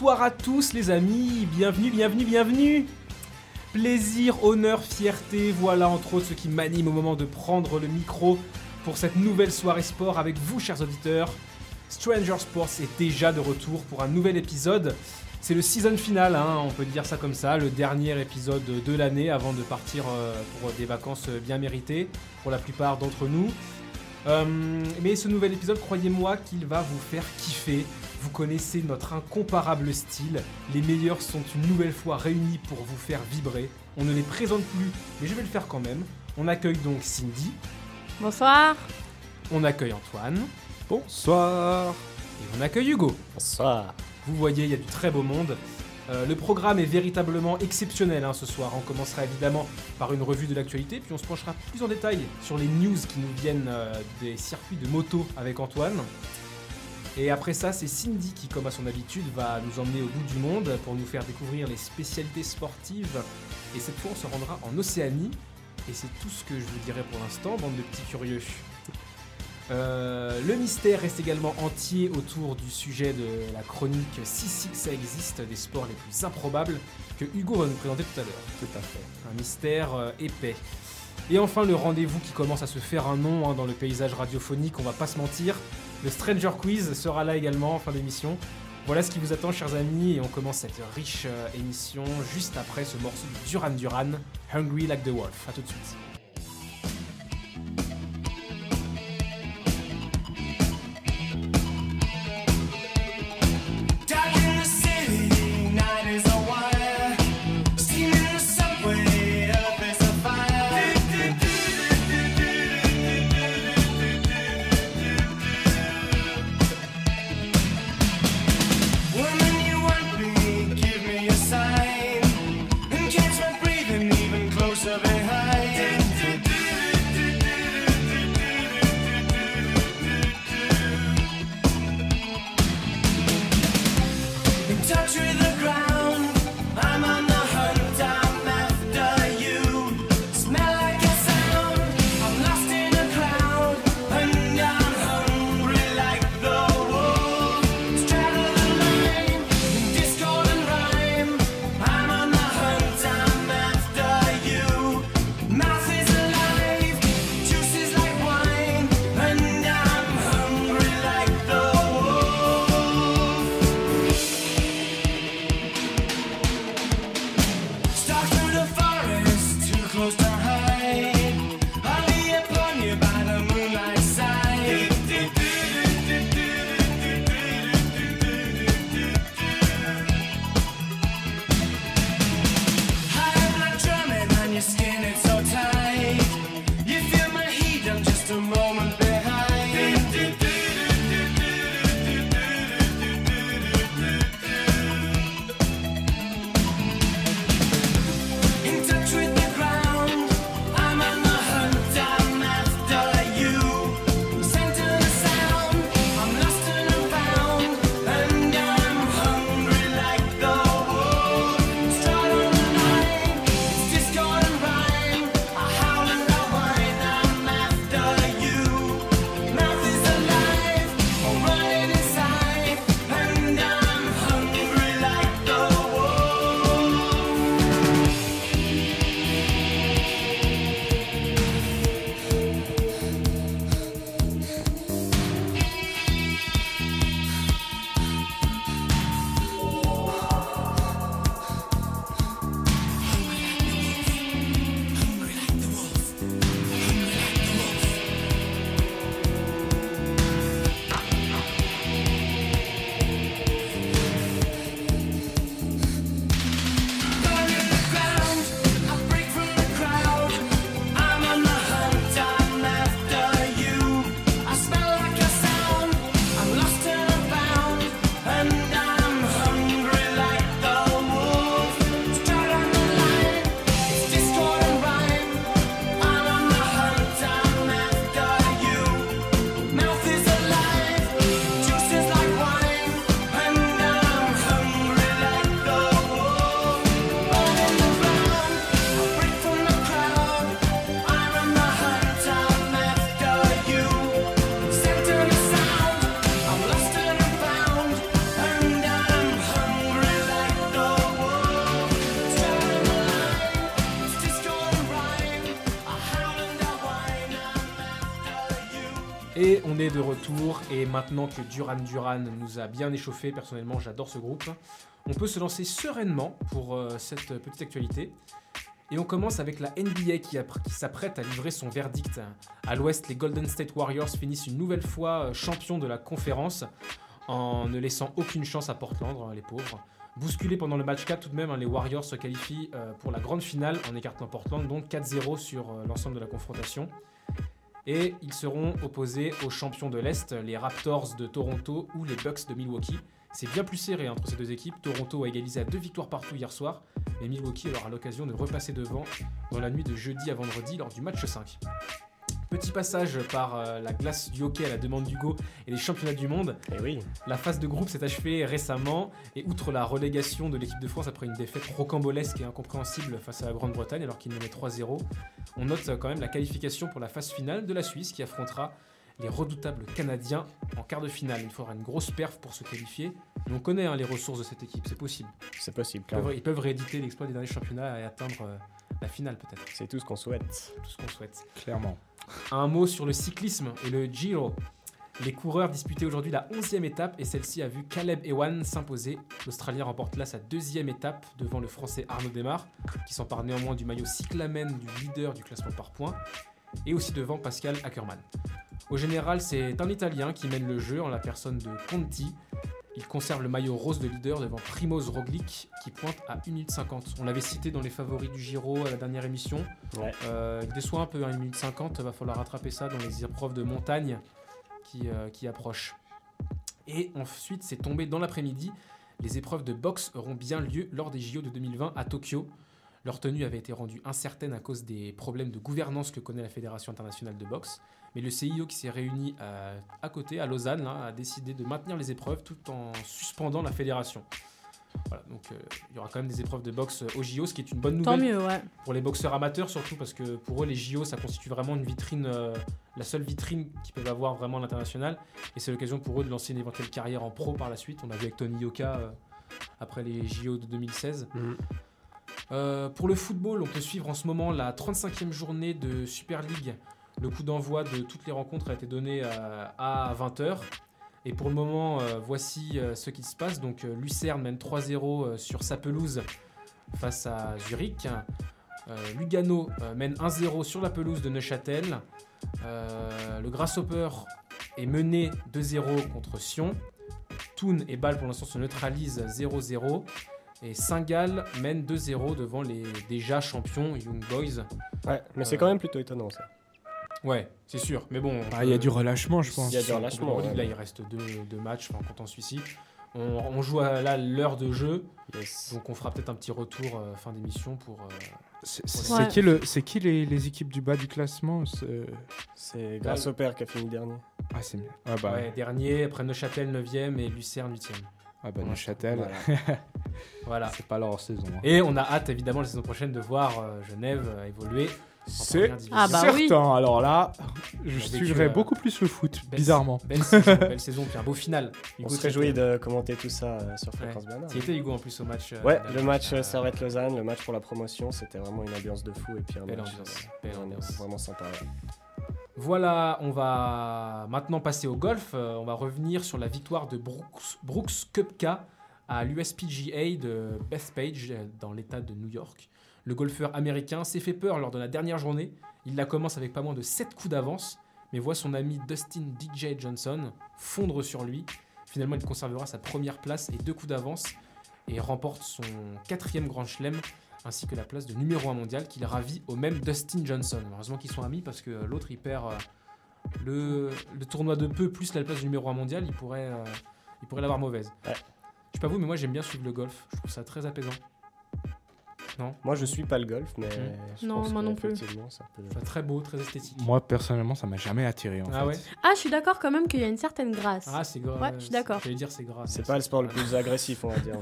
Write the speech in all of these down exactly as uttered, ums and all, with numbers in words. Bonsoir à tous les amis, bienvenue, bienvenue, bienvenue. Plaisir, honneur, fierté, voilà entre autres ce qui m'anime au moment de prendre le micro pour cette nouvelle soirée sport avec vous chers auditeurs. Stranger Sports est déjà de retour pour un nouvel épisode. C'est le season final, hein, on peut dire ça comme ça, le dernier épisode de l'année avant de partir euh, pour des vacances bien méritées pour la plupart d'entre nous. Euh, mais ce nouvel épisode, croyez-moi qu'il va vous faire kiffer. Vous connaissez notre incomparable style. Les meilleurs sont une nouvelle fois réunis pour vous faire vibrer. On ne les présente plus, mais je vais le faire quand même. On accueille donc Cindy. Bonsoir. On accueille Antoine. Bonsoir. Et on accueille Hugo. Bonsoir. Vous voyez, il y a du très beau monde. Euh, le programme est véritablement exceptionnel hein, ce soir. On commencera évidemment par une revue de l'actualité, puis on se penchera plus en détail sur les news qui nous viennent euh, des circuits de moto avec Antoine. Et après ça, c'est Cindy qui, comme à son habitude, va nous emmener au bout du monde pour nous faire découvrir les spécialités sportives. Et cette fois, on se rendra en Océanie. Et c'est tout ce que je vous dirai pour l'instant, bande de petits curieux. Euh, le mystère reste également entier autour du sujet de la chronique « Si, si, ça existe » des sports les plus improbables que Hugo va nous présenter tout à l'heure. Tout à fait. Un mystère euh, épais. Et enfin, le rendez-vous qui commence à se faire un nom hein, dans le paysage radiophonique, on va pas se mentir. Le Stranger Quiz sera là également en fin d'émission. Voilà ce qui vous attend, chers amis, et on commence cette riche euh, émission juste après ce morceau de Duran Duran, « Hungry Like the Wolf ». A tout de suite. Closer behind. Et on est de retour, et maintenant que Duran Duran nous a bien échauffé, personnellement j'adore ce groupe, on peut se lancer sereinement pour euh, cette petite actualité. Et on commence avec la N B A qui, qui s'apprête à livrer son verdict. À l'ouest, les Golden State Warriors finissent une nouvelle fois champions de la conférence en ne laissant aucune chance à Portland, les pauvres. Bousculés pendant le match quatre, tout de même, les Warriors se qualifient pour la grande finale en écartant Portland, donc quatre zéro sur l'ensemble de la confrontation. Et ils seront opposés aux champions de l'Est, les Raptors de Toronto ou les Bucks de Milwaukee. C'est bien plus serré entre ces deux équipes. Toronto a égalisé à deux victoires partout hier soir, mais Milwaukee aura l'occasion de repasser devant dans la nuit de jeudi à vendredi lors du match cinq. Petit passage par la glace du hockey à la demande d'Hugo et les championnats du monde. Eh oui. La phase de groupe s'est achevée récemment et outre la relégation de l'équipe de France après une défaite rocambolesque et incompréhensible face à la Grande-Bretagne alors qu'il menait trois zéro, on note quand même la qualification pour la phase finale de la Suisse qui affrontera les redoutables Canadiens en quart de finale. Il faudra une grosse perf pour se qualifier. Mais on connaît hein, les ressources de cette équipe, c'est possible. C'est possible, clairement. Ils peuvent, ils peuvent rééditer l'exploit des derniers championnats et atteindre euh, la finale peut-être. C'est tout ce qu'on souhaite. Tout ce qu'on souhaite. Clairement. Un mot sur le cyclisme et le Giro. Les coureurs disputaient aujourd'hui la onzième étape et celle-ci a vu Caleb Ewan s'imposer. L'Australien remporte là sa deuxième étape devant le Français Arnaud Démare, qui s'empare néanmoins du maillot cyclamen du leader du classement par points, et aussi devant Pascal Ackermann. Au général, c'est un Italien qui mène le jeu en la personne de Conti. Il conserve le maillot rose de leader devant Primoz Roglic qui pointe à une minute cinquante. On l'avait cité dans les favoris du Giro à la dernière émission. Ouais. Euh, il déçoit un peu, hein, une minute cinquante, va falloir rattraper ça dans les épreuves de montagne qui, euh, qui approchent. Et ensuite, c'est tombé dans l'après-midi. Les épreuves de boxe auront bien lieu lors des J O de deux mille vingt à Tokyo. Leur tenue avait été rendue incertaine à cause des problèmes de gouvernance que connaît la Fédération internationale de boxe. Mais le C I O qui s'est réuni à, à côté, à Lausanne, là, a décidé de maintenir les épreuves tout en suspendant la fédération. Voilà, donc euh, il y aura quand même des épreuves de boxe au J O, ce qui est une bonne nouvelle. Tant mieux, ouais. Pour les boxeurs amateurs surtout, parce que pour eux, les J O, ça constitue vraiment une vitrine, euh, la seule vitrine qu'ils peuvent avoir vraiment à l'international. Et c'est l'occasion pour eux de lancer une éventuelle carrière en pro par la suite. On a vu avec Tony Yoka euh, après les J O de deux mille seize. Mmh. Euh, pour le football, on peut suivre en ce moment la trente-cinquième journée de Super League. Le coup d'envoi de toutes les rencontres a été donné euh, à vingt heures. Et pour le moment, euh, voici euh, ce qui se passe. Donc euh, Lucerne mène trois zéro euh, sur sa pelouse face à Zurich. Euh, Lugano euh, mène un zéro sur la pelouse de Neuchâtel. Euh, le Grasshopper est mené deux zéro contre Sion. Thun et Bâle pour l'instant se neutralisent zéro zéro. Et Saint-Gall mène deux zéro devant les déjà champions Young Boys. Ouais, mais euh, c'est quand même plutôt étonnant ça. Ouais, c'est sûr, mais bon... Bah, il y a du relâchement, je pense. Il y a du relâchement, ouais. Là, il reste deux, deux matchs, enfin, quand on suit ici. On, on joue à là, l'heure de jeu, yes. Donc on fera peut-être un petit retour euh, fin d'émission pour... Euh, c'est, c'est, ouais. c'est qui, le, c'est qui les, les équipes du bas du classement? C'est, c'est Grasshopper qui a fini dernier. Ah, c'est mieux. Ah, bah, ouais, ouais. Dernier, après Neuchâtel neuvième et Lucerne huitième. Ah bah Neuchâtel, voilà. Voilà. C'est pas leur hors-saison. Hein. Et on a hâte évidemment la saison prochaine de voir euh, Genève euh, évoluer. C'est ah bah certain, oui. Alors là, je suivrai euh, beaucoup plus le foot, belle, bizarrement. Belle saison, belle saison, puis un beau final. Hugo, on se réjouit de commenter tout ça euh, sur Fréquence Banane. Tu étais Hugo en plus au match. Euh, ouais, le match euh, Servette-Lausanne, le match pour la promotion, c'était vraiment une ambiance de fou et puis un belle match ambiance, belle ambiance. Vraiment sympa. Ouais. Voilà, on va maintenant passer au golf. Euh, on va revenir sur la victoire de Brooks, Brooks Koepka à l'U S P G A de Bethpage dans l'État de New York. Le golfeur américain s'est fait peur lors de la dernière journée. Il la commence avec pas moins de sept coups d'avance, mais voit son ami Dustin D J Johnson fondre sur lui. Finalement, il conservera sa première place et deux coups d'avance et remporte son quatrième grand chelem, ainsi que la place de numéro un mondial qu'il ravit au même Dustin Johnson. Heureusement qu'ils sont amis parce que l'autre, il perd le, le tournoi de peu plus la place de numéro un mondial. Il pourrait, euh, il pourrait l'avoir mauvaise. Ouais. Je sais pas vous, mais moi, j'aime bien suivre le golf. Je trouve ça très apaisant. Non. Moi je suis pas le golf, mais mmh. je non, pense moi que non plus. Ça peut... enfin, très beau, très esthétique. Moi personnellement, ça m'a jamais attiré en ah fait. Ouais. Ah, je suis d'accord quand même qu'il y a une certaine grâce. Ah, c'est grave. Ouais, je suis d'accord. Je vais dire c'est grave. C'est pas le sport le plus agressif, on va dire.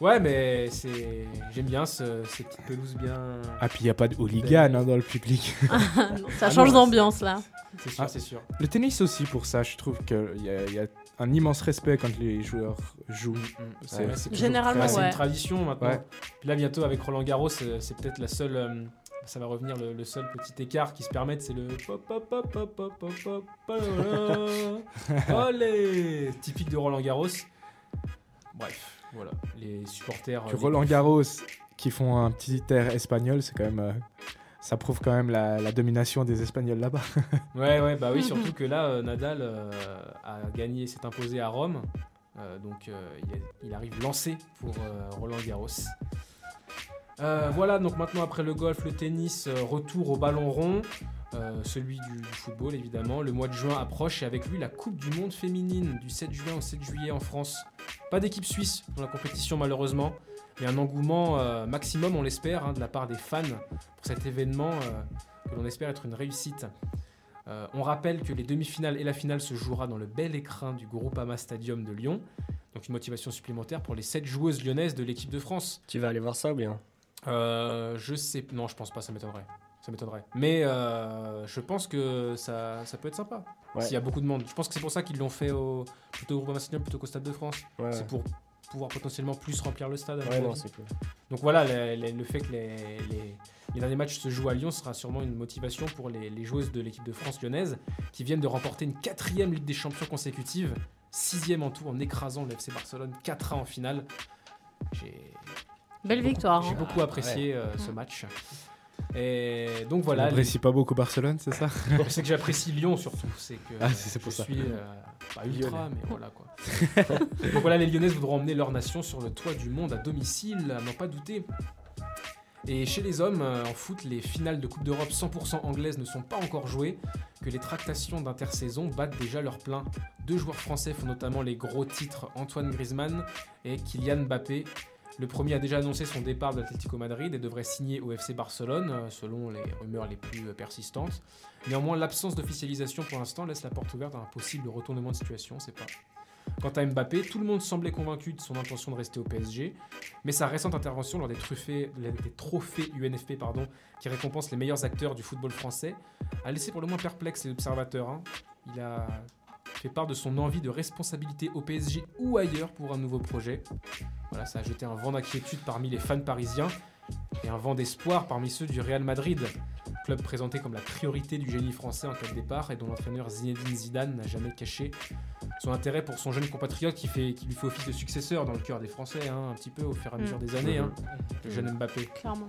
Ouais, mais c'est j'aime bien ce... ces petites pelouses bien. Ah, puis il y a pas de hooligan hein, dans le public. Ça change ah, non, d'ambiance c'est... là. C'est sûr, ah, c'est sûr. Le tennis aussi pour ça, je trouve que il y a, y a... un immense respect quand les joueurs jouent. Mmh. C'est, ouais, c'est généralement, ouais. C'est une tradition maintenant. Ouais. Puis là, bientôt, avec Roland Garros, c'est, c'est peut-être la seule euh, ça va revenir le, le seul petit écart qui se permette, c'est le olé, typique de Roland Garros. Bref, voilà, les supporters. Que Roland Garros qui font un petit air espagnol, c'est quand même. Euh... Ça prouve quand même la, la domination des Espagnols là-bas. ouais, ouais, bah oui, surtout que là, euh, Nadal euh, a gagné, s'est imposé à Rome. Euh, donc, euh, il, a, il arrive lancé pour euh, Roland Garros. Euh, voilà, donc maintenant, après le golf, le tennis, euh, retour au ballon rond. Euh, celui du, du football, évidemment. Le mois de juin approche et avec lui, la Coupe du Monde féminine du sept juin au sept juillet en France. Pas d'équipe suisse dans la compétition, malheureusement. Mais un engouement euh, maximum, on l'espère, hein, de la part des fans pour cet événement euh, que l'on espère être une réussite. Euh, on rappelle que les demi-finales et la finale se jouera dans le bel écrin du Groupama Stadium de Lyon. Donc une motivation supplémentaire pour les sept joueuses lyonnaises de l'équipe de France. Tu vas aller voir ça ou bien euh, Je sais... Non, je pense pas, ça m'étonnerait. Ça m'étonnerait. Mais euh, je pense que ça, ça peut être sympa. Ouais. S'il y a beaucoup de monde. Je pense que c'est pour ça qu'ils l'ont fait au, plutôt au Groupama Stadium plutôt qu'au Stade de France. Ouais. C'est pour... pouvoir potentiellement plus remplir le stade. Ouais, non, c'est cool. Donc voilà, le, le, le fait que les, les, les derniers matchs se jouent à Lyon sera sûrement une motivation pour les, les joueuses de l'équipe de France lyonnaise qui viennent de remporter une quatrième Ligue des Champions consécutive, sixième en tout en écrasant le F C Barcelone quatre à un en finale. J'ai... Belle j'ai victoire. Beaucoup, hein. J'ai beaucoup apprécié ouais. euh, ouais. ce match. Et donc voilà. Tu n'apprécies les... pas beaucoup Barcelone, c'est ça ? Non, c'est que j'apprécie Lyon surtout. C'est que ah, c'est, c'est pour je ça. suis euh, pas ultra, mais voilà quoi. Donc voilà, les Lyonnaises voudront emmener leur nation sur le toit du monde à domicile, à n'en pas douter. Et chez les hommes, en foot, les finales de Coupe d'Europe cent pour cent anglaises ne sont pas encore jouées, que les tractations d'intersaison battent déjà leur plein. Deux joueurs français font notamment les gros titres, Antoine Griezmann et Kylian Mbappé. Le premier a déjà annoncé son départ de l'Atlético Madrid et devrait signer au F C Barcelone, selon les rumeurs les plus persistantes. Néanmoins, l'absence d'officialisation pour l'instant laisse la porte ouverte à un possible retournement de situation, on ne sait pas. Quant à Mbappé, tout le monde semblait convaincu de son intention de rester au P S G, mais sa récente intervention lors des, truffées, des trophées U N F P pardon, qui récompensent les meilleurs acteurs du football français a laissé pour le moins perplexe les observateurs. Hein. Il a fait part de son envie de responsabilité au P S G ou ailleurs pour un nouveau projet. Voilà, ça a jeté un vent d'inquiétude parmi les fans parisiens et un vent d'espoir parmi ceux du Real Madrid, club présenté comme la priorité du génie français en cas de départ et dont l'entraîneur Zinedine Zidane n'a jamais caché son intérêt pour son jeune compatriote qui, fait, qui lui fait office de successeur dans le cœur des Français, hein, un petit peu au fur et à mesure mmh. des années, hein, le jeune Mbappé. Clairement.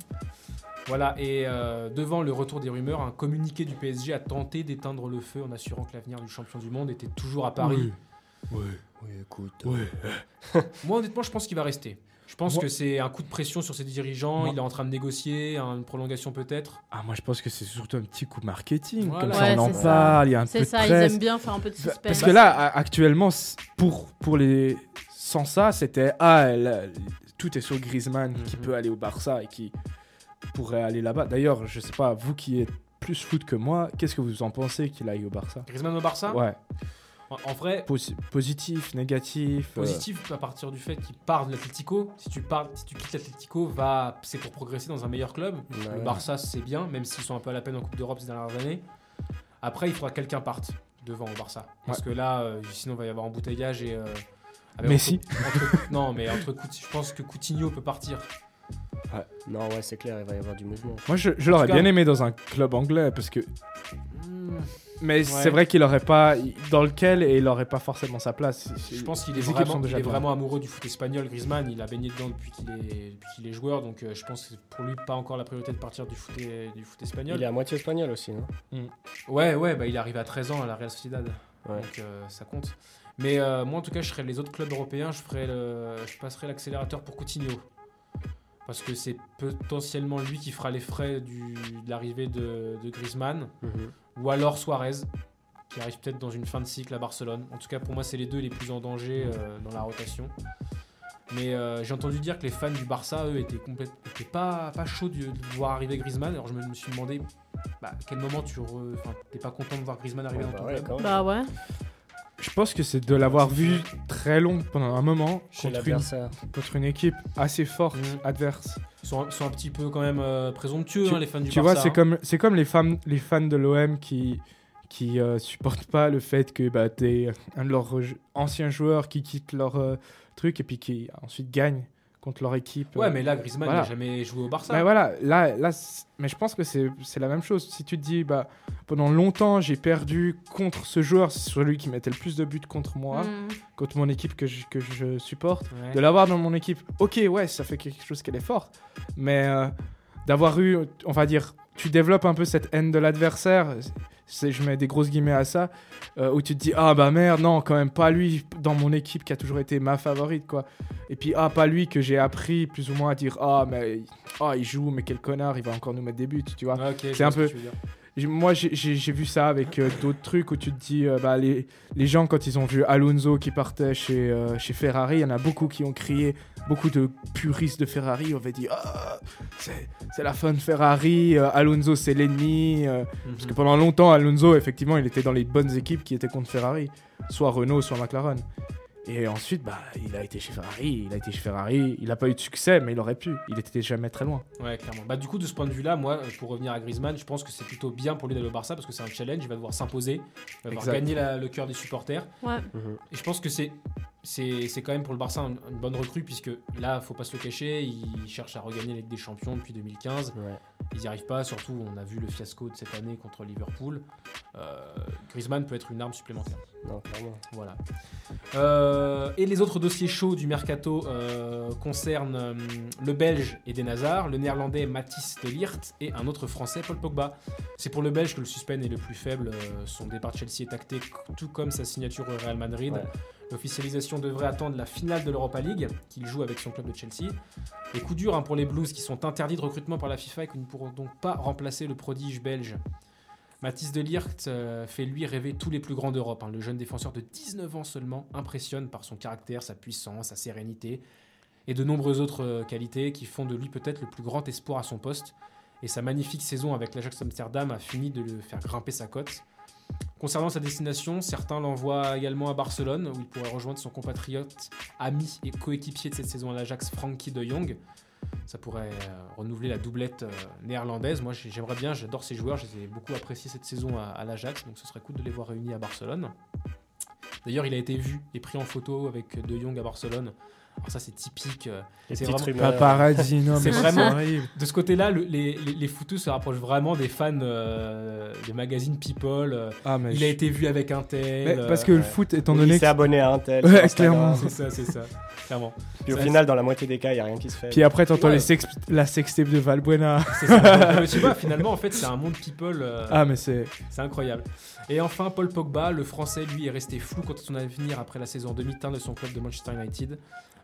Voilà, et euh, devant le retour des rumeurs, un communiqué du P S G a tenté d'éteindre le feu en assurant que l'avenir du champion du monde était toujours à Paris. Oui, oui, oui écoute. Oui. Moi, honnêtement, je pense qu'il va rester. Je pense moi... que c'est un coup de pression sur ses dirigeants. Moi... Il est en train de négocier, hein, une prolongation peut-être. Ah, moi, je pense que c'est surtout un petit coup marketing. Voilà. Comme ça, ouais, on en ça. parle, il y a un c'est peu ça, de presse. Ils aiment bien faire un peu de suspense. Parce que là, actuellement, pour, pour les... sans ça, c'était... Ah, là, tout est sur Griezmann mm-hmm. qui peut aller au Barça et qui... pourrait aller là-bas. D'ailleurs, je sais pas, vous qui êtes plus foot que moi, qu'est-ce que vous en pensez qu'il aille au Barça ? Griezmann au Barça ? Ouais. En, en vrai... Pos- positif, négatif... Positif euh... à partir du fait qu'il part de l'Atlético. Si tu, pars, si tu quittes l'Atlético, va, c'est pour progresser dans un meilleur club. Ouais. Le Barça, c'est bien, même s'ils sont un peu à la peine en Coupe d'Europe ces dernières années. Après, il faudra que quelqu'un parte devant au Barça. Ouais. Parce que là, euh, sinon, il va y avoir embouteillage et... Euh, Messi entre, Non, mais entre je pense que Coutinho peut partir. Ouais. Non, ouais, c'est clair, il va y avoir du mouvement. Moi, je, je l'aurais cas, bien aimé dans un club anglais parce que. Mmh. Mais ouais. c'est vrai qu'il n'aurait pas. Dans lequel et il n'aurait pas forcément sa place. Je pense qu'il est, vraiment, il est vraiment amoureux du foot espagnol. Griezmann, il a baigné dedans depuis qu'il est, depuis qu'il est joueur, donc euh, je pense que c'est pour lui pas encore la priorité de partir du foot, du foot espagnol. Il est à moitié espagnol aussi, non mmh. Ouais, ouais, bah, il est arrivé à treize ans à la Real Sociedad, ouais. donc euh, ça compte. Mais euh, moi, en tout cas, je serais les autres clubs européens, je, ferais le, je passerais l'accélérateur pour Coutinho. Parce que c'est potentiellement lui qui fera les frais du, de l'arrivée de, de Griezmann. Mmh. Ou alors Suarez, qui arrive peut-être dans une fin de cycle à Barcelone. En tout cas, pour moi, c'est les deux les plus en danger euh, dans la rotation. Mais euh, j'ai entendu dire que les fans du Barça, eux, étaient, complète, étaient pas, pas chauds de, de voir arriver Griezmann. Alors je me, me suis demandé, bah, à quel moment tu n'es pas content de voir Griezmann arriver ouais, dans bah ton club ouais, Bah ouais. Je pense que c'est de l'avoir vu très long pendant un moment contre une, contre une équipe assez forte, mmh. adverse. Ils sont, sont un petit peu quand même euh, présomptueux, tu, hein, les fans du tu Barça. Tu vois, c'est hein. comme, c'est comme les, femmes, les fans de l'O M qui qui euh, supportent pas le fait que bah, t'es un de leurs anciens joueurs qui quitte leur euh, truc et puis qui ensuite gagne contre leur équipe. Ouais, mais là, Griezmann voilà. n'a jamais joué au Barça. Mais voilà, là, là, mais je pense que c'est, c'est la même chose. Si tu te dis, bah, pendant longtemps, j'ai perdu contre ce joueur, c'est celui qui mettait le plus de buts contre moi, mmh. contre mon équipe que je, que je supporte, ouais. de l'avoir dans mon équipe, ok, ouais, ça fait quelque chose qu'elle est forte, mais euh, d'avoir eu, on va dire, tu développes un peu cette haine de l'adversaire, c'est, je mets des grosses guillemets à ça, euh, où tu te dis, ah bah merde, non, quand même pas lui dans mon équipe qui a toujours été ma favorite, quoi. Et puis, ah, pas lui que j'ai appris plus ou moins à dire, ah, mais ah, il joue, mais quel connard, il va encore nous mettre des buts, tu vois. Ah, okay, c'est un peu... Moi, j'ai, j'ai, j'ai vu ça avec euh, d'autres trucs où tu te dis, euh, bah, les, les gens, quand ils ont vu Alonso qui partait chez, euh, chez Ferrari, il y en a beaucoup qui ont crié, beaucoup de puristes de Ferrari avaient dit, ah, c'est, c'est la fin de Ferrari, euh, Alonso, c'est l'ennemi. Euh, mm-hmm. Parce que pendant longtemps, Alonso, effectivement, il était dans les bonnes équipes qui étaient contre Ferrari, soit Renault, soit McLaren. Et ensuite, bah, il a été chez Ferrari, il a été chez Ferrari, il n'a pas eu de succès, mais il aurait pu, il n'était jamais très loin. Ouais, clairement. Bah, du coup, de ce point de vue-là, moi, pour revenir à Griezmann, je pense que c'est plutôt bien pour lui d'aller au Barça, parce que c'est un challenge, il va devoir s'imposer, il va devoir gagner la, le cœur des supporters. Ouais. Mm-hmm. Et je pense que c'est, c'est, c'est quand même pour le Barça une, une bonne recrue, puisque là, il ne faut pas se le cacher, il cherche à regagner la Ligue des Champions depuis deux mille quinze. Ouais. Ils n'y arrivent pas, surtout, on a vu le fiasco de cette année contre Liverpool. Euh, Griezmann peut être une arme supplémentaire. Non, clairement. Voilà. Euh, Et les autres dossiers chauds du mercato euh, concernent euh, le Belge Eden Hazard, le Néerlandais Mathis de Ligt et un autre Français, Paul Pogba. C'est pour le Belge que le suspense est le plus faible. Euh, son départ de Chelsea est acté, tout comme sa signature au Real Madrid. Ouais. L'officialisation devrait attendre la finale de l'Europa League, qu'il joue avec son club de Chelsea. Et coup dur hein, pour les Blues qui sont interdits de recrutement par la FIFA et qui ne pourront donc pas remplacer le prodige belge. Mathis de Ligt euh, fait lui rêver tous les plus grands d'Europe. Hein. Le jeune défenseur de dix-neuf ans seulement impressionne par son caractère, sa puissance, sa sérénité et de nombreuses autres euh, qualités qui font de lui peut-être le plus grand espoir à son poste. Et sa magnifique saison avec l'Ajax Amsterdam a fini de le faire grimper sa cote. Concernant sa destination, certains l'envoient également à Barcelone où il pourrait rejoindre son compatriote, ami et coéquipier de cette saison à l'Ajax, Frankie de Jong. Ça pourrait euh, renouveler la doublette euh, néerlandaise. Moi, j'aimerais bien, j'adore ces joueurs. Je les ai beaucoup appréciés cette saison à, à l'Ajax, donc ce serait cool de les voir réunis à Barcelone. D'ailleurs, il a été vu et pris en photo avec De Jong à Barcelone. Alors ça, c'est typique. Euh, c'est vraiment paparazzi, non, c'est vraiment de ce côté-là, le, les, les, les footeux se rapprochent vraiment des fans euh, des magazines People. Euh, ah, il je... a été vu avec un tel. Mais parce que euh, le foot, étant donné, il s'est que... abonné à un tel. Ouais, clairement. C'est ça, c'est ça. Clairement. Puis au ça, final, c'est... dans la moitié des cas, il n'y a rien qui se fait. Puis après, t'entends ouais. les sex... la sextape de Valbuena. C'est ça. Mais tu vois, finalement, en fait, c'est un monde People. Euh... Ah, mais c'est. C'est incroyable. Et enfin, Paul Pogba, le Français, lui, est resté flou quant à son avenir après la saison demi-teinte de son club de Manchester United.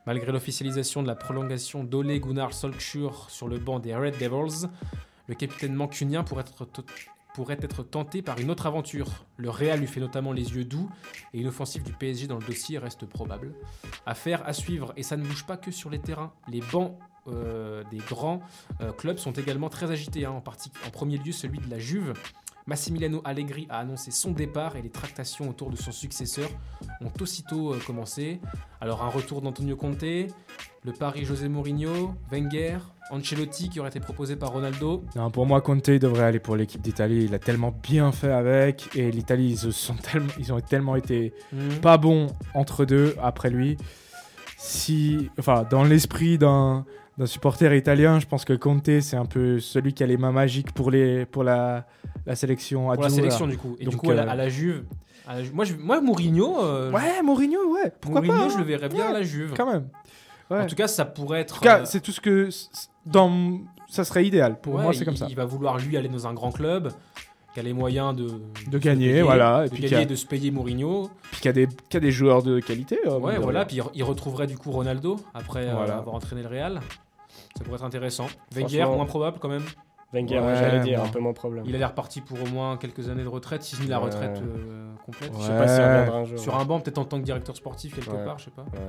Malgré l'officialisation de la prolongation d'Ole Gunnar Solskjaer sur le banc des Red Devils, le capitaine mancunien pourrait être, t- pourrait être tenté par une autre aventure. Le Real lui fait notamment les yeux doux et une offensive du P S G dans le dossier reste probable. Affaire à suivre, et ça ne bouge pas que sur les terrains. Les bancs euh, des grands euh, clubs sont également très agités, hein, en, partie, en premier lieu celui de la Juve. Massimiliano Allegri a annoncé son départ et les tractations autour de son successeur ont aussitôt commencé. Alors un retour d'Antonio Conte, le pari José Mourinho, Wenger, Ancelotti qui aurait été proposé par Ronaldo. Non, pour moi, Conte devrait aller pour l'équipe d'Italie. Il a tellement bien fait avec et l'Italie, ils, se sont tellement, ils ont tellement été mmh. pas bons entre deux après lui. Si, enfin, dans l'esprit d'un, d'un supporter italien, je pense que Conte, c'est un peu celui qui a les mains magiques pour, les, pour la, la sélection. Pour la sélection, du coup. Et donc, du coup, euh... à, la, à la Juve. À la Ju- moi, je, moi, Mourinho. Euh, ouais, Mourinho, ouais. Pourquoi Mourinho, pas Mourinho, je le verrais bien ouais, à la Juve. Quand même. Ouais. En tout cas, ça pourrait être. En tout cas, euh... c'est tout ce que. Dans... Ça serait idéal. Pour ouais, moi, c'est il, comme ça. Il va vouloir, lui, aller dans un grand club. Qui a les moyens de, de gagner, payer, voilà, et de, puis gagner a, de se payer Mourinho. Puis qui a des, qui a des joueurs de qualité. Hein, ouais, voilà, puis il retrouverait du coup Ronaldo après voilà. euh, avoir entraîné le Real. Ça pourrait être intéressant. Wenger, moins probable quand même. Wenger, ouais, j'allais dire, bon. Un peu moins problème. Il a l'air parti pour au moins quelques années de retraite, si ce n'est la retraite euh, complète. Ouais. Je sais pas si on viendra un jour. Sur un banc, peut-être en tant que directeur sportif quelque ouais. part, je sais pas. Ouais.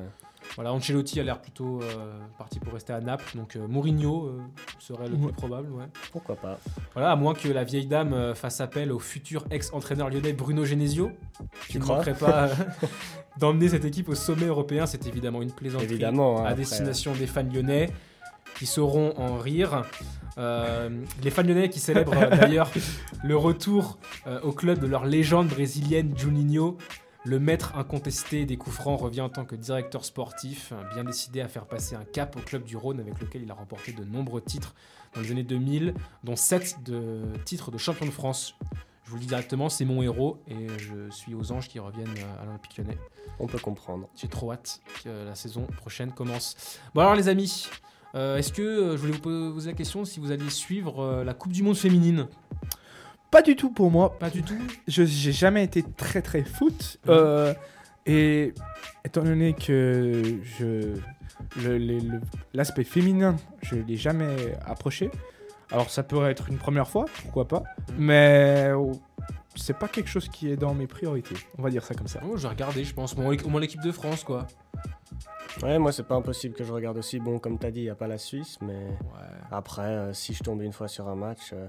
Voilà, Ancelotti a l'air plutôt euh, parti pour rester à Naples, donc euh, Mourinho euh, serait le plus probable. Ouais. Pourquoi pas. Voilà, à moins que la vieille dame euh, fasse appel au futur ex-entraîneur lyonnais Bruno Genesio. Tu ne manquerais pas euh, d'emmener cette équipe au sommet européen, c'est évidemment une plaisanterie évidemment, hein, à destination après, des fans lyonnais qui sauront en rire. Euh, les fans lyonnais qui célèbrent euh, d'ailleurs le retour euh, au club de leur légende brésilienne Juninho, Le maître incontesté des coups francs revient en tant que directeur sportif, bien décidé à faire passer un cap au club du Rhône avec lequel il a remporté de nombreux titres dans les années deux mille, dont sept de... titres de champion de France. Je vous le dis directement, c'est mon héros et je suis aux anges qui reviennent à l'Olympique Lyonnais. On peut comprendre. J'ai trop hâte que la saison prochaine commence. Bon alors les amis, euh, est-ce que euh, je voulais vous poser la question si vous alliez suivre euh, la Coupe du Monde féminine ? Pas du tout pour moi. Pas du tout. Je j'ai jamais été très très foot. Mmh. Euh, et étant donné que je le, le, le, l'aspect féminin, je l'ai jamais approché. Alors ça pourrait être une première fois, pourquoi pas, mais c'est pas quelque chose qui est dans mes priorités, on va dire ça comme ça. Oh, j'ai regardé, je pense, bon, au moins l'équipe de France, quoi. Ouais, moi c'est pas impossible que je regarde aussi, bon, comme t'as dit, y a pas la Suisse, mais ouais. Après, euh, si je tombe une fois sur un match, euh,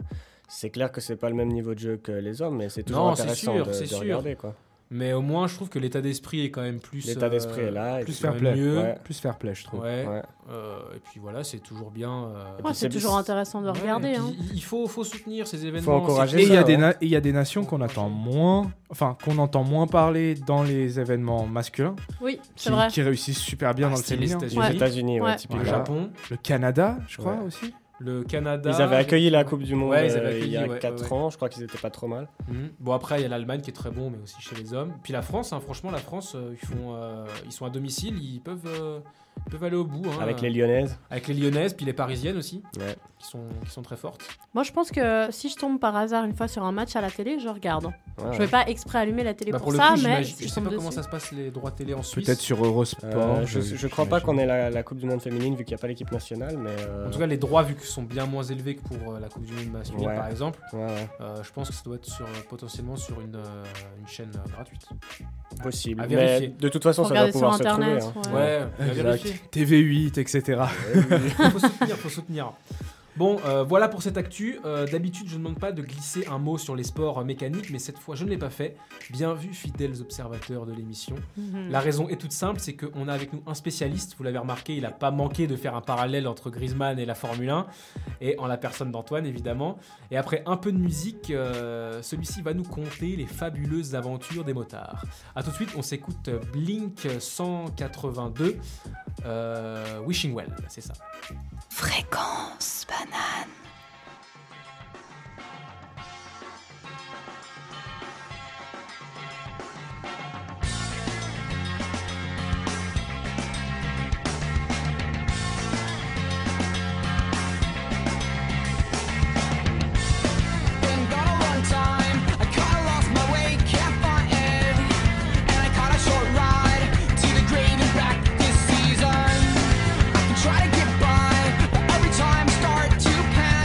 c'est clair que c'est pas le même niveau de jeu que les hommes, mais c'est toujours non, intéressant c'est sûr, de, c'est de sûr. regarder, quoi. Mais au moins, je trouve que l'état d'esprit est quand même plus... L'état d'esprit euh, est là. Plus fair-play, ouais. Plus fair-play, je trouve. Ouais. Ouais. Euh, et puis voilà, c'est toujours bien... Euh... Ouais, c'est, c'est toujours intéressant de regarder. Ouais, hein. Il faut, faut soutenir ces événements. Faut encourager et il y, na- y a des nations qu'on attend moins... Enfin, qu'on entend moins parler dans les événements masculins. Oui, c'est qui, vrai. Qui réussissent super bien ah, dans le féminin. Les États-Unis, les États-Unis ouais. Ouais, typiquement. Le Japon. Le Canada, je crois, ouais. aussi. Le Canada... Ils avaient accueilli la Coupe du Monde ouais, euh, accueilli, il y a ouais, quatre ouais. ans, je crois qu'ils étaient pas trop mal. Mmh. Bon après, il y a l'Allemagne qui est très bon, mais aussi chez les hommes. Puis la France, hein, franchement, la France, euh, ils, font, euh, ils sont à domicile, ils peuvent, euh, ils peuvent aller au bout. Hein, avec les Lyonnaises. Avec les Lyonnaises, puis les Parisiennes aussi, ouais. qui, sont, qui sont très fortes. Moi, je pense que si je tombe par hasard une fois sur un match à la télé, je regarde. Ouais, ouais. Je vais pas exprès allumer la télé bah, pour, pour ça, coup, mais... Je, je sais pas dessus. Comment ça se passe les droits télé en Suisse. Peut-être sur Eurosport. Euh, je, je, je crois pas qu'on ait la, la Coupe du Monde féminine, vu qu'il y a pas l'équipe nationale, mais... Euh... En tout cas, les droits, vu que sont bien moins élevés que pour euh, la Coupe du Monde masculine ouais. par exemple. Ouais, ouais. Euh, je pense que ça doit être sur, euh, potentiellement sur une, euh, une chaîne euh, gratuite. Possible. À vérifier. Mais de toute façon, ça va pouvoir sur Internet, se trouver. Hein. Ouais. Ouais, à T V huit, et cetera. Il faut soutenir, faut soutenir. Bon, euh, voilà pour cette actu. Euh, d'habitude, je ne manque pas de glisser un mot sur les sports euh, mécaniques, mais cette fois, je ne l'ai pas fait. Bien vu, fidèles observateurs de l'émission. Mm-hmm. La raison est toute simple, c'est qu'on a avec nous un spécialiste. Vous l'avez remarqué, il n'a pas manqué de faire un parallèle entre Griezmann et la Formule un, et en la personne d'Antoine, évidemment. Et après un peu de musique, euh, celui-ci va nous conter les fabuleuses aventures des motards. A tout de suite, on s'écoute Blink cent quatre-vingt-deux, euh, Wishing Well, c'est ça. Fréquence banane. Try to get by, but every time I start to panic.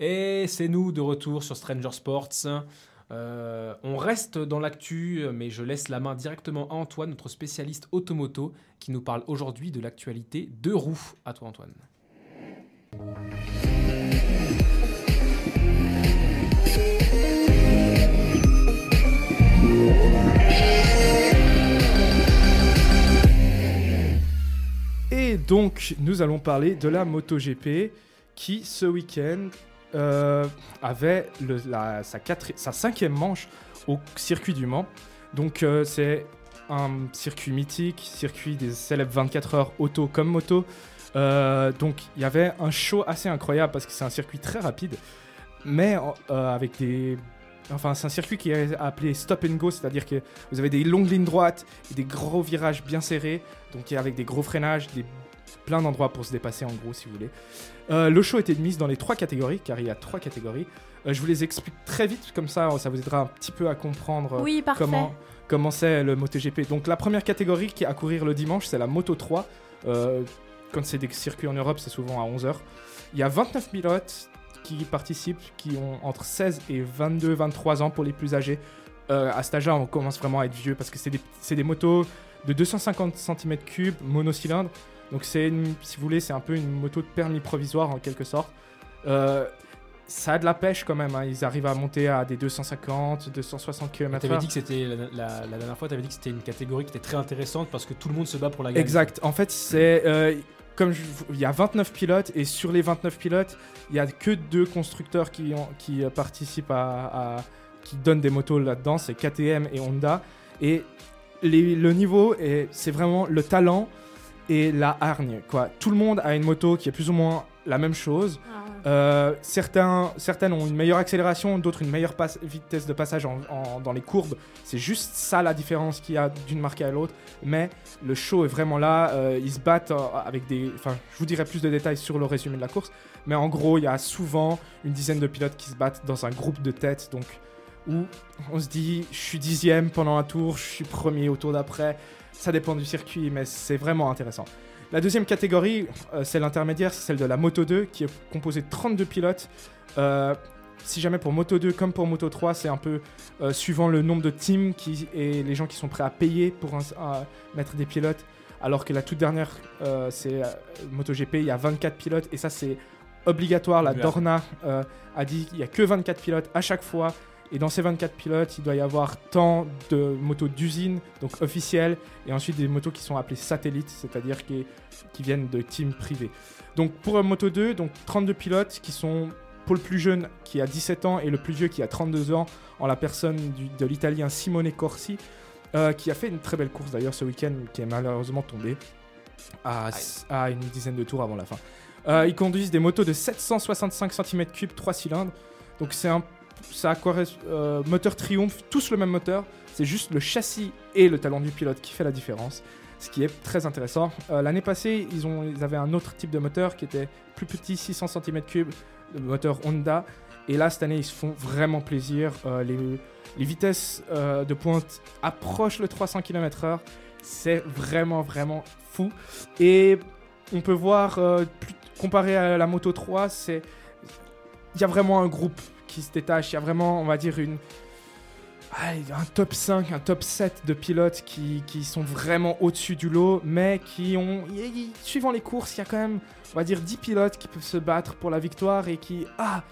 Et c'est nous de retour sur Stranger Sports. Euh, on reste dans l'actu, mais je laisse la main directement à Antoine, notre spécialiste automoto, qui nous parle aujourd'hui de l'actualité deux roues. À toi, Antoine. Et donc, nous allons parler de la MotoGP qui, ce week-end, euh, avait le, la, sa, quatre, sa cinquième manche au circuit du Mans. Donc, euh, c'est un circuit mythique, circuit des célèbres vingt-quatre heures auto comme moto. Euh, donc, il y avait un show assez incroyable parce que c'est un circuit très rapide, mais euh, avec des... Enfin, c'est un circuit qui est appelé stop and go, c'est-à-dire que vous avez des longues lignes droites et des gros virages bien serrés, donc avec des gros freinages, des... plein d'endroits pour se dépasser en gros, si vous voulez. Euh, le show était de mise dans les trois catégories, car il y a trois catégories. Euh, je vous les explique très vite, comme ça, ça vous aidera un petit peu à comprendre oui, comment, comment c'est le MotoGP. Donc, la première catégorie qui est à courir le dimanche, c'est la Moto trois. Euh, quand c'est des circuits en Europe, c'est souvent à onze heures. Il y a vingt-neuf pilotes qui participent, qui ont entre seize et vingt-deux vingt-trois ans pour les plus âgés. Euh, à cet âge-là, on commence vraiment à être vieux parce que c'est des, c'est des motos de deux cent cinquante centimètres cubes, monocylindre. Donc, c'est une, si vous voulez, c'est un peu une moto de permis provisoire en quelque sorte. Euh, ça a de la pêche quand même, hein. Ils arrivent à monter à des deux cent cinquante, deux cent soixante kilomètres heure. T'avais dit que c'était, la, la, la dernière fois, tu avais dit que c'était une catégorie qui était très intéressante parce que tout le monde se bat pour la gagne. Exact. En fait, c'est... Euh, Comme je, il y a vingt-neuf pilotes et sur les vingt-neuf pilotes, il n'y a que deux constructeurs qui, ont, qui participent à, à, qui donnent des motos là-dedans, c'est K T M et Honda. Et les, le niveau, est, c'est vraiment le talent et la hargne, quoi. Tout le monde a une moto qui est plus ou moins la même chose. Ah. Euh, certains, certaines ont une meilleure accélération, d'autres une meilleure passe, vitesse de passage en, en, dans les courbes. C'est juste ça la différence qu'il y a d'une marque à l'autre. Mais le show est vraiment là. Euh, ils se battent avec des... Enfin, je vous dirai plus de détails sur le résumé de la course. Mais en gros, il y a souvent une dizaine de pilotes qui se battent dans un groupe de tête. Donc, où on se dit, je suis dixième pendant un tour, je suis premier au tour d'après. Ça dépend du circuit, mais c'est vraiment intéressant. La deuxième catégorie, euh, c'est l'intermédiaire, c'est celle de la Moto deux, qui est composée de trente-deux pilotes. Euh, si jamais pour Moto deux comme pour Moto trois, c'est un peu euh, suivant le nombre de teams qui, et les gens qui sont prêts à payer pour un, euh, mettre des pilotes. Alors que la toute dernière, euh, c'est euh, MotoGP, il y a vingt-quatre pilotes, et ça c'est obligatoire. La Dorna euh, a dit qu'il n'y a que vingt-quatre pilotes à chaque fois. Et dans ces vingt-quatre pilotes, il doit y avoir tant de motos d'usine, donc officielles, et ensuite des motos qui sont appelées satellites, c'est-à-dire qui, qui viennent de teams privés. Donc pour Moto deux, donc trente-deux pilotes qui sont pour le plus jeune qui a dix-sept ans et le plus vieux qui a trente-deux ans, en la personne du, de l'Italien Simone Corsi, euh, qui a fait une très belle course d'ailleurs ce week-end, qui est malheureusement tombé à, à une dizaine de tours avant la fin. Euh, ils conduisent des motos de sept cent soixante-cinq centimètres cubes, trois cylindres, donc c'est un Ça euh, moteur Triumph, tous le même moteur, c'est juste le châssis et le talent du pilote qui fait la différence, ce qui est très intéressant. Euh, l'année passée, ils, ont, ils avaient un autre type de moteur qui était plus petit, six cents centimètres cubes, le moteur Honda. Et là, cette année, ils se font vraiment plaisir. Euh, les, les vitesses euh, de pointe approchent le trois cents kilomètres heure. C'est vraiment, vraiment fou. Et on peut voir, euh, plus, comparé à la Moto trois, c'est, il y a vraiment un groupe qui se détache, il y a vraiment, on va dire, une... Allez, un top cinq, un top sept de pilotes qui, qui sont vraiment au-dessus du lot, mais qui ont, y, y, suivant les courses, il y a quand même, on va dire, dix pilotes qui peuvent se battre pour la victoire et qui, ah,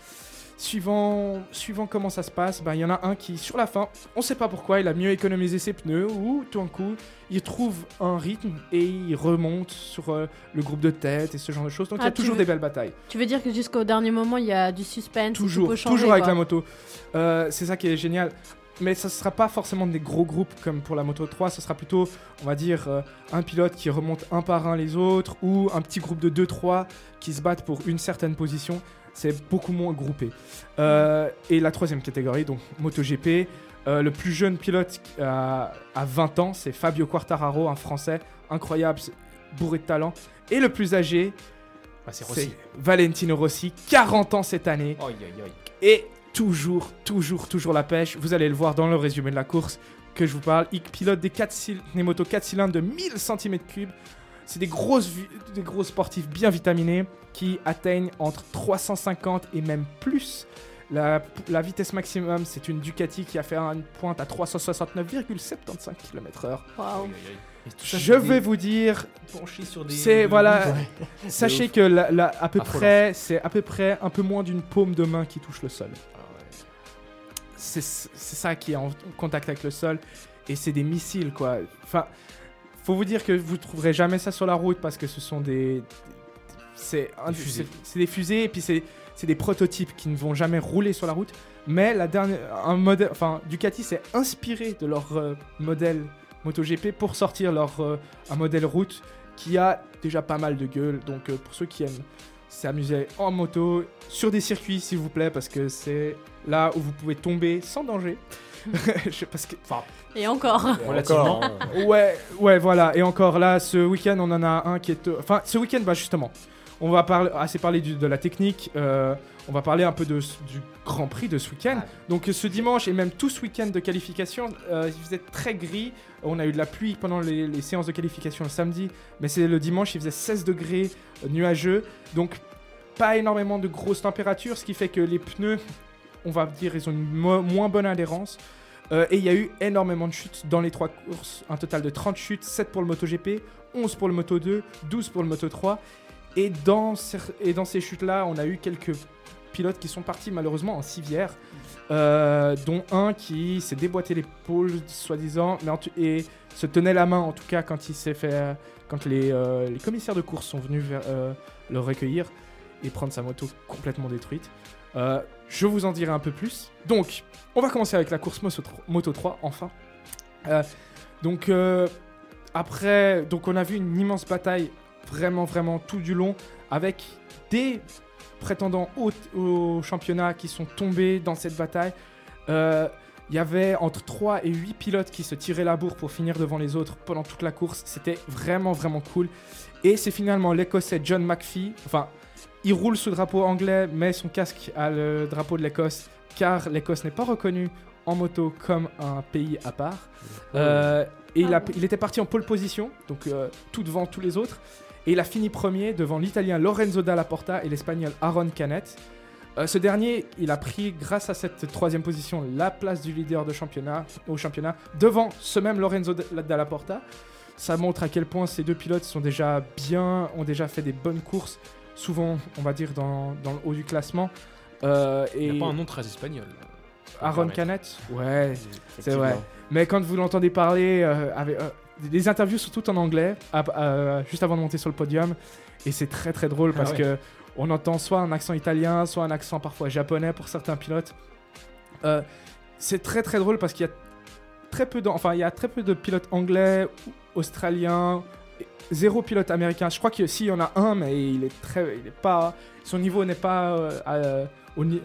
suivant, suivant comment ça se passe, ben, y en a un qui, sur la fin, on sait pas pourquoi, il a mieux économisé ses pneus, ou tout d'un coup, il trouve un rythme et il remonte sur euh, le groupe de tête et ce genre de choses. Donc il ah, y a toujours veux... des belles batailles. Tu veux dire que jusqu'au dernier moment, il y a du suspense. Toujours, changer, toujours avec quoi. La moto. Euh, c'est ça qui est génial. Mais ça ne sera pas forcément des gros groupes comme pour la Moto trois, ça sera plutôt, on va dire, euh, un pilote qui remonte un par un les autres ou un petit groupe de deux trois qui se battent pour une certaine position. C'est beaucoup moins groupé. Euh, et la troisième catégorie, donc MotoGP, euh, le plus jeune pilote à, à vingt ans, c'est Fabio Quartararo, un Français incroyable, bourré de talent. Et le plus âgé, bah, c'est, Rossi. c'est Valentino Rossi, quarante ans cette année. Oi, oi, oi. Et... Toujours, toujours, toujours la pêche. Vous allez le voir dans le résumé de la course que je vous parle. Il pilote des, quatre cil- des motos quatre cylindres de mille centimètres cubes. C'est des grosses, des gros sportifs bien vitaminés qui atteignent entre trois cent cinquante et même plus. La, la vitesse maximum, c'est une Ducati qui a fait une pointe à trois cent soixante-neuf virgule soixante-quinze kilomètres heure. Waouh. Je vais vous dire, penché sur des, c'est voilà, ouais. Sachez que la, la, à peu près, c'est à peu près un peu moins d'une paume de main qui touche le sol. Ah ouais. C'est c'est ça qui est en contact avec le sol et c'est des missiles quoi. Enfin, faut vous dire que vous trouverez jamais ça sur la route parce que ce sont des, c'est un, des c'est, c'est des fusées et puis c'est c'est des prototypes qui ne vont jamais rouler sur la route. Mais la dernière, un modèle, enfin Ducati s'est inspiré de leur euh, modèle MotoGP pour sortir leur euh, un modèle route qui a déjà pas mal de gueule. Donc euh, pour ceux qui aiment s'amuser en moto sur des circuits, s'il vous plaît, parce que c'est là où vous pouvez tomber sans danger. Je sais pas ce que. Enfin. Et encore. Relativement. ouais, ouais, voilà. Et encore là, ce week-end, on en a un qui est. Enfin, ce week-end, bah justement, on va parler assez parler du, de la technique. Euh, on va parler un peu de, du Grand Prix de ce week-end. Donc ce dimanche et même tout ce week-end de qualification, euh, il faisait très gris. On a eu de la pluie pendant les, les séances de qualification le samedi, mais c'est le dimanche, il faisait seize degrés euh, nuageux. Donc pas énormément de grosses températures, ce qui fait que les pneus, on va dire, ils ont une mo- moins bonne adhérence. Euh, et il y a eu énormément de chutes dans les trois courses. Un total de trente chutes, sept pour le MotoGP, onze pour le Moto deux, douze pour le Moto trois. Et dans, et dans ces chutes-là, on a eu quelques pilotes qui sont partis malheureusement en civière, euh, dont un qui s'est déboîté l'épaule, soi-disant, mais t- et se tenait la main en tout cas quand, il s'est fait, quand les, euh, les commissaires de course sont venus vers, euh, le recueillir et prendre sa moto complètement détruite. Euh, je vous en dirai un peu plus. Donc, on va commencer avec la course Moto trois, enfin. Euh, donc, euh, après, donc on a vu une immense bataille vraiment vraiment tout du long avec des prétendants au, au championnat qui sont tombés dans cette bataille. Il euh, y avait entre trois et huit pilotes qui se tiraient la bourre pour finir devant les autres pendant toute la course. C'était vraiment vraiment cool et c'est finalement l'Écossais John McPhee, enfin il roule sous drapeau anglais mais son casque a le drapeau de l'Écosse car l'Écosse n'est pas reconnue en moto comme un pays à part. Euh, et il, a, il était parti en pole position, donc euh, tout devant tous les autres. Et il a fini premier devant l'Italien Lorenzo Dallaporta et l'Espagnol Aaron Canet. Euh, ce dernier, il a pris, grâce à cette troisième position, la place du leader de championnat, au championnat, devant ce même Lorenzo Dallaporta. Ça montre à quel point ces deux pilotes sont déjà bien, ont déjà fait des bonnes courses, souvent, on va dire, dans, dans le haut du classement. Euh, et il n'y a pas un nom très espagnol. Aaron Canet ? Ouais, c'est vrai. Mais quand vous l'entendez parler... Euh, avec, euh, les interviews sont toutes en anglais, à, à, juste avant de monter sur le podium, et c'est très très drôle parce ah ouais. qu'on entend soit un accent italien, soit un accent parfois japonais pour certains pilotes. Euh, c'est très très drôle parce qu'il y a très peu de, enfin il y a très peu de pilotes anglais, australiens, zéro pilote américain. Je crois que si il y en a un, mais il est très, il est pas, son niveau n'est pas, euh, à, au, n'est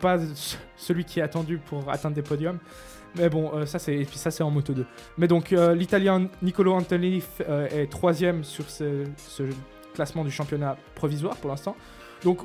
pas celui qui est attendu pour atteindre des podiums. Mais bon, euh, ça, c'est, et puis ça c'est en Moto deux. Mais donc euh, l'Italien Nicolo Antonelli f- euh, est troisième sur ce, ce classement du championnat provisoire pour l'instant. Donc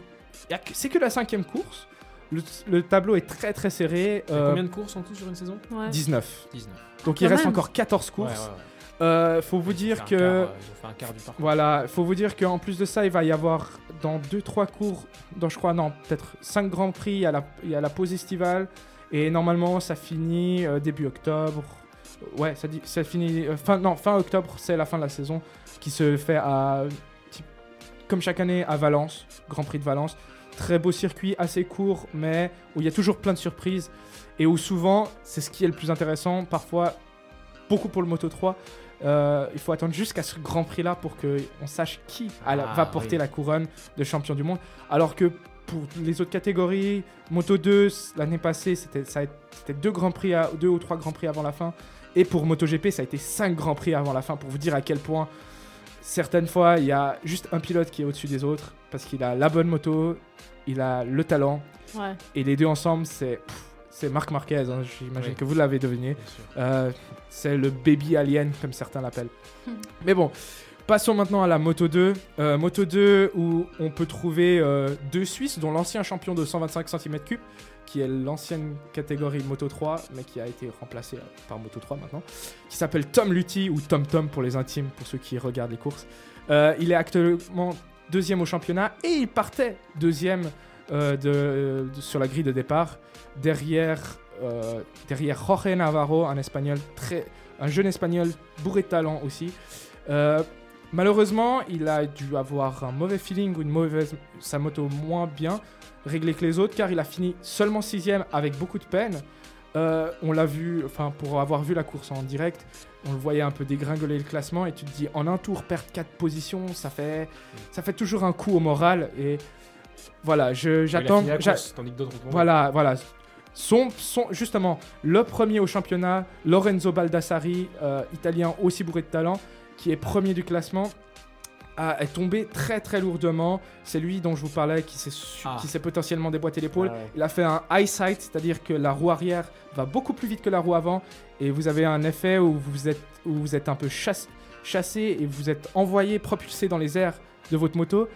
y a que, c'est que la cinquième course. Le, le tableau est très très serré. Euh, combien de courses en tout sur une saison ? Ouais. dix-neuf. dix-neuf. Donc il Quand reste même. encore quatorze courses. Ouais, ouais, ouais. Euh, faut vous dire que... Quart, euh, ils ont fait un quart du parcours. Voilà, faut vous dire qu'en plus de ça, il va y avoir dans deux trois cours, dans je crois, non, peut-être cinq grands prix, il y a la, il y a la pause estivale. Et normalement, ça finit euh, début octobre. Ouais, ça, dit, ça finit... Euh, fin, non, fin octobre, c'est la fin de la saison qui se fait à... Type, comme chaque année, à Valence, Grand Prix de Valence. Très beau circuit, assez court, mais où il y a toujours plein de surprises. Et où souvent, c'est ce qui est le plus intéressant. Parfois, beaucoup pour le Moto trois, euh, il faut attendre jusqu'à ce Grand Prix-là pour qu'on sache qui ah, la, va porter oui. la couronne de champion du monde. Alors que... Pour les autres catégories, Moto deux, l'année passée, c'était, ça a, c'était deux, grands prix à, deux ou trois Grands Prix avant la fin. Et pour MotoGP, ça a été cinq Grands Prix avant la fin, pour vous dire à quel point, certaines fois, il y a juste un pilote qui est au-dessus des autres, parce qu'il a la bonne moto, il a le talent. Ouais. Et les deux ensemble, c'est, pff, c'est Marc Marquez, hein, j'imagine oui. que vous l'avez deviné. Euh, c'est le baby alien, comme certains l'appellent. Mais bon, Passons maintenant à la Moto deux. Euh, Moto deux où on peut trouver euh, deux Suisses, dont l'ancien champion de cent vingt-cinq centimètres cubes, qui est l'ancienne catégorie Moto trois, mais qui a été remplacée par Moto trois maintenant, qui s'appelle Tom Lutti, ou Tom Tom pour les intimes, pour ceux qui regardent les courses. Euh, il est actuellement deuxième au championnat, et il partait deuxième euh, de, de, sur la grille de départ, derrière, euh, derrière Jorge Navarro, un, espagnol très, un jeune espagnol bourré de talent aussi. Euh, Malheureusement, il a dû avoir un mauvais feeling ou une mauvaise, sa moto moins bien réglée que les autres, car il a fini seulement sixième avec beaucoup de peine. Euh, on l'a vu, enfin pour avoir vu la course en direct, on le voyait un peu dégringoler le classement, et tu te dis en un tour perdre quatre positions, ça fait, ça fait toujours un coup au moral. Et voilà, je, j'attends. La j'a... course, tandis que d'autres ont voilà, voilà. Sont, sont justement le premier au championnat, Lorenzo Baldassari, euh, italien aussi bourré de talent, qui est premier du classement, a, est tombé très très lourdement. C'est lui dont je vous parlais qui s'est, su, ah. qui s'est potentiellement déboîté l'épaule. Ah ouais. Il a fait un high side, c'est-à-dire que la roue arrière va beaucoup plus vite que la roue avant, et vous avez un effet où vous êtes, où vous êtes un peu chasse, chassé, et vous êtes envoyé, propulsé dans les airs de votre moto.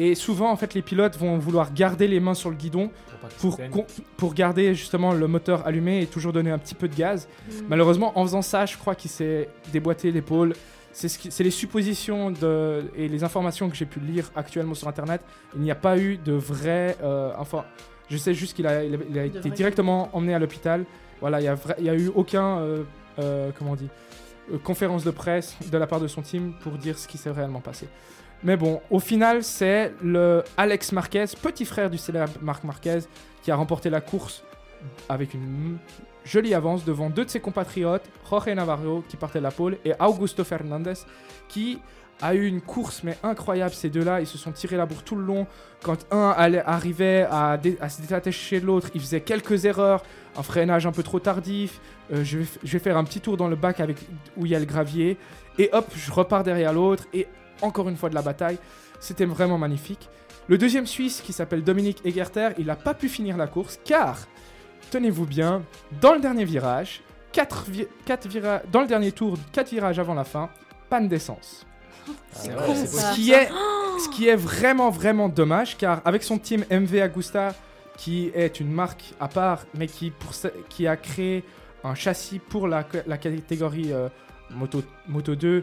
Et souvent, en fait, les pilotes vont vouloir garder les mains sur le guidon pour, con- pour garder justement le moteur allumé et toujours donner un petit peu de gaz. Mmh. Malheureusement, en faisant ça, je crois qu'il s'est déboîté l'épaule. C'est, ce qui, c'est les suppositions de, et les informations que j'ai pu lire actuellement sur Internet. Il n'y a pas eu de vrai... Euh, enfin, je sais juste qu'il a, il a, il a été directement emmené à l'hôpital. Voilà, il n'y a, vra- a eu aucun... Euh, euh, comment on dit euh, conférence de presse de la part de son team pour dire ce qui s'est réellement passé. Mais bon, au final, c'est le Alex Marquez, petit frère du célèbre Marc Marquez, qui a remporté la course avec une... jolie avance devant deux de ses compatriotes, Jorge Navarro qui partait de la pole et Augusto Fernandez qui a eu une course mais incroyable. Ces deux-là, ils se sont tirés la bourre tout le long. Quand un allait, arrivait à, dé- à se détacher de l'autre, il faisait quelques erreurs, un freinage un peu trop tardif. Euh, je, vais f- je vais faire un petit tour dans le bac avec, où il y a le gravier et hop, je repars derrière l'autre et encore une fois de la bataille. C'était vraiment magnifique. Le deuxième Suisse qui s'appelle Dominique Egerter, il n'a pas pu finir la course car... Tenez-vous bien, dans le dernier virage, quatre vi- quatre vira- dans le dernier tour, quatre virages avant la fin, panne d'essence. C'est ah ouais, cool, c'est ce, qui est, ce qui est vraiment, vraiment dommage, car avec son team M V Agusta, qui est une marque à part, mais qui, pour, qui a créé un châssis pour la, la catégorie euh, moto, Moto deux,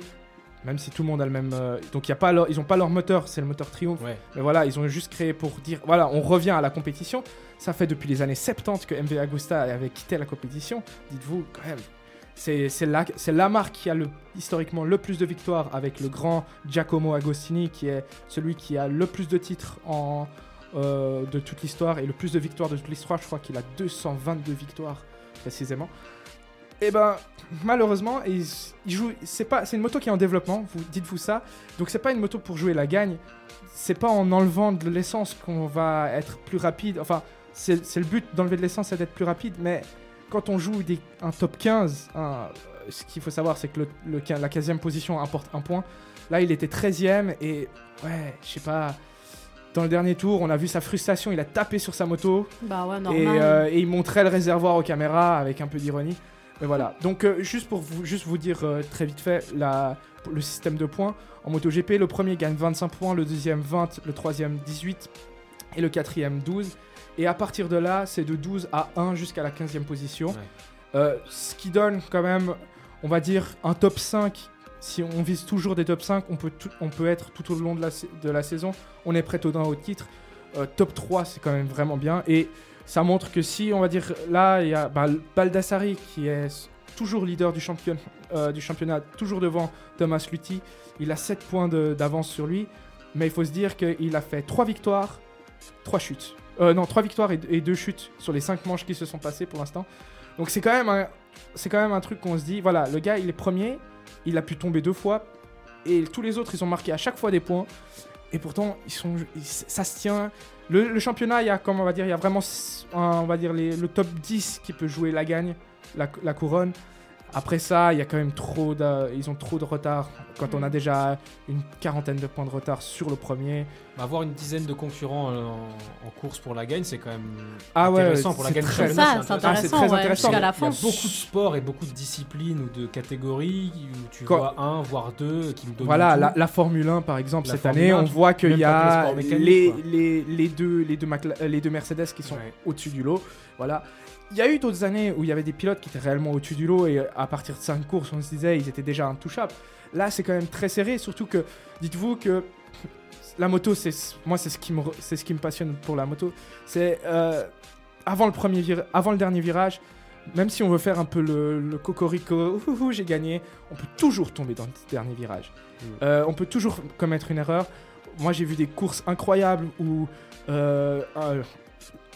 même si tout le monde a le même... Euh, donc y a pas leur, ils n'ont pas leur moteur, c'est le moteur Triumph. Ouais. Mais voilà, ils ont juste créé pour dire... Voilà, on revient à la compétition. Ça fait depuis les années soixante-dix que M V Agusta avait quitté la compétition. Dites-vous, quand même, c'est, c'est, la, c'est la marque qui a le, historiquement le plus de victoires avec le grand Giacomo Agostini, qui est celui qui a le plus de titres en, euh, de toute l'histoire et le plus de victoires de toute l'histoire. Je crois qu'il a deux cent vingt-deux victoires, précisément. Et eh ben malheureusement, ils, ils jouent, c'est, pas, c'est une moto qui est en développement, vous, dites-vous ça. Donc c'est pas une moto pour jouer la gagne. C'est pas en enlevant de l'essence qu'on va être plus rapide. Enfin, c'est, c'est le but d'enlever de l'essence, c'est d'être plus rapide. Mais quand on joue des, un top quinze, hein, ce qu'il faut savoir, c'est que le, le, la quinzième position importe un point. Là, il était treizième et ouais, je sais pas... Dans le dernier tour, on a vu sa frustration, il a tapé sur sa moto. Bah ouais, normal. Et, euh, et il montrait le réservoir aux caméras avec un peu d'ironie. Mais voilà, donc euh, juste pour vous, juste vous dire euh, très vite fait la, le système de points. En MotoGP, le premier gagne vingt-cinq points, le deuxième vingt, le troisième dix-huit et le quatrième douze. Et à partir de là, c'est de douze à un jusqu'à la quinzième position. Ouais. Euh, ce qui donne quand même, on va dire, un top cinq. Si on vise toujours des top cinq, on peut, tout, on peut être tout au long de la, de la saison. On est prête au d'un au titre. Euh, top trois, c'est quand même vraiment bien. Et... ça montre que si, on va dire, là, il y a bah, Baldassari qui est toujours leader du, champion, euh, du championnat, toujours devant Thomas Lutti. Il a sept points de, d'avance sur lui, mais il faut se dire qu'il a fait trois victoires, trois chutes. Euh, non, trois victoires et, et deux chutes sur les cinq manches qui se sont passées pour l'instant. Donc c'est quand même un, c'est quand même un truc qu'on se dit, voilà, le gars, il est premier, il a pu tomber deux fois, et tous les autres, ils ont marqué à chaque fois des points. Et pourtant, ils sont, ils, ça se tient. Le, le championnat, il y a, comment on va dire, il y a vraiment, on va dire les, le top dix qui peut jouer la gagne, la, la couronne. Après ça, il y a quand même trop de, ils ont trop de retard. Quand on a déjà une quarantaine de points de retard sur le premier. Bah, avoir une dizaine de concurrents en, en course pour la gagne, c'est quand même ah intéressant. Ouais, pour la gagne très ça, c'est intéressant. Ah, c'est très ouais, intéressant. Il y a beaucoup de sports et beaucoup de disciplines ou de catégories où tu quand... vois un, voire deux qui me donnent. Voilà, la, la Formule un par exemple la cette Formule année, un, on voit qu'il y a les, les, les, deux, les, deux Macla- les deux Mercedes qui sont ouais. au-dessus du lot. Voilà. Il y a eu d'autres années où il y avait des pilotes qui étaient réellement au-dessus du lot et à partir de cinq courses, on se disait ils étaient déjà intouchables. Là, c'est quand même très serré, surtout que, dites-vous que la moto, c'est moi, c'est ce qui me, c'est ce qui me passionne pour la moto. C'est euh, avant le premier vir, avant le dernier virage, même si on veut faire un peu le, le cocorico, ouh, ouh, j'ai gagné, on peut toujours tomber dans le dernier virage. Mmh. Euh, on peut toujours commettre une erreur. Moi, j'ai vu des courses incroyables où euh, euh,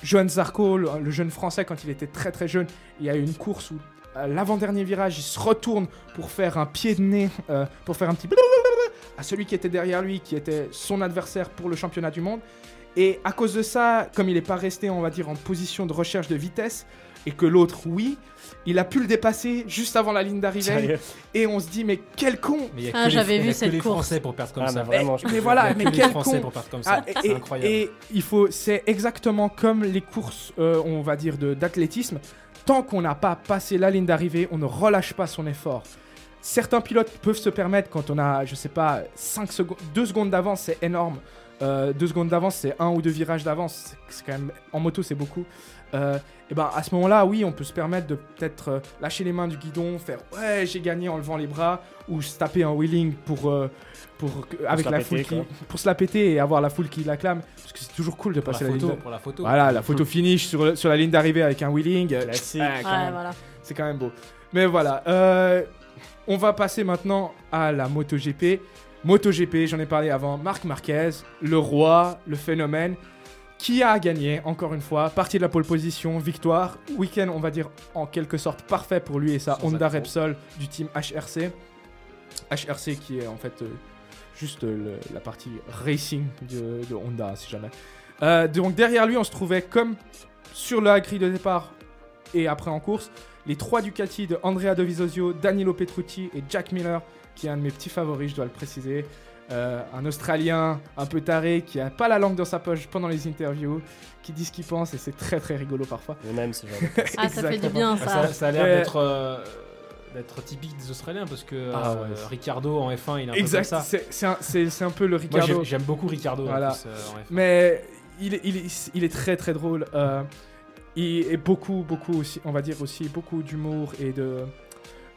Johan Zarco, le, le jeune français, quand il était très très jeune, il y a eu une course où euh, l'avant-dernier virage, il se retourne pour faire un pied de nez, euh, pour faire un petit blablabla à celui qui était derrière lui, qui était son adversaire pour le championnat du monde. Et à cause de ça, comme il n'est pas resté, on va dire, en position de recherche de vitesse, et que l'autre, oui, il a pu le dépasser juste avant la ligne d'arrivée. Sérieux. Et on se dit, mais quel con mais ah, j'avais vu cette course. Il n'y a que les Français pour perdre comme ah, ça. Mais, vraiment, mais voilà, mais quel con ah, et, c'est incroyable. Et il faut, c'est exactement comme les courses, euh, on va dire, de, d'athlétisme. Tant qu'on n'a pas passé la ligne d'arrivée, on ne relâche pas son effort. Certains pilotes peuvent se permettre, quand on a, je sais pas, cinq secondes, deux secondes d'avance, c'est énorme. Euh, deux secondes d'avance, c'est un ou deux virages d'avance. C'est, c'est quand même, en moto, c'est beaucoup. Euh, et ben à ce moment-là, oui, on peut se permettre de peut-être euh, lâcher les mains du guidon, faire ouais j'ai gagné en levant les bras, ou se taper un wheeling pour euh, pour, pour avec la, la péter, foule qui, pour se la péter et avoir la foule qui l'acclame, parce que c'est toujours cool de passer la, la photo, ligne. De... Pour la photo. Voilà la photo finish sur le, sur la ligne d'arrivée avec un wheeling. Euh, Classique. Ouais, quand ouais, même, voilà. C'est quand même beau. Mais voilà, euh, on va passer maintenant à la MotoGP. MotoGP, j'en ai parlé avant. Marc Marquez, le roi, le phénomène. Qui a gagné, encore une fois, partie de la pole position, victoire, week-end, on va dire, en quelque sorte parfait pour lui et sa Sans Honda accro. Repsol du team H R C. H R C qui est en fait euh, juste euh, le, la partie racing de, de Honda, si jamais. Euh, donc derrière lui, on se trouvait comme sur la grille de départ et après en course, les trois Ducati de Andrea Dovizioso, Danilo Petrucci et Jack Miller, qui est un de mes petits favoris, je dois le préciser. Euh, un Australien un peu taré qui a pas la langue dans sa poche pendant les interviews, qui dit ce qu'il pense et c'est très très rigolo parfois. Et même ce genre de ah ça fait du bien ça. Ça, ça a l'air d'être, euh, d'être typique des Australiens parce que ah, euh, ouais. Ricciardo en F un il est un exact, peu comme ça. C'est, c'est, un, c'est, c'est un peu le Ricciardo. Moi, j'aime, j'aime beaucoup Ricciardo voilà. en plus, euh, en F un. Mais il, il, il, il est très très drôle euh, il est beaucoup beaucoup aussi on va dire aussi beaucoup d'humour et de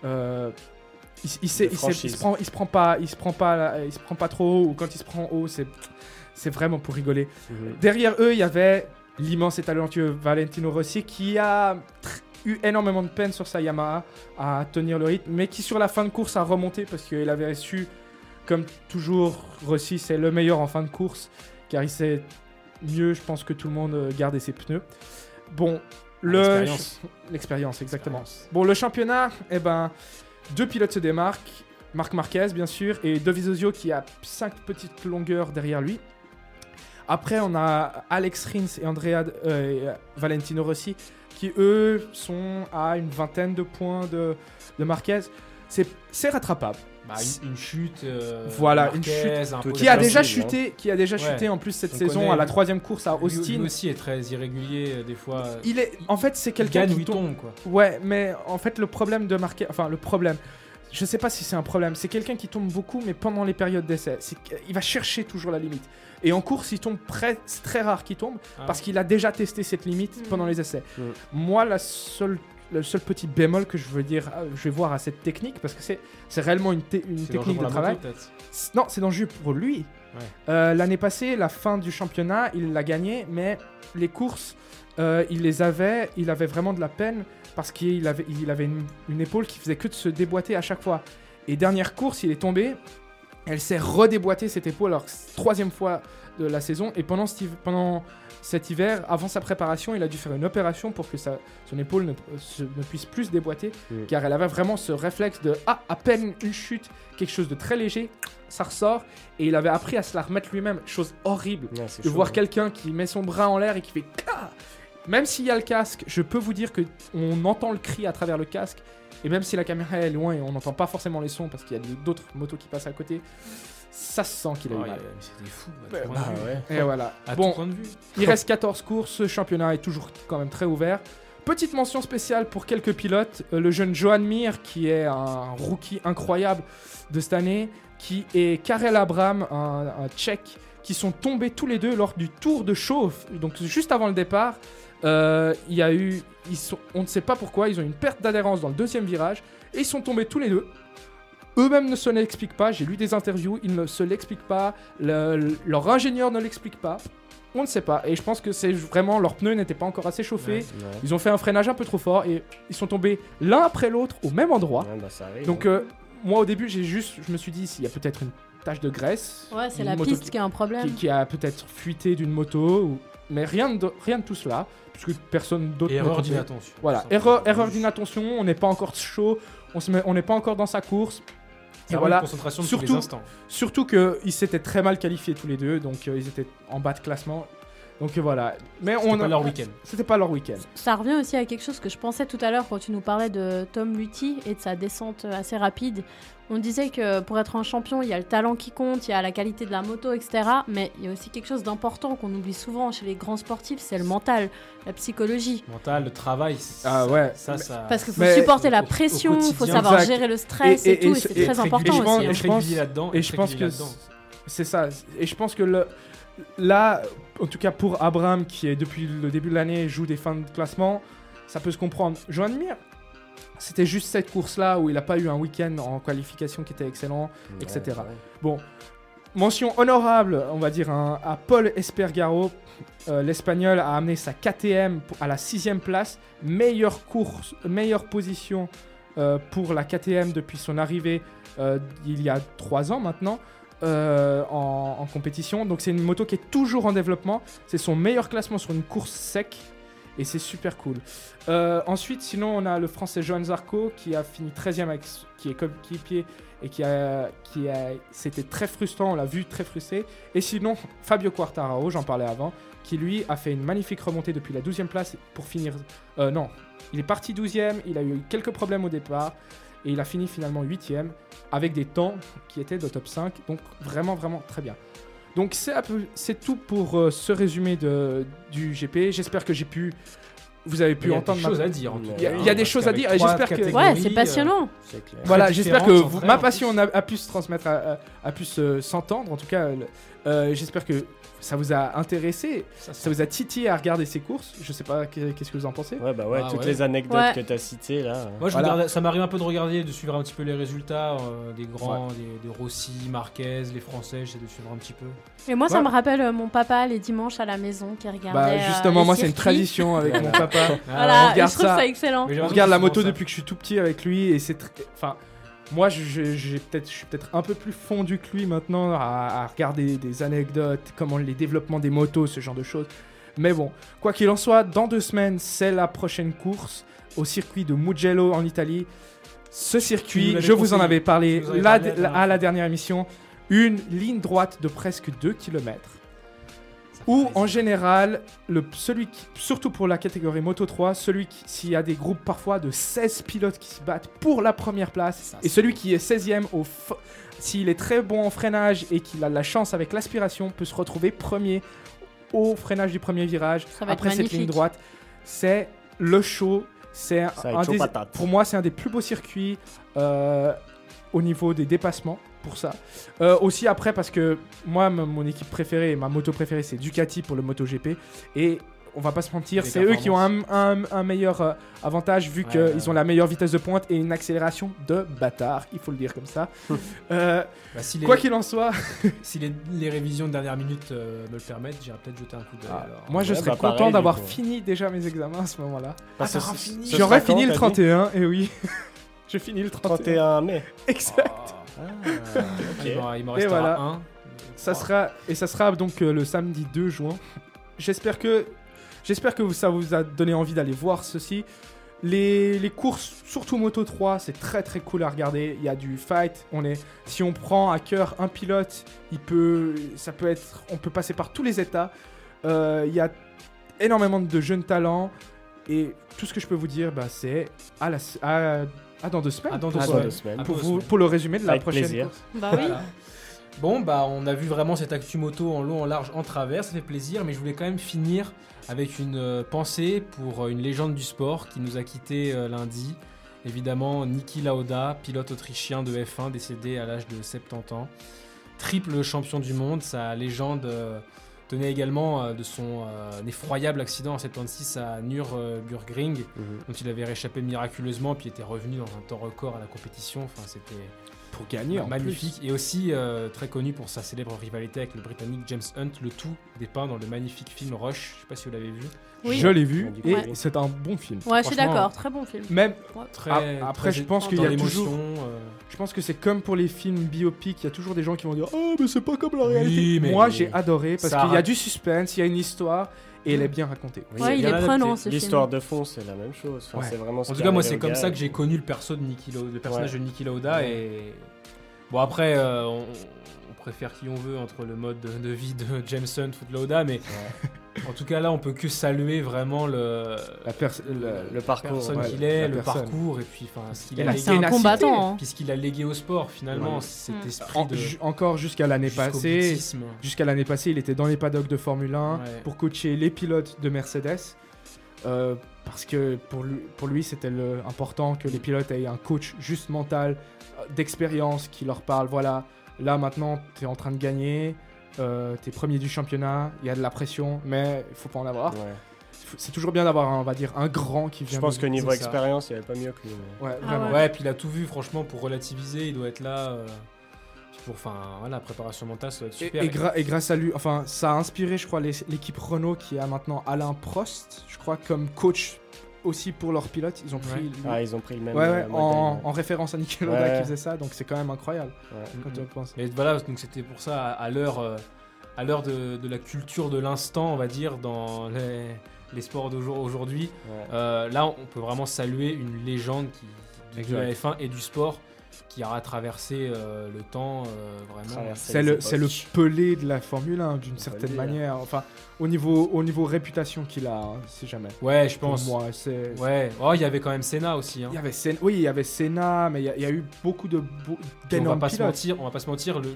euh, Il, il, sait, il, sait, il, se prend, il se prend pas, il se prend pas, il se prend pas trop haut ou quand il se prend haut, c'est, c'est vraiment pour rigoler. Mmh. Derrière eux, il y avait l'immense et talentueux Valentino Rossi qui a eu énormément de peine sur sa Yamaha à tenir le rythme, mais qui sur la fin de course a remonté parce qu'il avait su, comme toujours, Rossi c'est le meilleur en fin de course car il sait mieux, je pense que tout le monde garder ses pneus. Bon, le l'expérience, l'expérience exactement. L'expérience. Bon, le championnat, eh ben. Deux pilotes se démarquent, Marc Marquez bien sûr et Dovizioso qui a cinq petites longueurs derrière lui. Après on a Alex Rins et Andrea euh, et Valentino Rossi qui eux sont à une vingtaine de points de, de Marquez. C'est, c'est rattrapable. Bah, une, une chute. Euh, voilà, Marquez, une chute. Un qui, a déjà chuté, hein. qui a déjà chuté ouais. en plus cette on saison connaît, à la troisième course à Austin. Lui, lui aussi est très irrégulier euh, des fois. Il est, en fait, c'est quelqu'un qui tombe. tombe quoi. Ouais, mais en fait, le problème de Marquez. Enfin, le problème. Je sais pas si c'est un problème. C'est quelqu'un qui tombe beaucoup, mais pendant les périodes d'essai. C'est, il va chercher toujours la limite. Et en course, il tombe très, c'est très rare qu'il tombe ah. parce qu'il a déjà testé cette limite mmh. pendant les essais. Mmh. Moi, la seule. Le seul petit bémol que je veux dire, je vais voir à cette technique, parce que c'est, c'est réellement une, t- une c'est technique de travail. Montée, non, c'est dangereux pour lui. Ouais. Euh, l'année passée, la fin du championnat, il l'a gagné, mais les courses, euh, il les avait, il avait vraiment de la peine, parce qu'il avait, il avait une, une épaule qui faisait que de se déboîter à chaque fois. Et dernière course, il est tombé, elle s'est redéboîtée cette épaule, alors troisième fois de la saison, et pendant Steve, pendant... cet hiver, avant sa préparation, il a dû faire une opération pour que sa, son épaule ne, se, ne puisse plus se déboîter, mmh. car elle avait vraiment ce réflexe de « Ah, à peine une chute, quelque chose de très léger, ça ressort », et il avait appris à se la remettre lui-même, chose horrible, ouais, de chaud, voir hein. quelqu'un qui met son bras en l'air et qui fait « Ah !» Même s'il y a le casque, je peux vous dire qu'on entend le cri à travers le casque. Et même si la caméra est loin et on n'entend pas forcément les sons parce qu'il y a d'autres motos qui passent à côté, ça se sent qu'il a eu mal. C'était fou. Et voilà. Bon, il reste quatorze courses. Ce championnat est toujours quand même très ouvert. Petite mention spéciale pour quelques pilotes. Euh, le jeune Johan Mir, qui est un rookie incroyable de cette année, qui est Karel Abraham, un, un Tchèque, qui sont tombés tous les deux lors du tour de chauffe. Donc juste avant le départ, euh, il y a eu, ils sont, on ne sait pas pourquoi, ils ont eu une perte d'adhérence dans le deuxième virage et ils sont tombés tous les deux. Eux-mêmes ne se l'expliquent pas. J'ai lu des interviews, ils ne se l'expliquent pas. Le, le, leur ingénieur ne l'explique pas. On ne sait pas. Et je pense que c'est vraiment... Leurs pneus n'étaient pas encore assez chauffés. Ouais, ouais. Ils ont fait un freinage un peu trop fort et ils sont tombés l'un après l'autre au même endroit. Ouais, bah ça arrive, donc euh, moi au début, j'ai juste, je me suis dit s'il y a peut-être une tache de graisse. Ouais, c'est la piste qui, qui a un problème. Qui, qui a peut-être fuité d'une moto. Ou... Mais rien de, rien de tout cela. Puisque personne d'autre... Erreur d'inattention. Voilà, erreur, erreur d'inattention. On n'est pas encore chaud. On se met, on n'est pas encore dans sa course. Et voilà, concentration de surtout, tous les instants. Surtout qu'ils s'étaient très mal qualifiés tous les deux, donc euh, ils étaient en bas de classement. Donc euh, voilà. Mais c'était on pas a... leur week-end. C'était pas leur week-end. Ça revient aussi à quelque chose que je pensais tout à l'heure quand tu nous parlais de Tom Luthi et de sa descente assez rapide. On disait que pour être un champion, il y a le talent qui compte, il y a la qualité de la moto, et cetera. Mais il y a aussi quelque chose d'important qu'on oublie souvent chez les grands sportifs, c'est le mental, la psychologie. Le mental, le travail. Ah ouais. Ça, ça, parce qu'il faut supporter la pression, il faut savoir exact. gérer le stress et, et, et, et tout, et, et c'est et très et important et aussi. Et je pense, là-dedans, et je pense que là-dedans. c'est ça. Et je pense que le, là, en tout cas pour Abraham, qui est depuis le début de l'année joue des fins de classement, ça peut se comprendre. Johan Mir. C'était juste cette course-là où il n'a pas eu un week-end en qualification qui était excellent, ouais, et cetera. Ouais. Bon, mention honorable, on va dire, hein, à Paul Espargaró. Euh, L'Espagnol a amené sa K T M à la sixième place. Meilleure course, meilleure position euh, pour la K T M depuis son arrivée euh, il y a trois ans maintenant euh, en, en compétition. Donc c'est une moto qui est toujours en développement. C'est son meilleur classement sur une course sec. Et c'est super cool. Euh, ensuite, sinon, on a le Français Johan Zarco qui a fini treizième, avec, qui est coéquipier et qui a, qui a, c'était très frustrant, on l'a vu très frustré. Et sinon, Fabio Quartararo, j'en parlais avant, qui lui a fait une magnifique remontée depuis la douzième place pour finir. Euh, non, il est parti douzième, il a eu quelques problèmes au départ et il a fini finalement huitième avec des temps qui étaient de top cinq. Donc vraiment, vraiment très bien. Donc c'est, peu, c'est tout pour euh, ce résumé de, du G P. J'espère que j'ai pu, vous avez pu entendre. Il y a des choses à dire. Il y a, il y a des choses à dire et j'espère que ouais, c'est passionnant. C'est clair. Voilà, j'espère que vous, ma passion a, a pu se transmettre, a, a, a pu se, s'entendre. En tout cas, euh, j'espère que ça vous a intéressé, ça, ça vous a titillé à regarder ces courses. Je sais pas qu'est-ce que vous en pensez. Ouais, bah ouais, ah, toutes ouais. les anecdotes ouais. que t'as citées là. Moi, je voilà. regarde, ça m'arrive un peu de regarder, de suivre un petit peu les résultats euh, des grands, ouais. des, de Rossi, Marquez, les Français, j'essaie de suivre un petit peu. Et moi, ouais. ça me rappelle euh, mon papa les dimanches à la maison qui regardait. Bah, justement, euh, moi, circuits. C'est une tradition avec mon papa. Voilà, on regarde je trouve ça, ça excellent. On regarde la moto ça. depuis que je suis tout petit avec lui et c'est tr... enfin. Moi, je, j'ai peut-être, je suis peut-être un peu plus fondu que lui maintenant à, à regarder des anecdotes, comment les développements des motos, ce genre de choses. Mais bon, quoi qu'il en soit, dans deux semaines, c'est la prochaine course au circuit de Mugello en Italie. Ce circuit, vous je vous en avais parlé, vous la, parlé la, à la dernière émission, une ligne droite de presque deux kilomètres. Où, en général, le, celui qui, surtout pour la catégorie Moto trois, celui qui, s'il y a des groupes parfois de seize pilotes qui se battent pour la première place, ça, et celui cool. qui est seizième, au f- s'il est très bon en freinage et qu'il a de la chance avec l'aspiration, peut se retrouver premier au freinage du premier virage, après cette ligne droite. C'est le show. C'est un, un des, pour moi, c'est un des plus beaux circuits euh, au niveau des dépassements. Pour ça. Euh, aussi après parce que moi m- mon équipe préférée, ma moto préférée c'est Ducati pour le MotoGP et on va pas se mentir, les c'est eux qui ont un, un, un meilleur euh, avantage vu ouais, qu'ils ouais. ont la meilleure vitesse de pointe et une accélération de bâtard, il faut le dire comme ça. euh, bah, si les, quoi qu'il en soit, si les, les révisions de dernière minute euh, me le permettent, j'irai peut-être jeter un coup d'œil. Ah, moi ouais, je serais bah, content pareil, d'avoir fini déjà mes examens à ce moment-là. Bah, ah, ce, fini. Ce J'aurais fini le trente et un, et oui. J'ai fini le trente et un mai. Exact. Oh. Ah, okay. Il m'en restera et voilà. un. Ça sera, et ça sera donc euh, le samedi deux juin. J'espère que, j'espère que ça vous a donné envie d'aller voir ceci. Les, les courses, surtout Moto trois, c'est très très cool à regarder. Il y a du fight. On est, si on prend à cœur un pilote, il peut, ça peut être, on peut passer par tous les états. Euh, il y a énormément de jeunes talents. Et tout ce que je peux vous dire, bah, c'est à, la, à, à dans deux semaines. À dans deux semaines. semaines. Pour, vous, pour le résumé de ça la prochaine plaisir. course. Bah oui. Voilà. Bon, bah, on a vu vraiment cette actu moto en long, en large, en travers. Ça fait plaisir, mais je voulais quand même finir avec une euh, pensée pour euh, une légende du sport qui nous a quittés euh, lundi. Évidemment, Niki Lauda, pilote autrichien de F un, décédé à l'âge de soixante-dix ans. Triple champion du monde, sa légende euh, tenait également euh, de son euh, effroyable accident en soixante-seize à Nürburgring, mmh. dont il avait réchappé miraculeusement, puis était revenu dans un temps record à la compétition. Enfin, c'était pour gagner, magnifique. Et aussi euh, très connu pour sa célèbre rivalité avec le Britannique James Hunt, le tout dépeint dans le magnifique film Rush. Je ne sais pas si vous l'avez vu. Oui. Je l'ai vu et ouais. c'est un bon film. Ouais, je suis d'accord, très bon film. Même ouais. très, après, très je pense qu'il y a toujours. Euh... Je pense que c'est comme pour les films biopics, il y a toujours des gens qui vont dire oh mais c'est pas comme la réalité. Oui, mais Moi mais... j'ai adoré parce Ça qu'il y a du suspense, il y a une histoire. Et elle est bien racontée. Oui, ouais, il est prenant ce film. L'histoire de fond, c'est la même chose. Enfin, ouais. c'est vraiment ce en tout cas, moi, c'est comme ça que j'ai connu le, perso de Niki Lauda, le personnage ouais. de Niki Lauda. Ouais. Et... Bon, après, euh, on, on préfère qui on veut entre le mode de, de vie de Jameson, Foot Lauda, mais ouais. en tout cas, là, on peut que saluer vraiment le, la pers- le, le parcours, personne ouais, qu'il est, le personne. parcours, et puis ce qu'il a légué, un combattant, hein. puisqu'il a légué au sport, finalement, ouais. cet esprit en, de... J- encore jusqu'à l'année passée, jusqu'à l'année passée, il était dans les paddocks de Formule un ouais. pour coacher les pilotes de Mercedes, euh, parce que pour lui, pour lui c'était le, important que les pilotes aient un coach juste mental, d'expérience, qui leur parle, voilà, là maintenant t'es en train de gagner, euh, t'es premier du championnat, il y a de la pression, mais il faut pas en avoir. Ouais. C'est toujours bien d'avoir, on va dire, un grand qui vient. Je pense que niveau expérience, il n'y avait pas mieux que lui. Mais... Ouais, ah ouais. ouais, puis il a tout vu, franchement, pour relativiser, il doit être là. Euh, pour, enfin, voilà, la préparation mentale, ça doit être super. Et, et, gra- et grâce à lui, enfin, ça a inspiré, je crois, les, l'équipe Renault qui a maintenant Alain Prost, je crois, comme coach. Aussi pour leurs pilotes, ils ont pris, ouais. le... ah, ils ont pris le même ouais, ouais, modèle, en, ouais. en référence à Niki Lauda ouais. qui faisait ça, donc c'est quand même incroyable ouais. quand mm-hmm. on pense. Et voilà, donc c'était pour ça, à l'heure, à l'heure de, de la culture de l'instant, on va dire, dans les, les sports d'aujourd'hui, ouais. euh, là on peut vraiment saluer une légende qui, de la F un et du sport qui aura traversé euh, le temps, euh, vraiment. C'est le, c'est le Pelé de la Formule un, d'une On certaine manière. Enfin, au niveau, au niveau réputation qu'il a, hein, c'est jamais. Ouais, je pense. Pour moi, c'est... Ouais. Oh, il y avait quand même Senna aussi. Hein. Il y avait Senna, oui, il y avait Senna, mais il y, y a eu beaucoup de beaux, d'énormes on va pas pilotes. Se mentir, on va pas se mentir, le,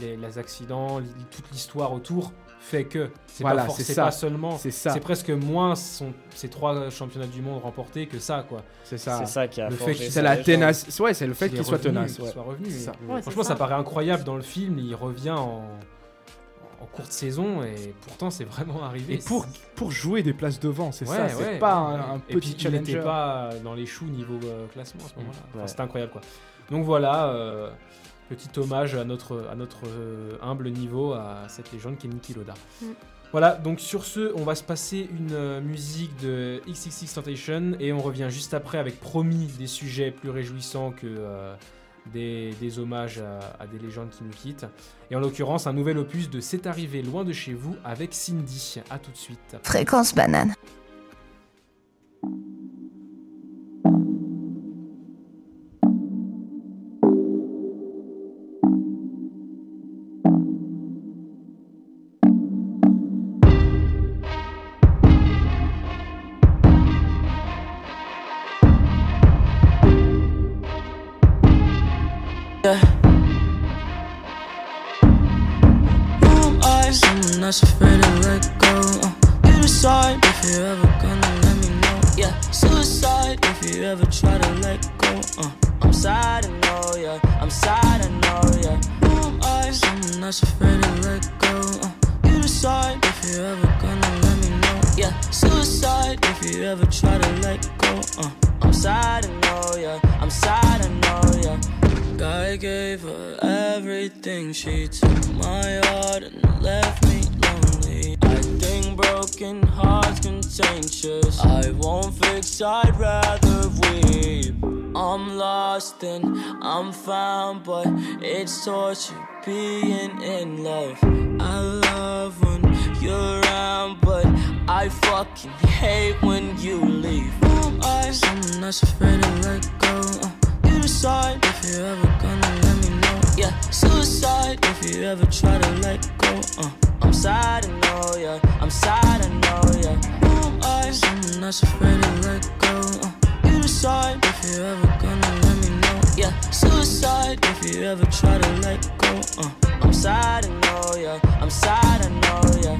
les, les accidents, les, toute l'histoire autour fait que c'est voilà, pas forcément, c'est pas seulement, c'est, ça. c'est presque moins son, ces trois championnats du monde remportés que ça quoi. C'est ça, c'est ça qui a le fait qu'il, c'est la ténacité, ouais, c'est le fait qu'il, qu'il soit tenace, qu'il soit revenu. C'est ça. Ouais, franchement, c'est ça. Ça paraît incroyable dans le film, il revient en, en courte saison et pourtant c'est vraiment arrivé. Et pour pour jouer des places devant, c'est ouais, ça, c'est ouais, pas ouais. un, un petit puis, challenger. Il n'était pas dans les choux niveau euh, classement à ce moment-là. Enfin, ouais. C'était incroyable quoi. Donc voilà. Euh, Petit hommage à notre, à notre euh, humble niveau, à cette légende qui est Niki Lauda. Mm. Voilà, donc sur ce, on va se passer une euh, musique de XXXTentacion et on revient juste après avec, promis, des sujets plus réjouissants que euh, des, des hommages à, à des légendes qui nous quittent. Et en l'occurrence, un nouvel opus de C'est arrivé loin de chez vous avec Cindy. A tout de suite. Fréquence banane. That's afraid to let go. Uh, you decide if you're ever gonna let me know. Yeah, suicide if you ever try to let go. Uh, I'm sad, I know, yeah. I'm sad, I know, yeah. Who am I? Someone that's afraid to let go. Uh, you decide if you're ever gonna let me know. Yeah, suicide if you ever try to let go. Uh, I'm sad, I know, yeah. I'm sad, I know, yeah. I gave her everything, she took my heart and left me lonely. I think broken hearts contagious, I won't fix, I'd rather weep. I'm lost and I'm found, but it's torture being in love. I love when you're around, but I fucking hate when you leave. Who am I? Someone that's afraid to let go. uh, You decide if you're ever gonna let me know. Yeah, suicide if you ever try to let go. uh, I'm sad, I know, yeah. I'm sad, I know, yeah. Who am I? Someone that's afraid to let go. Uh, you decide if you're ever gonna let me know. Yeah, suicide if you ever try to let go. Uh, I'm sad, I know, yeah. I'm sad, I know, yeah.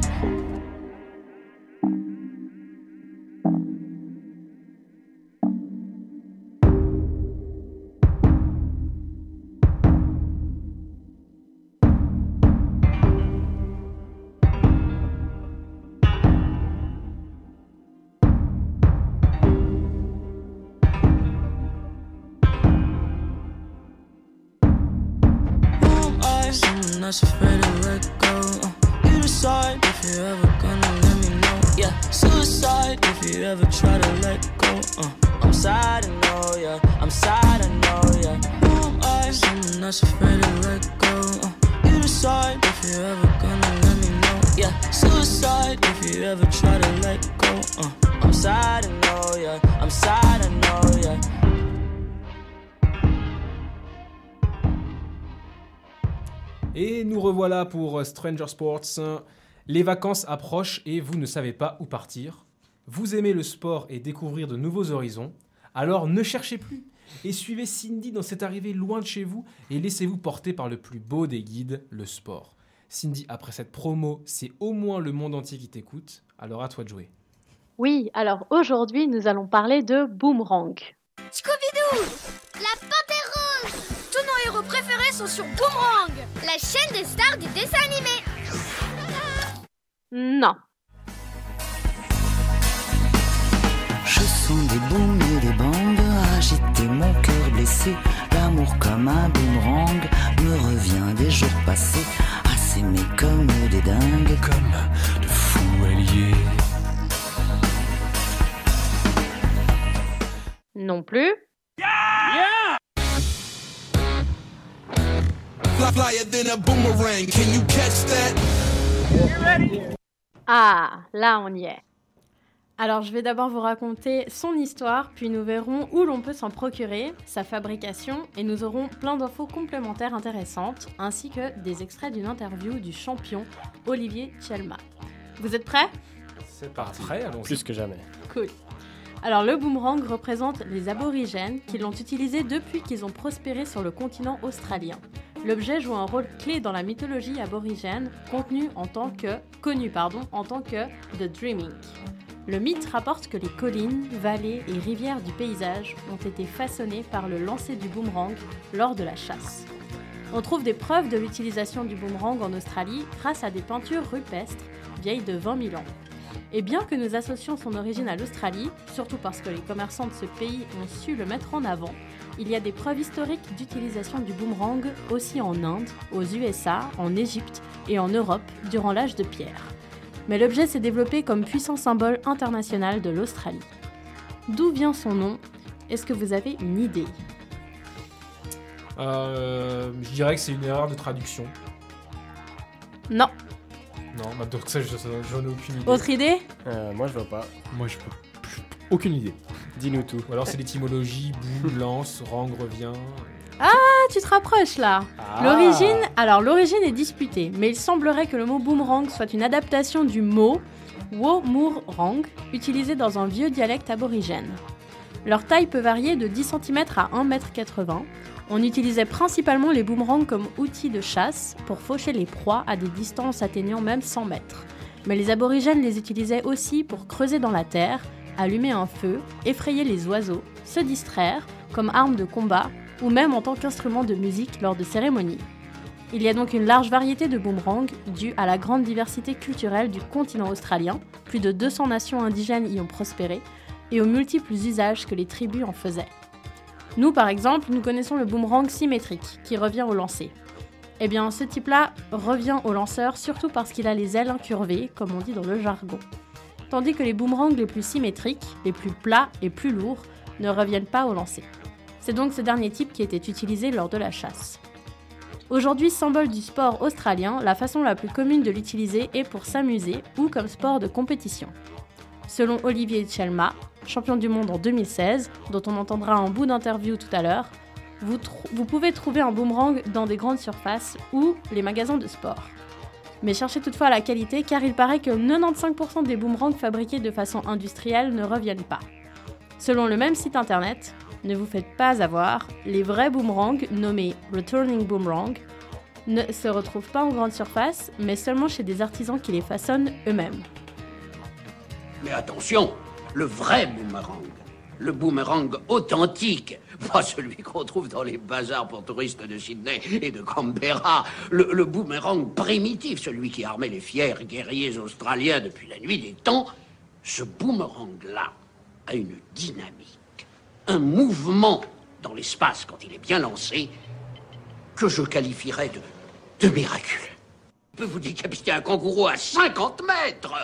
That's afraid to let go. Uh, you decide if you're ever gonna let me know. Yeah, suicide if you ever try to let go. Uh, I'm sad, I know, yeah. I'm sad, I know, yeah. Who am I? Someone that's afraid to let go. Uh, you decide if you're ever gonna let me know. Yeah, suicide if you ever try to let go. Uh, I'm sad, I know, yeah. I'm sad, I know, yeah. Et nous revoilà pour Stranger Sports. Les vacances approchent et vous ne savez pas où partir. Vous aimez le sport et découvrir de nouveaux horizons. Alors ne cherchez plus et suivez Cindy dans cette arrivée loin de chez vous et laissez-vous porter par le plus beau des guides, le sport. Cindy, après cette promo, c'est au moins le monde entier qui t'écoute. Alors à toi de jouer. Oui, alors aujourd'hui nous allons parler de Boomerang. Scooby-Doo, la panthère rose. Tous nos héros préférés sont sur Boomerang, la chaîne des stars du dessin animé. Non. Je sens des bombes et des bandes agiter mon cœur blessé. L'amour comme un boomerang me revient des jours passés. À s'aimer comme des dingues, comme de fous alliés. Non plus. Yeah, yeah. Ah, là on y est. Alors je vais d'abord vous raconter son histoire, puis nous verrons où l'on peut s'en procurer, sa fabrication, et nous aurons plein d'infos complémentaires intéressantes, ainsi que des extraits d'une interview du champion Olivier Tchelma. Vous êtes prêts ? C'est parti. Prêt, allons-y. Plus que jamais. Cool. Alors le boomerang représente les aborigènes qui l'ont utilisé depuis qu'ils ont prospéré sur le continent australien. L'objet joue un rôle clé dans la mythologie aborigène, connu en tant que, connu pardon, en tant que The Dreaming. Le mythe rapporte que les collines, vallées et rivières du paysage ont été façonnées par le lancer du boomerang lors de la chasse. On trouve des preuves de l'utilisation du boomerang en Australie grâce à des peintures rupestres vieilles de vingt mille ans. Et bien que nous associons son origine à l'Australie, surtout parce que les commerçants de ce pays ont su le mettre en avant, il y a des preuves historiques d'utilisation du boomerang aussi en Inde, aux U S A, en Égypte et en Europe durant l'âge de pierre. Mais l'objet s'est développé comme puissant symbole international de l'Australie. D'où vient son nom ? Est-ce que vous avez une idée ? Euh, je dirais que c'est une erreur de traduction. Non. Non, bah donc ça, je, j'en ai aucune idée. Autre idée ? euh, Moi, je vois pas. Moi, je peux. Aucune idée. Dis-nous tout. Ou alors, c'est l'étymologie, boule, lance, rang, revient. Ah, tu te rapproches, là. Ah. L'origine, alors, l'origine est disputée, mais il semblerait que le mot boomerang soit une adaptation du mot womurang, utilisé dans un vieux dialecte aborigène. Leur taille peut varier de dix centimètres à un mètre quatre-vingts. On utilisait principalement les boomerangs comme outil de chasse pour faucher les proies à des distances atteignant même cent mètres. Mais les aborigènes les utilisaient aussi pour creuser dans la terre, allumer un feu, effrayer les oiseaux, se distraire, comme arme de combat ou même en tant qu'instrument de musique lors de cérémonies. Il y a donc une large variété de boomerangs due à la grande diversité culturelle du continent australien, plus de deux cents nations indigènes y ont prospéré, et aux multiples usages que les tribus en faisaient. Nous, par exemple, nous connaissons le boomerang symétrique, qui revient au lancer. Eh bien, ce type-là revient au lanceur surtout parce qu'il a les ailes incurvées, comme on dit dans le jargon. Tandis que les boomerangs les plus symétriques, les plus plats et plus lourds, ne reviennent pas au lancer. C'est donc ce dernier type qui était utilisé lors de la chasse. Aujourd'hui, symbole du sport australien, la façon la plus commune de l'utiliser est pour s'amuser ou comme sport de compétition. Selon Olivier Tchelma, champion du monde en deux mille seize, dont on entendra un bout d'interview tout à l'heure, vous, tr- vous pouvez trouver un boomerang dans des grandes surfaces ou les magasins de sport. mais cherchez toutefois la qualité car il paraît que quatre-vingt-quinze pour cent des boomerangs fabriqués de façon industrielle ne reviennent pas. Selon le même site internet, ne vous faites pas avoir, les vrais boomerangs, nommés returning boomerangs, ne se retrouvent pas en grande surface, mais seulement chez des artisans qui les façonnent eux-mêmes. Mais attention, le vrai boomerang, le boomerang authentique, pas celui qu'on trouve dans les bazars pour touristes de Sydney et de Canberra, le, le boomerang primitif, celui qui armait les fiers guerriers australiens depuis la nuit des temps, ce boomerang-là a une dynamique, un mouvement dans l'espace quand il est bien lancé, que je qualifierais de, de miraculeux. Je peux vous décapiter un kangourou à cinquante mètres!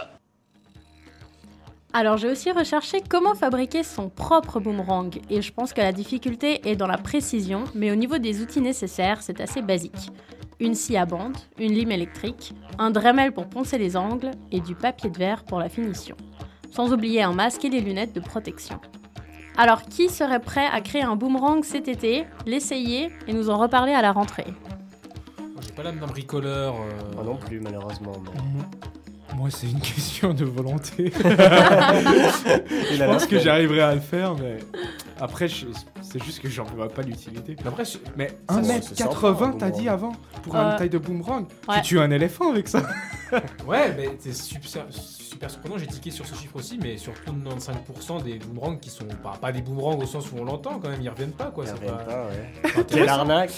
Alors j'ai aussi recherché comment fabriquer son propre boomerang, et je pense que la difficulté est dans la précision, mais au niveau des outils nécessaires, c'est assez basique. Une scie à bande, une lime électrique, un Dremel pour poncer les angles, et du papier de verre pour la finition. Sans oublier un masque et des lunettes de protection. Alors qui serait prêt à créer un boomerang cet été, l'essayer et nous en reparler à la rentrée? J'ai pas l'âme d'un bricoleur. Euh... Moi non plus malheureusement. Mais... Moi c'est une question de volonté. Je pense que j'arriverai à le faire mais après je... c'est juste que j'en vois pas l'utilité. Après, je... Mais un mètre quatre-vingts t'as dit avant pour euh... une taille de boomerang. Ouais. Tu tues un éléphant avec ça. Ouais mais t'es super... super surprenant, j'ai tiqué sur ce chiffre aussi, mais surtout quatre-vingt-quinze pour cent des boomerangs qui sont bah, pas des boomerangs au sens où on l'entend quand même, ils reviennent pas quoi. Ils reviennent pas, pas ouais. Quelle arnaque.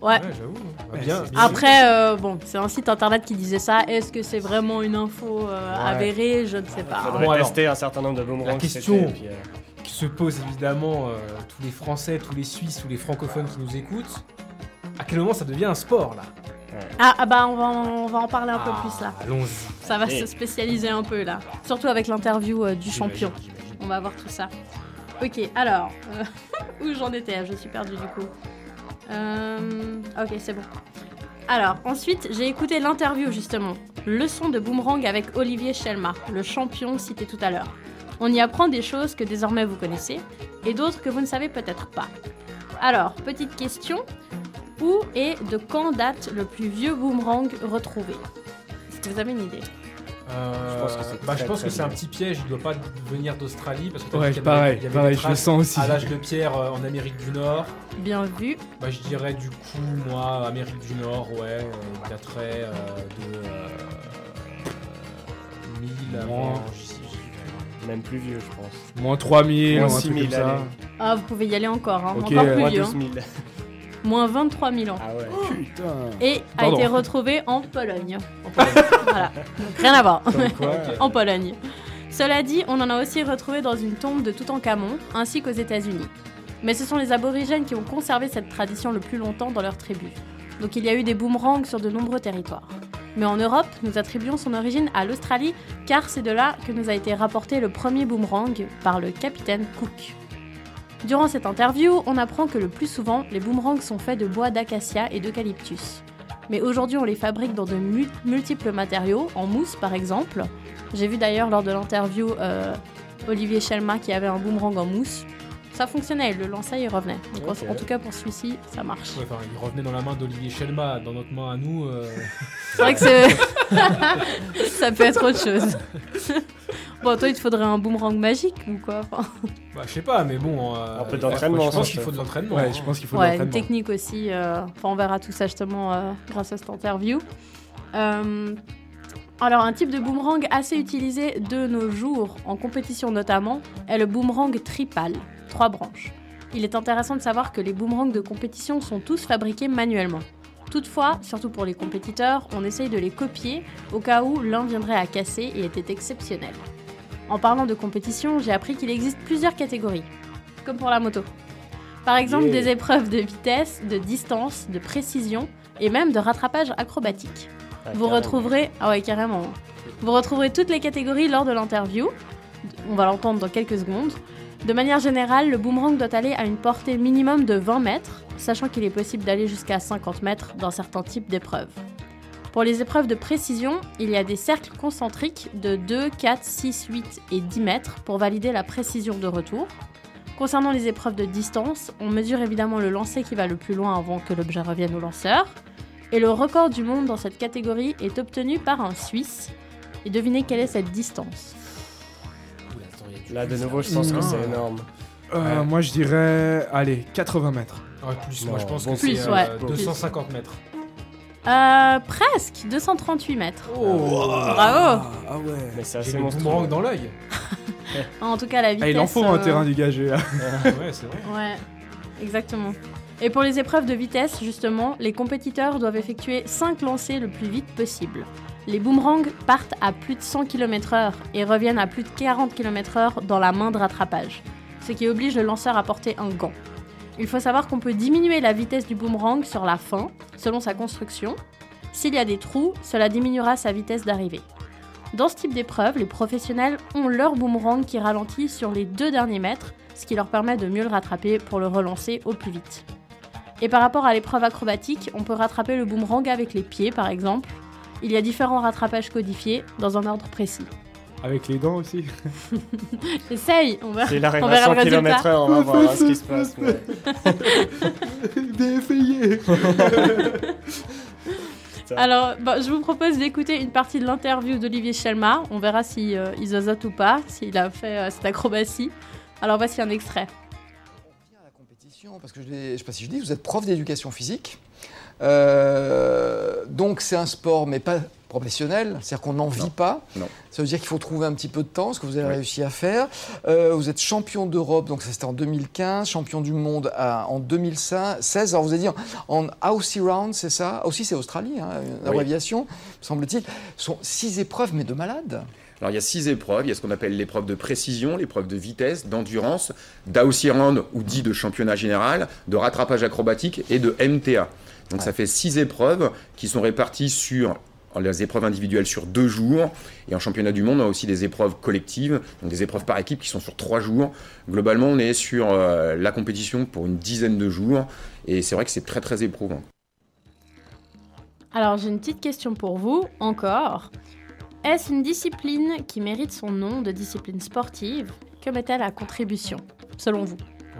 Ouais, ouais j'avoue. Bah, bien, bien après, euh, bon, c'est un site internet qui disait ça, est-ce que c'est vraiment une info euh, ouais. avérée, je ne sais pas. Il faudrait bon, tester alors, un certain nombre de boomerangs. La question qui euh... se pose évidemment euh, tous les Français, tous les Suisses, tous les francophones qui nous écoutent, à quel moment ça devient un sport là? Ah, ah bah on va, on va en parler un ah, peu plus là. Allons-y. Ça va Allez. se spécialiser un peu là. Surtout avec l'interview euh, du champion. On va voir tout ça. Ok, alors, euh, où j'en étais? Je suis perdue du coup. Euh, ok, c'est bon. Alors, ensuite, j'ai écouté l'interview justement. Leçon de boomerang avec Olivier Chelma, le champion cité tout à l'heure. On y apprend des choses que désormais vous connaissez et d'autres que vous ne savez peut-être pas. Alors, petite question. Où et de quand date le plus vieux boomerang retrouvé? Est-ce que vous avez une idée? euh, Je pense que c'est, bah, je pense que c'est un petit piège, il ne doit pas venir d'Australie parce que ouais, qu'il y pareil, avait, il y avait pareil, des traces je le sens aussi. À l'âge de pierre euh, en Amérique du Nord. Bien vu. Bah, je dirais du coup, moi, Amérique du Nord, ouais, euh, d'attrait euh, de euh, mille avant. Même plus vieux, je pense. Moins trois mille, moins six mille. Ah, vous pouvez y aller encore, hein. Okay, encore plus moins vieux. douze mille. Moins vingt-trois mille ans. Ah ouais, oh putain. Et Pardon. a été retrouvé en Pologne. En Pologne. Voilà. Donc, rien à voir. Quoi, en Pologne. Cela dit, on en a aussi retrouvé dans une tombe de Toutankhamon, ainsi qu'aux États-Unis. Mais ce sont les aborigènes qui ont conservé cette tradition le plus longtemps dans leur tribu. Donc il y a eu des boomerangs sur de nombreux territoires. Mais en Europe, nous attribuons son origine à l'Australie, car c'est de là que nous a été rapporté le premier boomerang par le capitaine Cook. Durant cette interview, on apprend que le plus souvent, les boomerangs sont faits de bois d'acacia et d'eucalyptus. Mais aujourd'hui, on les fabrique dans de mu- multiples matériaux, en mousse par exemple. J'ai vu d'ailleurs lors de l'interview euh, Olivier Chelma qui avait un boomerang en mousse. Ça fonctionnait, il le lançait et il revenait. Donc okay. en, en tout cas pour celui-ci, ça marche. Ouais, enfin, il revenait dans la main d'Olivier Chelma, dans notre main à nous. Euh... C'est vrai que c'est... ça peut être autre chose. Bon, toi, il te faudrait un boomerang magique ou quoi enfin... Bah, je sais pas, mais bon. Euh, un peu d'entraînement. Je pense qu'il faut de l'entraînement. Ouais, je pense qu'il faut de l'entraînement. Ouais, une technique aussi. Euh... Enfin, on verra tout ça justement euh, grâce à cette interview. Euh... Alors, un type de boomerang assez utilisé de nos jours, en compétition notamment, est le boomerang tripale, trois branches. Il est intéressant de savoir que les boomerangs de compétition sont tous fabriqués manuellement. Toutefois, surtout pour les compétiteurs, on essaye de les copier au cas où l'un viendrait à casser et était exceptionnel. En parlant de compétition, j'ai appris qu'il existe plusieurs catégories, comme pour la moto. Par exemple, yeah. des épreuves de vitesse, de distance, de précision et même de rattrapage acrobatique. Ah, Vous carrément. retrouverez... Ah ouais, carrément. Vous retrouverez toutes les catégories lors de l'interview. On va l'entendre dans quelques secondes. De manière générale, le boomerang doit aller à une portée minimum de vingt mètres, sachant qu'il est possible d'aller jusqu'à cinquante mètres dans certains types d'épreuves. Pour les épreuves de précision, il y a des cercles concentriques de deux, quatre, six, huit et dix mètres pour valider la précision de retour. Concernant les épreuves de distance, on mesure évidemment le lancer qui va le plus loin avant que l'objet revienne au lanceur. Et le record du monde dans cette catégorie est obtenu par un Suisse. Et devinez quelle est cette distance. Là, de nouveau, je pense non. que c'est énorme. Euh, ouais. Moi, je dirais, allez, quatre-vingts mètres. Ouais, plus, non, moi, je pense bon, que plus, c'est ouais, euh, deux cent cinquante mètres. Euh, presque, deux cent trente-huit mètres. Oh, wow. Bravo. Ah ouais. Mais c'est assez monstrueux dans l'œil. En tout cas, la vitesse... Ah, il en faut euh... un terrain dégagé, là. Ouais, c'est vrai. Ouais, exactement. Et pour les épreuves de vitesse, justement, les compétiteurs doivent effectuer cinq lancers le plus vite possible. Les boomerangs partent à plus de cent kilomètres heure et reviennent à plus de quarante kilomètres heure dans la main de rattrapage, ce qui oblige le lanceur à porter un gant. Il faut savoir qu'on peut diminuer la vitesse du boomerang sur la fin, selon sa construction. S'il y a des trous, cela diminuera sa vitesse d'arrivée. Dans ce type d'épreuve, les professionnels ont leur boomerang qui ralentit sur les deux derniers mètres, ce qui leur permet de mieux le rattraper pour le relancer au plus vite. Et par rapport à l'épreuve acrobatique, on peut rattraper le boomerang avec les pieds, par exemple. Il y a différents rattrapages codifiés, dans un ordre précis. Avec les dents aussi. Essaye, on va. C'est l'arrivée à cent kilomètres heure, on va voir ce qui se passe. Mais... D'essayer. Alors, bon, je vous propose d'écouter une partie de l'interview d'Olivier Chelma. On verra si euh, il zozote ou pas, s'il a fait euh, cette acrobatie. Alors, voici un extrait. À la compétition, parce que je ne sais pas si je dis, vous êtes prof d'éducation physique. Euh, donc c'est un sport, mais pas professionnel, c'est-à-dire qu'on n'en vit non. pas. Non. Ça veut dire qu'il faut trouver un petit peu de temps, ce que vous avez oui. réussi à faire. Euh, vous êtes champion d'Europe, donc ça c'était en deux mille quinze, champion du monde à, en deux mille seize. Alors vous avez dit en Aussie Round, c'est ça? Aussie, c'est Australie, hein, une abréviation, oui. semble-t-il. Ce sont six épreuves, mais de malades. Alors il y a six épreuves, il y a ce qu'on appelle l'épreuve de précision, l'épreuve de vitesse, d'endurance, d'Aussie Round, ou dit de championnat général, de rattrapage acrobatique et de M T A. Donc ça fait six épreuves qui sont réparties sur les épreuves individuelles sur deux jours. Et en championnat du monde, on a aussi des épreuves collectives, donc des épreuves par équipe qui sont sur trois jours. Globalement, on est sur euh, la compétition pour une dizaine de jours. Et c'est vrai que c'est très, très éprouvant. Alors, j'ai une petite question pour vous, encore. Est-ce une discipline qui mérite son nom de discipline sportive? Que met-elle à contribution, selon vous?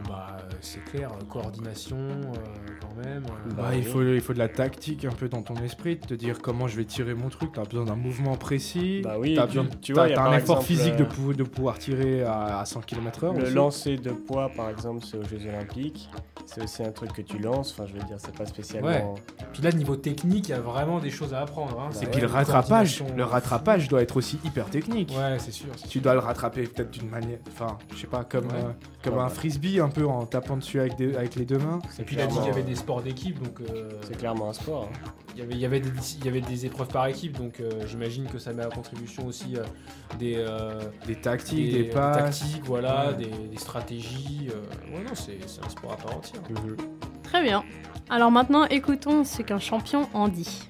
Bah, c'est clair, coordination euh, quand même. Euh, bah, il, faut, il faut de la tactique un peu dans ton esprit, de te dire comment je vais tirer mon truc. T'as besoin d'un mouvement précis, bah oui, t'as, tu, tu t'as, vois, t'as un effort exemple, physique de, pou- de pouvoir tirer à, à cent kilomètres heure. Le aussi. Lancer de poids, par exemple, c'est aux Jeux Olympiques. C'est aussi un truc que tu lances, enfin je veux dire, c'est pas spécialement... Ouais. Puis là, niveau technique, il y a vraiment des choses à apprendre. Hein. Bah c'est ouais, puis le rattrapage, le rattrapage doit être aussi hyper technique. Ouais, c'est sûr. C'est tu sûr. Dois le rattraper peut-être d'une manière... Enfin, je sais pas, comme, ouais. euh, comme ouais, un ouais. frisbee, un peu en tapant dessus avec, des, avec les deux mains. C'est et puis il a dit qu'il y avait des sports d'équipe, donc... Euh, c'est clairement un sport. Hein. Il y avait, il y avait des, il y avait des épreuves par équipe, donc euh, j'imagine que ça met à contribution aussi euh, des... Euh, des tactiques, des, des passes. Des tactiques, voilà, ouais. des, des stratégies. Euh, ouais, non, c'est, c'est un sport à part entière. Très bien. Alors maintenant, écoutons ce qu'un champion en dit.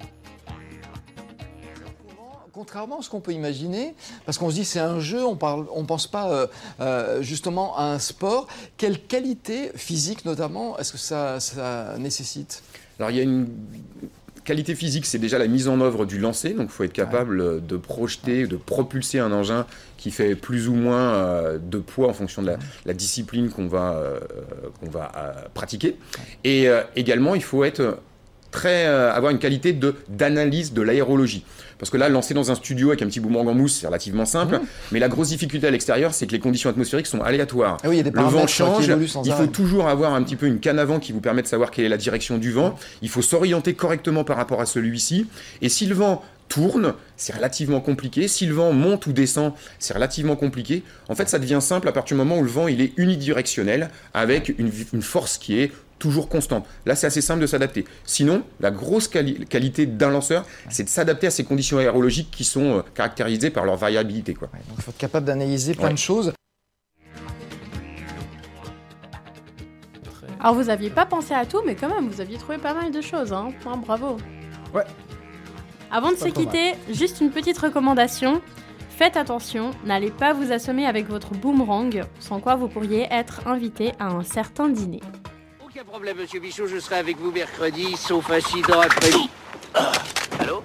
Contrairement à ce qu'on peut imaginer, parce qu'on se dit c'est un jeu, on parle, on pense pas euh, euh, justement à un sport. Quelle qualité physique notamment est-ce que ça, ça nécessite? Alors il y a une qualité physique, c'est déjà la mise en œuvre du lancer, donc il faut être capable ouais. de projeter, de propulser un engin qui fait plus ou moins euh, de poids en fonction de la, la discipline qu'on va, euh, qu'on va euh, pratiquer. Et euh, également, il faut être très, euh, avoir une qualité de, d'analyse de l'aérologie. Parce que là, lancer dans un studio avec un petit boomerang en mousse, c'est relativement simple. Mmh. Mais la grosse difficulté à l'extérieur, c'est que les conditions atmosphériques sont aléatoires. Ah oui, il y a des paramètres. Le vent change. Il faut arrêt. toujours avoir un petit peu une canne à vent qui vous permet de savoir quelle est la direction du vent. Mmh. Il faut s'orienter correctement par rapport à celui-ci. Et si le vent tourne, c'est relativement compliqué. Si le vent monte ou descend, c'est relativement compliqué. En fait, ça devient simple à partir du moment où le vent il est unidirectionnel avec une, une force qui est toujours constante. Là, c'est assez simple de s'adapter. Sinon, la grosse quali- qualité d'un lanceur, c'est de s'adapter à ces conditions aérologiques qui sont euh, caractérisées par leur variabilité. Quoi. Ouais, donc, il faut être capable d'analyser plein ouais. de choses. Alors, vous n'aviez pas pensé à tout, mais quand même, vous aviez trouvé pas mal de choses. Hein. Enfin, bravo. Ouais. Avant de se quitter, juste une petite recommandation. Faites attention, n'allez pas vous assommer avec votre boomerang, sans quoi vous pourriez être invité à un certain dîner. Aucun problème, monsieur Bichot, je serai avec vous mercredi, sauf accident après-midi. Allô ?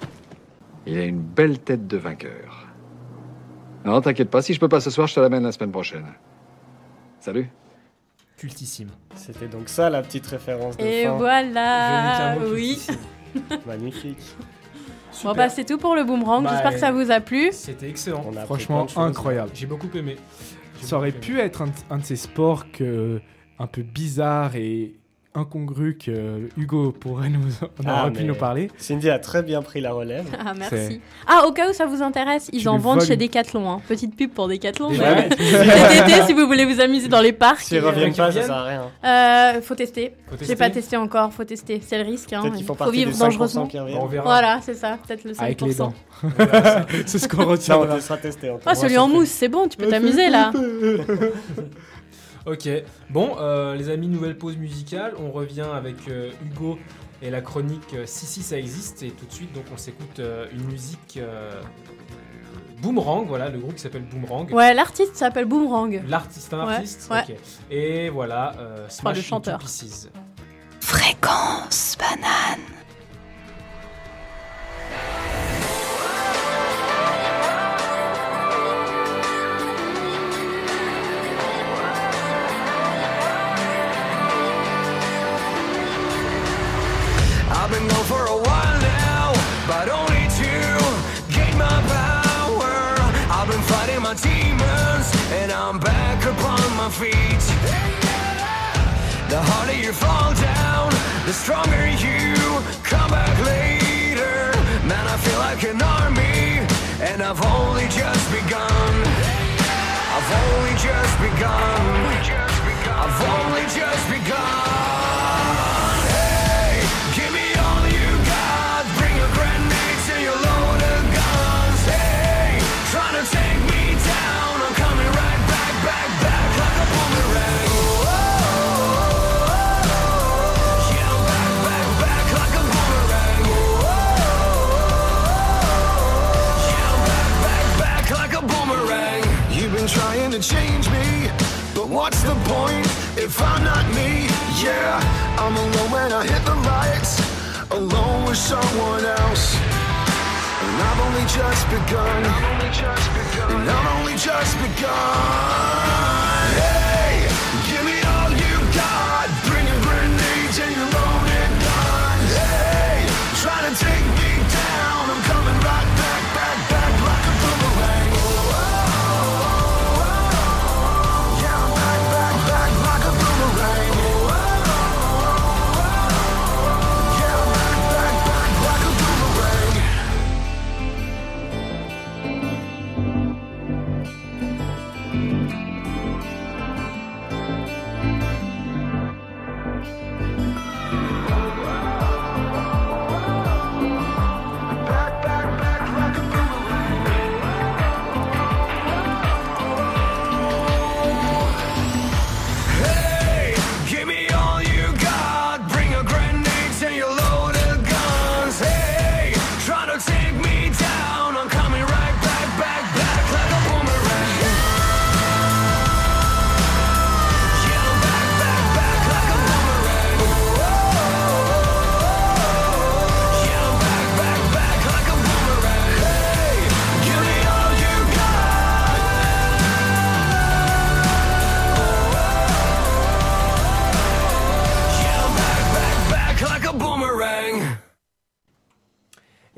Il a une belle tête de vainqueur. Non, t'inquiète pas, si je peux pas ce soir, je te l'amène la semaine prochaine. Salut. Cultissime. C'était donc ça la petite référence de Et fin. Et voilà, oui. Magnifique. Super. Bon bah c'est tout pour le boomerang, bah, j'espère que ça vous a plu. C'était excellent, franchement incroyable. J'ai beaucoup aimé. J'ai ça aurait aimé. pu être un, un de ces sports que, un peu bizarre et incongru que Hugo pourrait nous, ah, aurait pu nous parler. Cindy a très bien pris la relève. Ah merci. C'est... Ah au cas où ça vous intéresse, ils tu en vendent voles... chez Decathlon. Hein. Petite pub pour Decathlon. Ouais. Cet été si vous voulez vous amuser dans les parcs. Si ils reviennent pas, ça sert à rien. Euh, faut tester. Faut tester. J'ai pas testé encore, faut tester. C'est le risque. Hein. Il faut, faut vivre dangereusement. On verra. Voilà c'est ça, peut-être le cinq pour cent. Avec les dents. C'est ce qu'on retient. On sera testé. Ah celui en mousse, c'est bon, tu peux t'amuser là. Ok, bon, euh, les amis, nouvelle pause musicale, on revient avec euh, Hugo et la chronique euh, « Si, si, ça existe » et tout de suite, donc on s'écoute euh, une musique euh, Boomerang, voilà, le groupe qui s'appelle Boomerang. Ouais, l'artiste s'appelle Boomerang. L'artiste, un ouais, artiste ouais. Ok. Et voilà, euh, Smash enfin, chanteur. Pieces. Fréquence banane. Demons, and I'm back upon my feet. The harder you fall down, the stronger you come back later. Man, I feel like an army, and I've only just begun. I've only just begun. I've only just begun. Hey, give me all you got. Bring your grenades and your loaded guns. Hey, trying to take me. Trying to change me, but what's the point if I'm not me? Yeah, I'm alone when I hit the lights, alone with someone else. And I've only just begun, and I've only just begun, and I've only just begun. Hey, give me all you got, bring your grenades and your loaded guns. Hey, try to take me down, I'm coming right back, back, back like a boomerang.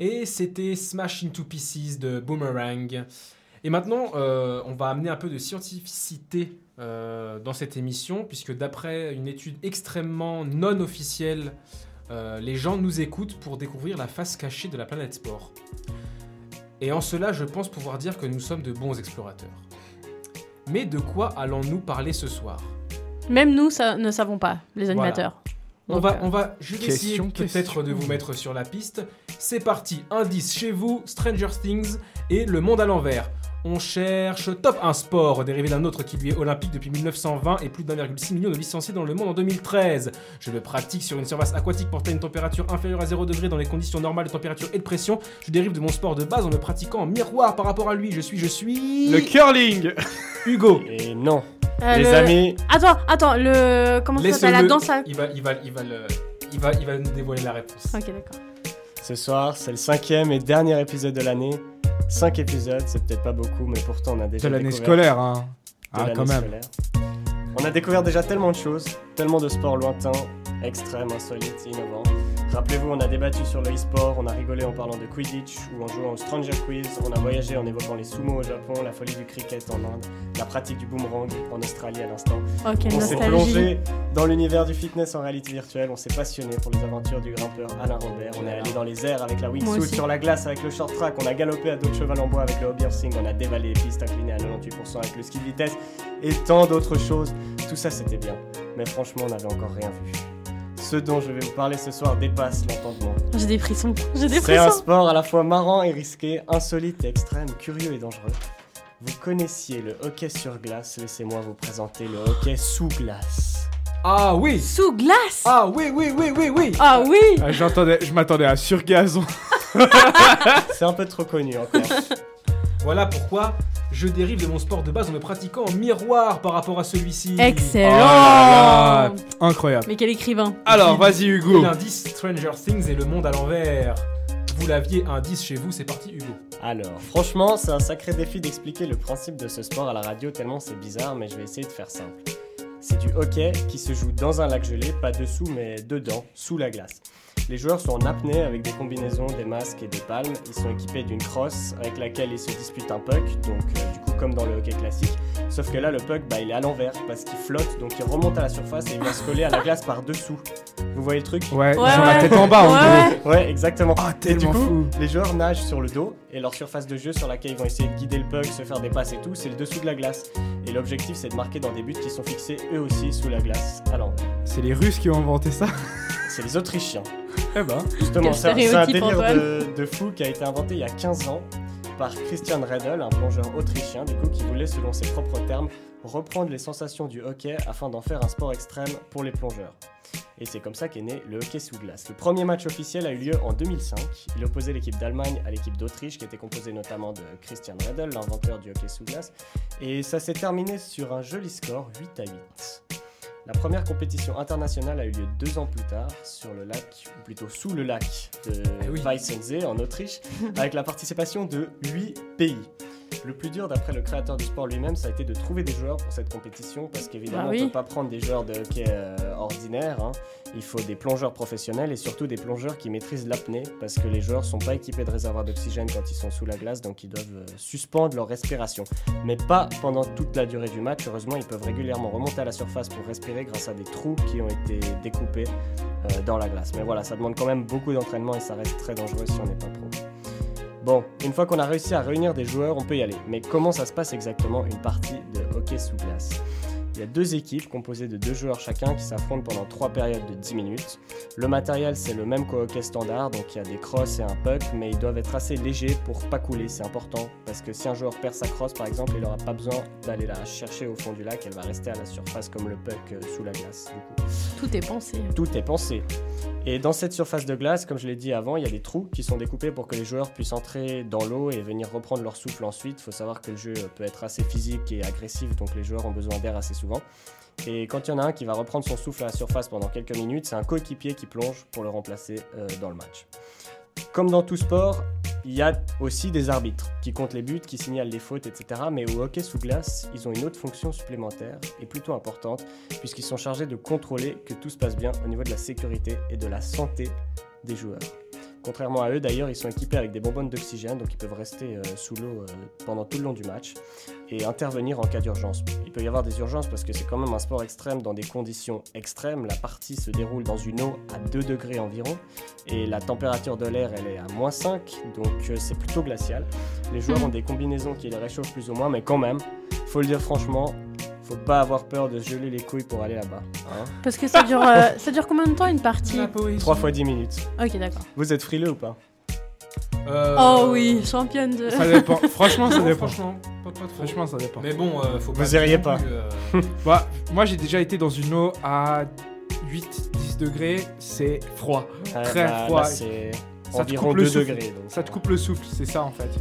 Et c'était Smash into Pieces de Boomerang. Et maintenant, euh, on va amener un peu de scientificité euh, dans cette émission, puisque d'après une étude extrêmement non officielle, euh, les gens nous écoutent pour découvrir la face cachée de la planète sport. Et en cela, je pense pouvoir dire que nous sommes de bons explorateurs. Mais de quoi allons-nous parler ce soir ? Même nous ça, ne savons pas, les animateurs. Voilà. On va, on va, je vais essayer peut-être question. de vous mettre sur la piste. C'est parti, indice chez vous, Stranger Things et le monde à l'envers. On cherche top un sport, dérivé d'un autre qui lui est olympique depuis mille neuf cent vingt et plus d'un virgule six million de licenciés dans le monde en deux mille treize. Je le pratique sur une surface aquatique portant une température inférieure à zéro degré dans les conditions normales de température et de pression. Je dérive de mon sport de base en le pratiquant en miroir par rapport à lui. Je suis, je suis... Le curling. Hugo. Et non. Euh, les le... amis. Attends, attends, le. Comment ça s'appelle ? La danse à... il, va, il, va, il, va le... il, va, il va nous dévoiler la réponse. Ok, d'accord. Ce soir, c'est le cinquième et dernier épisode de l'année. Cinq épisodes, c'est peut-être pas beaucoup, mais pourtant on a déjà. De l'année découvert... scolaire, hein. De ah, l'année quand même. Scolaire. On a découvert déjà tellement de choses, tellement de sports lointains, extrêmes, insolites, innovants. Rappelez-vous, on a débattu sur le e-sport, on a rigolé en parlant de Quidditch ou en jouant au Stranger Quiz, on a voyagé en évoquant les sumo au Japon, la folie du cricket en Inde, la pratique du boomerang en Australie à l'instant. Okay, on s'est plongé dans l'univers du fitness en réalité virtuelle, on s'est passionné pour les aventures du grimpeur Alain Robert, on est allé dans les airs avec la wingsuit, sur la glace avec le short track, on a galopé à dos de cheval en bois avec le hobby horsing, on a dévalé les pistes inclinées à quatre-vingt-dix-huit pour cent avec le ski de vitesse et tant d'autres choses. Tout ça c'était bien, mais franchement on n'avait encore rien vu. Ce dont je vais vous parler ce soir dépasse l'entendement. J'ai des frissons, j'ai des frissons. C'est un sport à la fois marrant et risqué, insolite et extrême, curieux et dangereux. Vous connaissiez le hockey sur glace, laissez-moi vous présenter le hockey sous glace. Ah oui! Sous glace! Ah oui, oui, oui, oui, oui! Ah oui! Euh, j'entendais, je m'attendais à sur gazon. C'est un peu trop connu encore. Voilà pourquoi je dérive de mon sport de base en le pratiquant en miroir par rapport à celui-ci. Excellent. Oh là là. Incroyable. Mais quel écrivain. Alors, vas-y Hugo. L'indice Stranger Things et le monde à l'envers. Vous l'aviez indice chez vous, c'est parti Hugo. Alors, franchement, c'est un sacré défi d'expliquer le principe de ce sport à la radio tellement c'est bizarre, mais je vais essayer de faire simple. C'est du hockey qui se joue dans un lac gelé, pas dessous mais dedans, sous la glace. Les joueurs sont en apnée avec des combinaisons, des masques et des palmes. Ils sont équipés d'une crosse avec laquelle ils se disputent un puck, donc euh, du coup comme dans le hockey classique. Sauf que là le puck bah, il est à l'envers parce qu'il flotte, donc il remonte à la surface et il va se coller à la glace par dessous. Vous voyez le truc ? Ouais, ils ont la tête en bas en gros. Ouais, exactement. Ah, et du coup, fou. Les joueurs nagent sur le dos et leur surface de jeu sur laquelle ils vont essayer de guider le puck, se faire des passes et tout, c'est le dessous de la glace. Et l'objectif c'est de marquer dans des buts qui sont fixés eux aussi sous la glace à l'envers. C'est les Russes qui ont inventé ça ? C'est les Autrichiens. Eh ben, justement, c'est un, c'est un délire de, de fou qui a été inventé il y a quinze ans par Christian Redl, un plongeur autrichien du coup, qui voulait, selon ses propres termes, reprendre les sensations du hockey afin d'en faire un sport extrême pour les plongeurs. Et c'est comme ça qu'est né le hockey sous glace. Le premier match officiel a eu lieu en deux mille cinq. Il opposait l'équipe d'Allemagne à l'équipe d'Autriche, qui était composée notamment de Christian Redl, l'inventeur du hockey sous glace. Et ça s'est terminé sur un joli score, huit à huit. La première compétition internationale a eu lieu deux ans plus tard sur le lac, ou plutôt sous le lac de Weissensee en Autriche, avec la participation de huit pays. Le plus dur, d'après le créateur du sport lui-même, ça a été de trouver des joueurs pour cette compétition, parce qu'évidemment, ah oui. on ne peut pas prendre des joueurs de hockey euh, ordinaires. Hein. Il faut des plongeurs professionnels et surtout des plongeurs qui maîtrisent l'apnée, parce que les joueurs ne sont pas équipés de réservoirs d'oxygène quand ils sont sous la glace, donc ils doivent euh, suspendre leur respiration. Mais pas pendant toute la durée du match. Heureusement, ils peuvent régulièrement remonter à la surface pour respirer grâce à des trous qui ont été découpés euh, dans la glace. Mais voilà, ça demande quand même beaucoup d'entraînement et ça reste très dangereux si on n'est pas pro. Bon, une fois qu'on a réussi à réunir des joueurs, on peut y aller. Mais comment ça se passe exactement une partie de hockey sous glace ? Il y a deux équipes composées de deux joueurs chacun qui s'affrontent pendant trois périodes de dix minutes. Le matériel, c'est le même qu'au hockey standard, donc il y a des crosses et un puck, mais ils doivent être assez légers pour pas couler, c'est important. Parce que si un joueur perd sa crosse, par exemple, il n'aura pas besoin d'aller la chercher au fond du lac, elle va rester à la surface comme le puck sous la glace. Du coup. Tout est pensé. Tout est pensé. Et dans cette surface de glace, comme je l'ai dit avant, il y a des trous qui sont découpés pour que les joueurs puissent entrer dans l'eau et venir reprendre leur souffle ensuite. Il faut savoir que le jeu peut être assez physique et agressif, donc les joueurs ont besoin d'air assez souvent. Et quand il y en a un qui va reprendre son souffle à la surface pendant quelques minutes, c'est un coéquipier qui plonge pour le remplacer euh, dans le match. Comme dans tout sport, il y a aussi des arbitres qui comptent les buts, qui signalent les fautes, et cetera. Mais au hockey sous glace, ils ont une autre fonction supplémentaire et plutôt importante, puisqu'ils sont chargés de contrôler que tout se passe bien au niveau de la sécurité et de la santé des joueurs. Contrairement à eux, d'ailleurs, ils sont équipés avec des bonbonnes d'oxygène, donc ils peuvent rester euh, sous l'eau euh, pendant tout le long du match et intervenir en cas d'urgence. Il peut y avoir des urgences parce que c'est quand même un sport extrême dans des conditions extrêmes. La partie se déroule dans une eau à deux degrés environ et la température de l'air, elle est à moins cinq, donc euh, c'est plutôt glacial. Les joueurs ont des combinaisons qui les réchauffent plus ou moins, mais quand même, faut le dire franchement, faut pas avoir peur de se geler les couilles pour aller là-bas. Hein, parce que ça dure, euh, ça dure combien de temps une partie ? trois fois dix minutes. Ok, d'accord. Vous êtes frileux ou pas ? euh... Oh oui, championne de... Ça dépend. Franchement, ça dépend. Franchement, pas, pas trop. Franchement, ça dépend. Mais bon, euh, faut pas... Vous iriez pas. Euh... bah, moi, j'ai déjà été dans une eau à huit à dix degrés. C'est froid. Euh, Très bah, froid. Là, c'est ça environ deux degrés. Donc, ça te coupe le souffle, c'est ça en fait.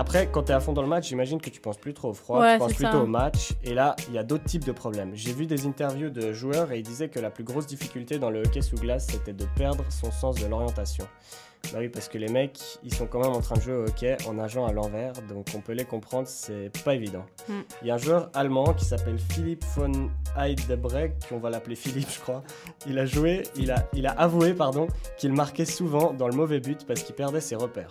Après, quand t'es à fond dans le match, j'imagine que tu penses plus trop au froid, ouais, tu penses plutôt ça. Au match. Et là, il y a d'autres types de problèmes. J'ai vu des interviews de joueurs et ils disaient que la plus grosse difficulté dans le hockey sous glace, c'était de perdre son sens de l'orientation. Bah oui, parce que les mecs, ils sont quand même en train de jouer au hockey en nageant à l'envers, donc on peut les comprendre, c'est pas évident. Il mm. y a un joueur allemand qui s'appelle Philipp von Heidebreck, on va l'appeler Philippe, je crois. Il a joué, il a, il a avoué, pardon, qu'il marquait souvent dans le mauvais but parce qu'il perdait ses repères.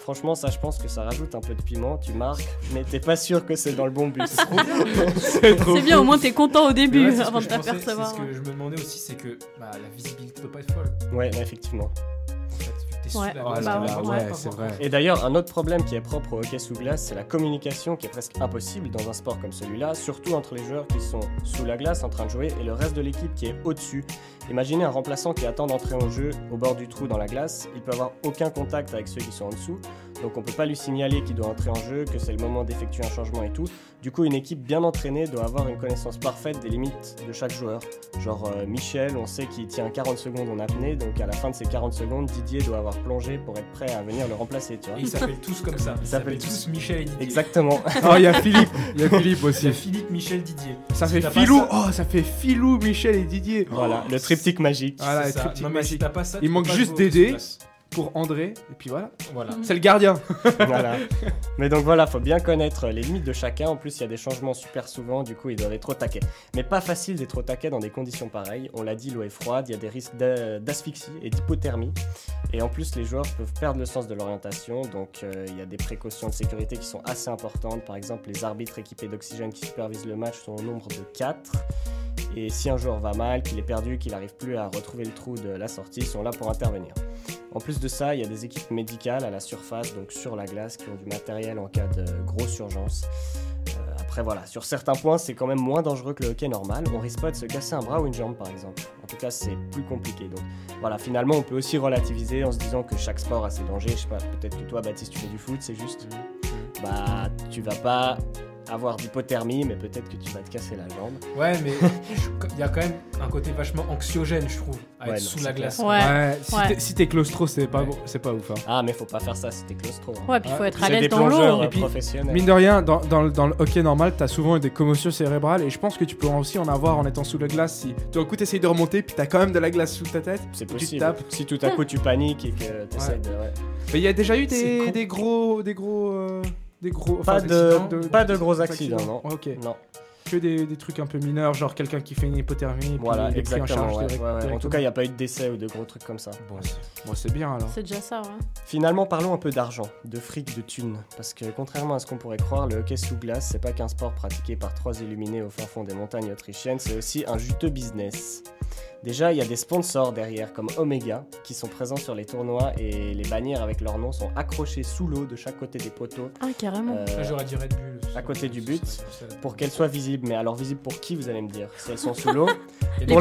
Franchement, ça, je pense que ça rajoute un peu de piment. Tu marques, mais t'es pas sûr que c'est dans le bon but. C'est trop bien. C'est, trop c'est bien, au moins t'es content au début ouais, avant de t'apercevoir. Ce que je me demandais aussi, c'est que bah, la visibilité peut pas être folle. Ouais, bah, effectivement. Ouais, ouais, bah ouais, ouais, ouais, c'est vrai. Et d'ailleurs, un autre problème qui est propre au hockey sous glace, c'est la communication qui est presque impossible dans un sport comme celui-là, surtout entre les joueurs qui sont sous la glace en train de jouer et le reste de l'équipe qui est au-dessus. Imaginez un remplaçant qui attend d'entrer en jeu au bord du trou dans la glace, il peut avoir aucun contact avec ceux qui sont en dessous, donc on peut pas lui signaler qu'il doit entrer en jeu, que c'est le moment d'effectuer un changement et tout. Du coup, une équipe bien entraînée doit avoir une connaissance parfaite des limites de chaque joueur. Genre euh, Michel, on sait qu'il tient quarante secondes en apnée, donc à la fin de ces quarante secondes, Didier doit avoir plongé pour être prêt à venir le remplacer, tu vois. Et ils s'appellent tous comme ça. Ils, ils s'appellent, s'appellent tous Michel et Didier. Exactement. Oh, il y a Philippe, il y a Philippe aussi. Il y a Philippe, Michel, Didier. Ça si fait Philou. Ça... Oh, ça fait Philou, Michel et Didier. Voilà, oh, le triptyque magique. Voilà, c'est le triptyque non, magique. Si pas ça, il manque juste Dédé. Pour André, et puis voilà, voilà. Mmh. C'est le gardien. Voilà. Mais donc voilà, faut bien connaître les limites de chacun. En plus, il y a des changements super souvent, du coup, ils doivent être au taquet. Mais pas facile d'être au taquet dans des conditions pareilles. On l'a dit, l'eau est froide, il y a des risques d'asphyxie et d'hypothermie. Et en plus, les joueurs peuvent perdre le sens de l'orientation. Donc euh, il y a des précautions de sécurité qui sont assez importantes. Par exemple, les arbitres équipés d'oxygène qui supervisent le match sont au nombre de quatre. Et si un joueur va mal, qu'il est perdu, qu'il n'arrive plus à retrouver le trou de la sortie, ils sont là pour intervenir. En plus de ça, il y a des équipes médicales à la surface, donc sur la glace, qui ont du matériel en cas de grosse urgence. Euh, après voilà, sur certains points, c'est quand même moins dangereux que le hockey normal. On risque pas de se casser un bras ou une jambe par exemple. En tout cas, c'est plus compliqué. Donc voilà, finalement, on peut aussi relativiser en se disant que chaque sport a ses dangers. Je sais pas, peut-être que toi, Baptiste, tu fais du foot, c'est juste... Bah, tu vas pas... avoir d'hypothermie, mais peut-être que tu vas te casser la jambe. Ouais, mais il y a quand même un côté vachement anxiogène, je trouve, à ouais, être non, sous la glace. Ouais. Ouais. Si, ouais. T'es, si t'es claustro, c'est pas, ouais. bon, c'est pas ouf. Hein. Ah, mais faut pas faire ça si t'es claustro. Hein. Ouais, puis il faut ah, être à l'aise dans l'eau. Et puis, mine de rien, dans, dans, dans le hockey normal, t'as souvent des commotions cérébrales, et je pense que tu peux aussi en avoir en étant sous la glace. Si tout à coup t'essayes de remonter, puis t'as quand même de la glace sous ta tête, c'est possible. Tu tapes. Si tout à coup tu paniques et que t'essayes ouais. de... Ouais. Mais il y a déjà eu des, des gros... Des gros euh... Des gros, pas, enfin, de, de, pas de gros accidents, accidents. non. Okay. non. Que des, des trucs un peu mineurs, genre quelqu'un qui fait une hypothermie. Voilà, exactement. Ouais, direct, ouais, ouais. En tout cas, il n'y a pas eu de décès ou de gros trucs comme ça. Bon, c'est, bon, c'est bien alors. C'est déjà ça, ouais. Finalement, parlons un peu d'argent, de fric, de thunes. Parce que contrairement à ce qu'on pourrait croire, le hockey sous glace, c'est pas qu'un sport pratiqué par trois illuminés au fin fond des montagnes autrichiennes, c'est aussi un juteux business. Déjà, il y a des sponsors derrière, comme Omega, qui sont présents sur les tournois et les bannières avec leur nom sont accrochées sous l'eau de chaque côté des poteaux. Ah, carrément. Euh, Là, j'aurais dit Red Bull. À côté du but, pour qu'elles soient visibles. Mais alors, visibles pour qui, vous allez me dire? Si elles sont sous l'eau... Les poissons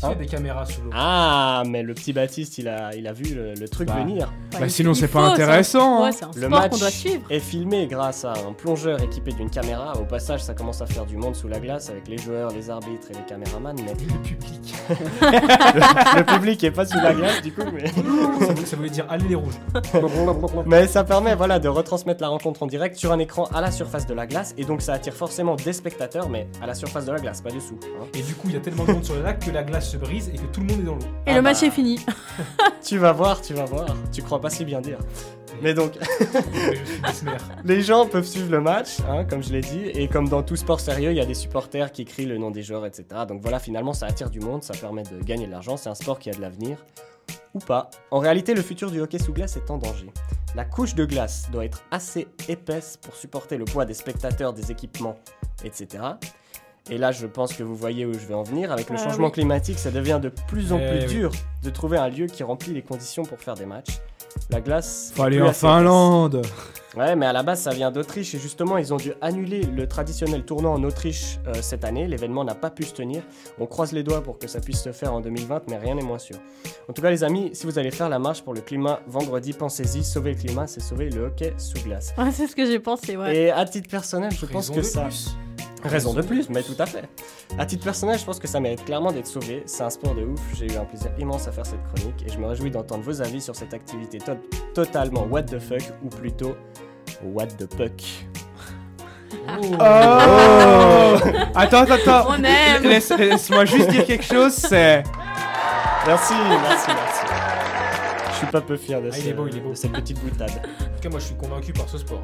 la... hein? Il y a des caméras sous l'eau. Ah, mais le petit Baptiste, il a, il a vu le, le truc bah. venir. Bah, bah sinon, c'est faut, pas intéressant. C'est un... hein. ouais, c'est un sport qu'on doit suivre. Le match est filmé grâce à un plongeur équipé d'une caméra. Au passage, ça commence à faire du monde sous la glace avec les joueurs, les arbitres et les caméramans. Mais le public... le, le public est pas sous la glace du coup, mais ça voulait dire allez les rouges. Mais ça permet voilà de retransmettre la rencontre en direct sur un écran à la surface de la glace et donc ça attire forcément des spectateurs mais à la surface de la glace, pas dessous. Hein. Et du coup il y a tellement de monde sur le lac que la glace se brise et que tout le monde est dans l'eau. Et ah le match bah... est fini. Tu vas voir, tu vas voir. Tu crois pas si bien dire. Mais donc, les gens peuvent suivre le match, hein, comme je l'ai dit, et comme dans tout sport sérieux, il y a des supporters qui crient le nom des joueurs, et cetera. Donc voilà, finalement, ça attire du monde, ça permet de gagner de l'argent, c'est un sport qui a de l'avenir. Ou pas. En réalité, le futur du hockey sous glace est en danger. La couche de glace doit être assez épaisse pour supporter le poids des spectateurs, des équipements, et cetera. Et là, je pense que vous voyez où je vais en venir. Avec le changement climatique, ça devient de plus en plus dur de trouver un lieu qui remplit les conditions pour faire des matchs. La glace... Faut aller en Finlande. Ouais, mais à la base, ça vient d'Autriche. Et justement, ils ont dû annuler le traditionnel tournoi en Autriche euh, cette année. L'événement n'a pas pu se tenir. On croise les doigts pour que ça puisse se faire en deux mille vingt, mais rien n'est moins sûr. En tout cas, les amis, si vous allez faire la marche pour le climat vendredi, pensez-y. Sauver le climat, c'est sauver le hockey sous glace. Ouais, c'est ce que j'ai pensé, ouais. Et à titre personnel, je pense que ça... Plus. Raison de plus, mais tout à fait. À titre personnel, je pense que ça mérite clairement d'être sauvé. C'est un sport de ouf, j'ai eu un plaisir immense à faire cette chronique et je me réjouis d'entendre vos avis sur cette activité to- totalement what the fuck ou plutôt what the puck. Oh. Oh. Attends, attends, attends. On aime. Laisse, laisse-moi juste dire quelque chose, c'est... Merci, merci, merci. Je suis pas peu fier de, ah, ce, beau, beau. de cette petite boutade. En tout cas, moi, je suis convaincu par ce sport.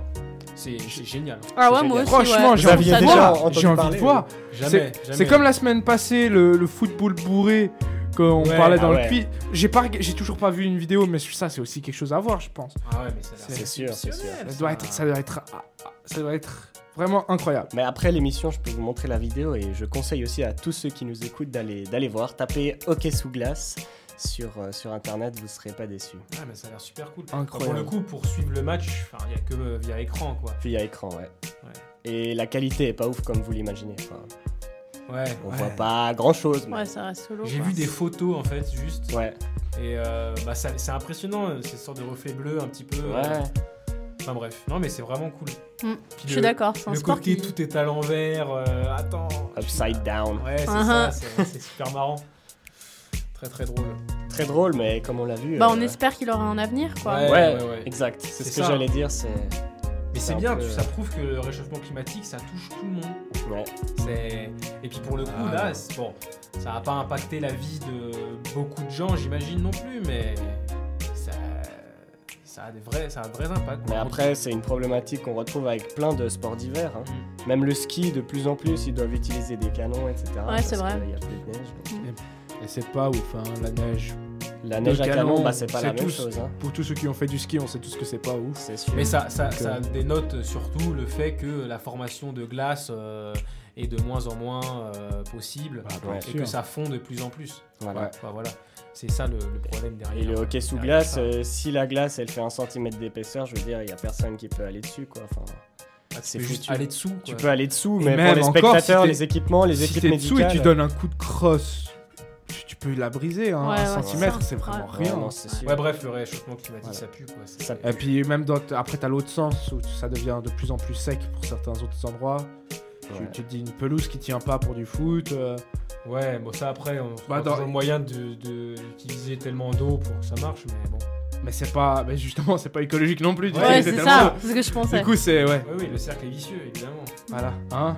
C'est, c'est génial. Ah ouais, génial. Moi aussi, franchement, ouais. j'ai envie, déjà voir. Entendu j'ai envie parler, de voir. Jamais, c'est, jamais. C'est comme la semaine passée, le, le football bourré, qu'on ouais, parlait dans ah le puits. J'ai, pas, j'ai toujours pas vu une vidéo, mais ça, c'est aussi quelque chose à voir, je pense. Ah ouais, mais ça c'est, c'est sûr, c'est sûr. Ça doit être, ça doit être, ça doit être vraiment incroyable. Mais après l'émission, je peux vous montrer la vidéo et je conseille aussi à tous ceux qui nous écoutent d'aller, d'aller voir. Tapez hockey sous glace. Sur, euh, sur internet, vous ne serez pas déçus. Ah, mais ça a l'air super cool. Incroyable. Enfin, pour le coup, pour suivre le match, il n'y a que euh, via écran, quoi. Via écran, ouais. ouais. Et la qualité n'est pas ouf comme vous l'imaginez. Enfin, ouais. On ne ouais. voit pas grand-chose. Mais... Ouais, ça reste solo. J'ai quoi. vu des photos, en fait, juste. Ouais. Et euh, bah, ça, c'est impressionnant, ces sortes de reflets bleus, un petit peu. Ouais. Euh... Enfin bref, non mais c'est vraiment cool. Mmh, je suis le, d'accord, c'est un sport. Le côté qui... tout est à l'envers, euh, attends. Upside down. Ouais, c'est uh-huh. ça, c'est, c'est super marrant. Très très drôle. Très drôle, mais comme on l'a vu... Bah on euh... espère qu'il aura un avenir, quoi. Ouais, ouais, ouais, ouais. exact. C'est, c'est ce ça. que j'allais dire, c'est... Mais c'est, c'est bien, peu... ça prouve que le réchauffement climatique, ça touche tout le monde. Ouais. C'est... Et puis pour le coup, ah, là, ouais. c'est... bon, ça n'a pas impacté la vie de beaucoup de gens, j'imagine, non plus, mais... ça... Ça a des vrais, ça a un vrai impact. Mais après, c'est une problématique qu'on retrouve avec plein de sports d'hiver. Hein. Mm. Même le ski, de plus en plus, ils doivent utiliser des canons, et cetera. Ouais, c'est vrai. Il y a plus de neige. Donc... Mm. Et c'est pas ouf, hein, la neige. La neige à canon, bah, c'est pas c'est la même tous, chose. Hein. Pour tous ceux qui ont fait du ski, on sait tous que c'est pas ouf. C'est sûr. Mais ça, ça, ça euh... dénote surtout le fait que la formation de glace euh, est de moins en moins euh, possible, bah, bah, et sûr. que ça fond de plus en plus. Voilà. Ouais. Bah, voilà. C'est ça le, le problème derrière. Et le hockey sous glace, euh, si la glace elle fait un centimètre d'épaisseur, je veux dire, il y a personne qui peut aller dessus, quoi. Enfin... Ah, tu c'est peux foutu. juste aller dessous. Quoi. Tu peux aller dessous, mais même, pour les spectateurs, si les équipements, les si équipes t'es médicales. Dessous et tu donnes un coup de crosse. Tu peux la briser, hein, ouais, un ouais, centimètre, c'est, c'est vraiment vrai. rien. Non, c'est ouais, bref, le réchauffement climatique, voilà. ça pue, quoi. Ça pue. Et puis même dans t- après, t'as l'autre sens où ça devient de plus en plus sec pour certains autres endroits. Ouais. Tu, tu te dis une pelouse qui tient pas pour du foot. Euh... Ouais, bon ça après, on bah, trouve dans... moyen de, de utiliser tellement d'eau pour que ça marche, mais bon. Mais c'est pas, mais justement, c'est pas écologique non plus. Ouais, ouais c'est, c'est ça, c'est ce que je pensais. Du coup, c'est ouais. Oui, ouais, le cercle est vicieux, évidemment. Voilà, hein,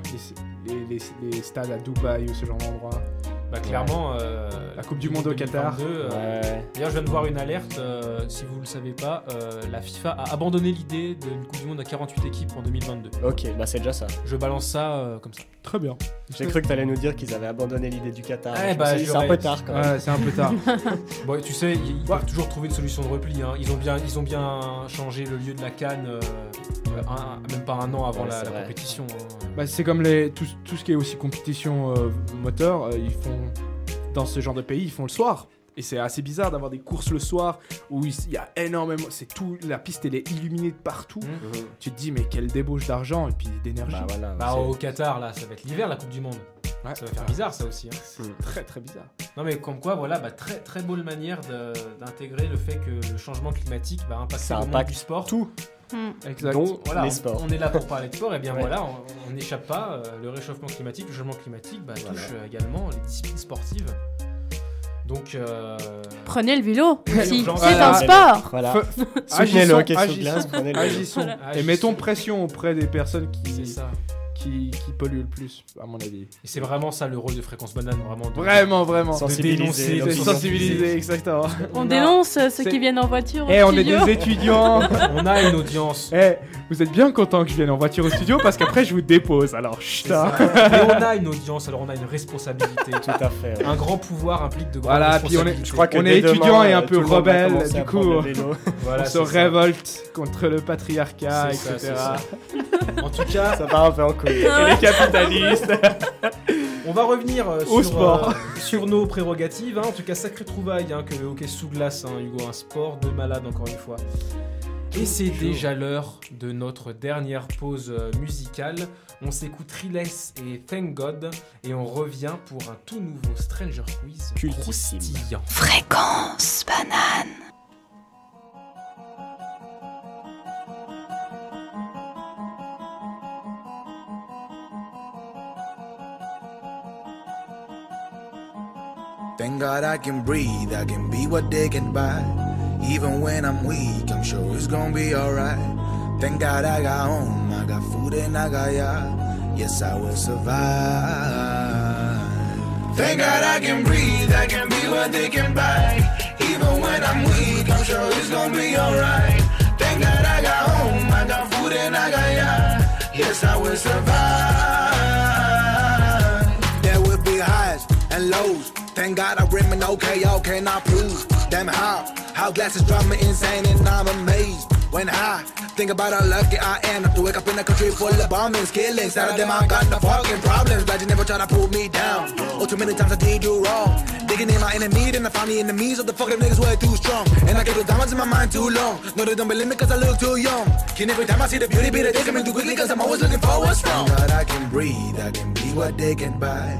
les, les, les, les stades à Dubaï ou ce genre d'endroit. Bah clairement, ouais. euh, la Coupe du Monde au Qatar. Euh, ouais. D'ailleurs, je viens de voir une alerte, euh, si vous ne le savez pas, euh, la FIFA a abandonné l'idée d'une Coupe du Monde à quarante-huit équipes en deux mille vingt-deux. Ok, bah c'est déjà ça. Je balance ça euh, comme ça. Très bien. J'ai cru que t'allais nous dire qu'ils avaient abandonné l'idée du Qatar. Eh bah, c'est un peu tard quand même. Ouais, c'est un peu tard. Bon, tu sais, ils, ils peuvent toujours trouver une solution de repli. Hein. Ils ont bien, ils ont bien changé le lieu de la CAN, euh, un, même pas un an avant ouais, la, la compétition. Hein. Bah, c'est comme les, tout, tout ce qui est aussi compétition euh, moteur. Euh, ils font dans ce genre de pays, ils font le soir. Et c'est assez bizarre d'avoir des courses le soir où il y a énormément, c'est tout, la piste elle est illuminée de partout. Mmh. Tu te dis mais quelle débauche d'argent et puis d'énergie. Bah, voilà, bah au Qatar là, ça va être l'hiver la Coupe du Monde. Ouais, ça va faire bizarre ça aussi. Hein. C'est mmh. très très bizarre. Non mais comme quoi voilà, bah très très bonne manière de, d'intégrer le fait que le changement climatique va impacter le monde du sport. Tout. Mmh. Exact. Donc, voilà, les sports. On, on est là pour parler de sport et bien ouais. voilà, on n'échappe pas. Euh, le réchauffement climatique, le changement climatique, bah, voilà. touche euh, également les disciplines sportives. Donc euh... prenez le vélo, si. Genre, c'est voilà. un sport. Voilà. Fe... Agissons, agissons, agissons, prenez le agissons. Voilà. Et agissons. mettons pression auprès des personnes qui, qui, qui polluent le plus, à mon avis. Et c'est vraiment ça le rôle de Fréquence Banane, vraiment. De, vraiment, vraiment. De dénoncer, de sensibiliser, exactement. On, on dénonce a... ceux c'est... qui viennent en voiture. Eh, hey, on est des étudiants. On a une audience. Eh, hey, vous êtes bien contents que je vienne en voiture au studio parce qu'après je vous dépose. Alors, chut. Et on a une audience, alors on a une responsabilité. Tout à fait. Ouais. Un grand pouvoir implique de grandes voilà, responsabilités. Puis on est, je crois qu'on est étudiant et un peu rebelle, du coup, voilà, on se révolte contre le patriarcat, et cetera. En tout cas, ça part un peu en couille. Et les capitalistes. On va revenir euh, sur, sport. Euh, sur nos prérogatives. Hein. En tout cas, sacrée trouvaille hein, que le hockey sous glace, hein, Hugo, un sport de malade encore une fois. Et c'est déjà l'heure de notre dernière pause musicale. On s'écoute Reless et Thank God et on revient pour un tout nouveau Stranger Quiz croustillant. Fréquence banane. Thank God I can breathe, I can be what they can buy. Even when I'm weak, I'm sure it's gonna be alright. Thank God I got home, I got food and I got ya. Yes, I will survive. Thank God I can breathe, I can be what they can buy. Even when I'm I'm weak, I'm sure it's gonna be alright. Thank God I got home, I got food and I got ya. Yes, I will survive. There will be highs and lows. Thank God I'm rimming okay, y'all cannot prove. Damn how, how glasses drive me insane and I'm amazed. When I think about how lucky I am to wake up in a country full of bombings, killings. Out of them I got no fucking problems. Glad you never tried to pull me down. Oh, too many times I did you wrong. Digging in my enemy, then I found the enemies of the fucking niggas way too strong. And I gave the diamonds in my mind too long. No, they don't believe me cause I look too young. Can every time I see the beauty be the dick coming too quickly cause I'm always looking for what's wrong. Thank God I can breathe, I can be what they can buy.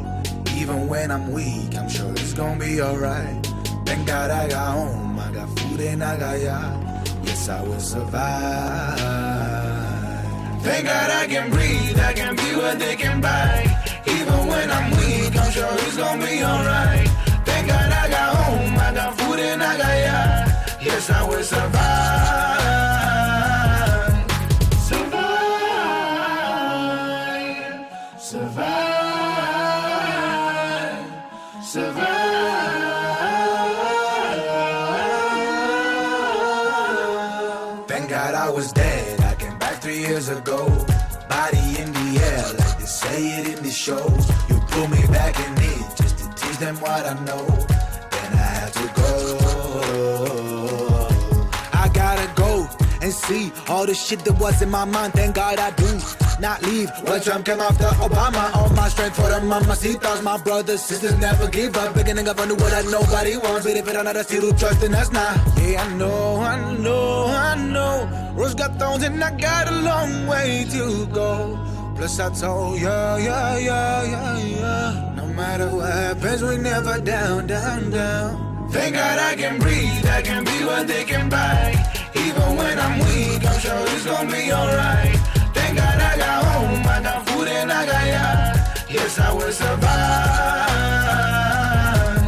Even when I'm weak, I'm sure it's gonna be alright. Thank God I got home, I got food and I got ya. Yes, I will survive. Thank God I can breathe, I can be what they can buy. Even when I'm weak, I'm sure it's gonna be alright. Thank God I got home, I got food and I got ya. Yes, I will survive. Survive, survive, survive. Years ago, body in the air, like they say it in the shows. You pull me back in it just to teach them what I know. Then I have to go. I gotta go and see all the shit that was in my mind. Thank God I do not leave. When Trump came after Obama, all my strength for the mamacitas. My brothers, sisters never give up. Beginning up, I knew what I nobody wants. But if it another still trust in us now. Yeah, I know, I know, I know. Rose got thorns and I got a long way to go. Plus I told ya, yeah, yeah, yeah, yeah. No matter what happens, we never down, down, down. Thank God I can breathe, I can be what they can buy. Even when I'm weak, I'm sure it's gonna be alright. Thank God I got home, I got food and I got ya. Yes, I will survive.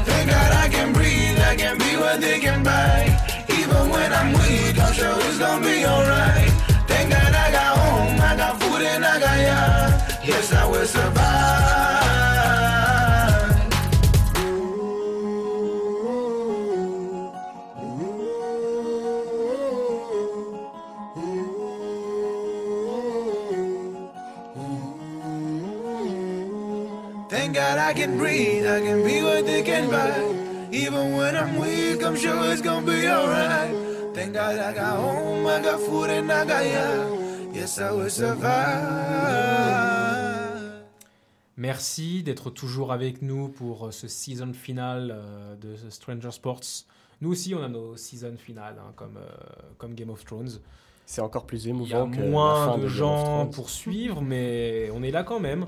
Thank God I can breathe, I can be what they can buy. Even when I'm weak, I'm sure it's gonna be alright. Thank God I got home, I got food and I got ya. Yes, I will survive. Thank God I can breathe, I can be what they can buy. Even when I'm weak, I'm sure it's gonna be alright. Thank God I got home, I got food and I got ya. Yes, I will survive. Merci d'être toujours avec nous pour ce season final de Stranger Sports. Nous aussi, on a nos season finales, hein, comme, euh, comme Game of Thrones. C'est encore plus émouvant que la fin de Game of Thrones. Il y a moins de gens pour suivre, mais on est là quand même.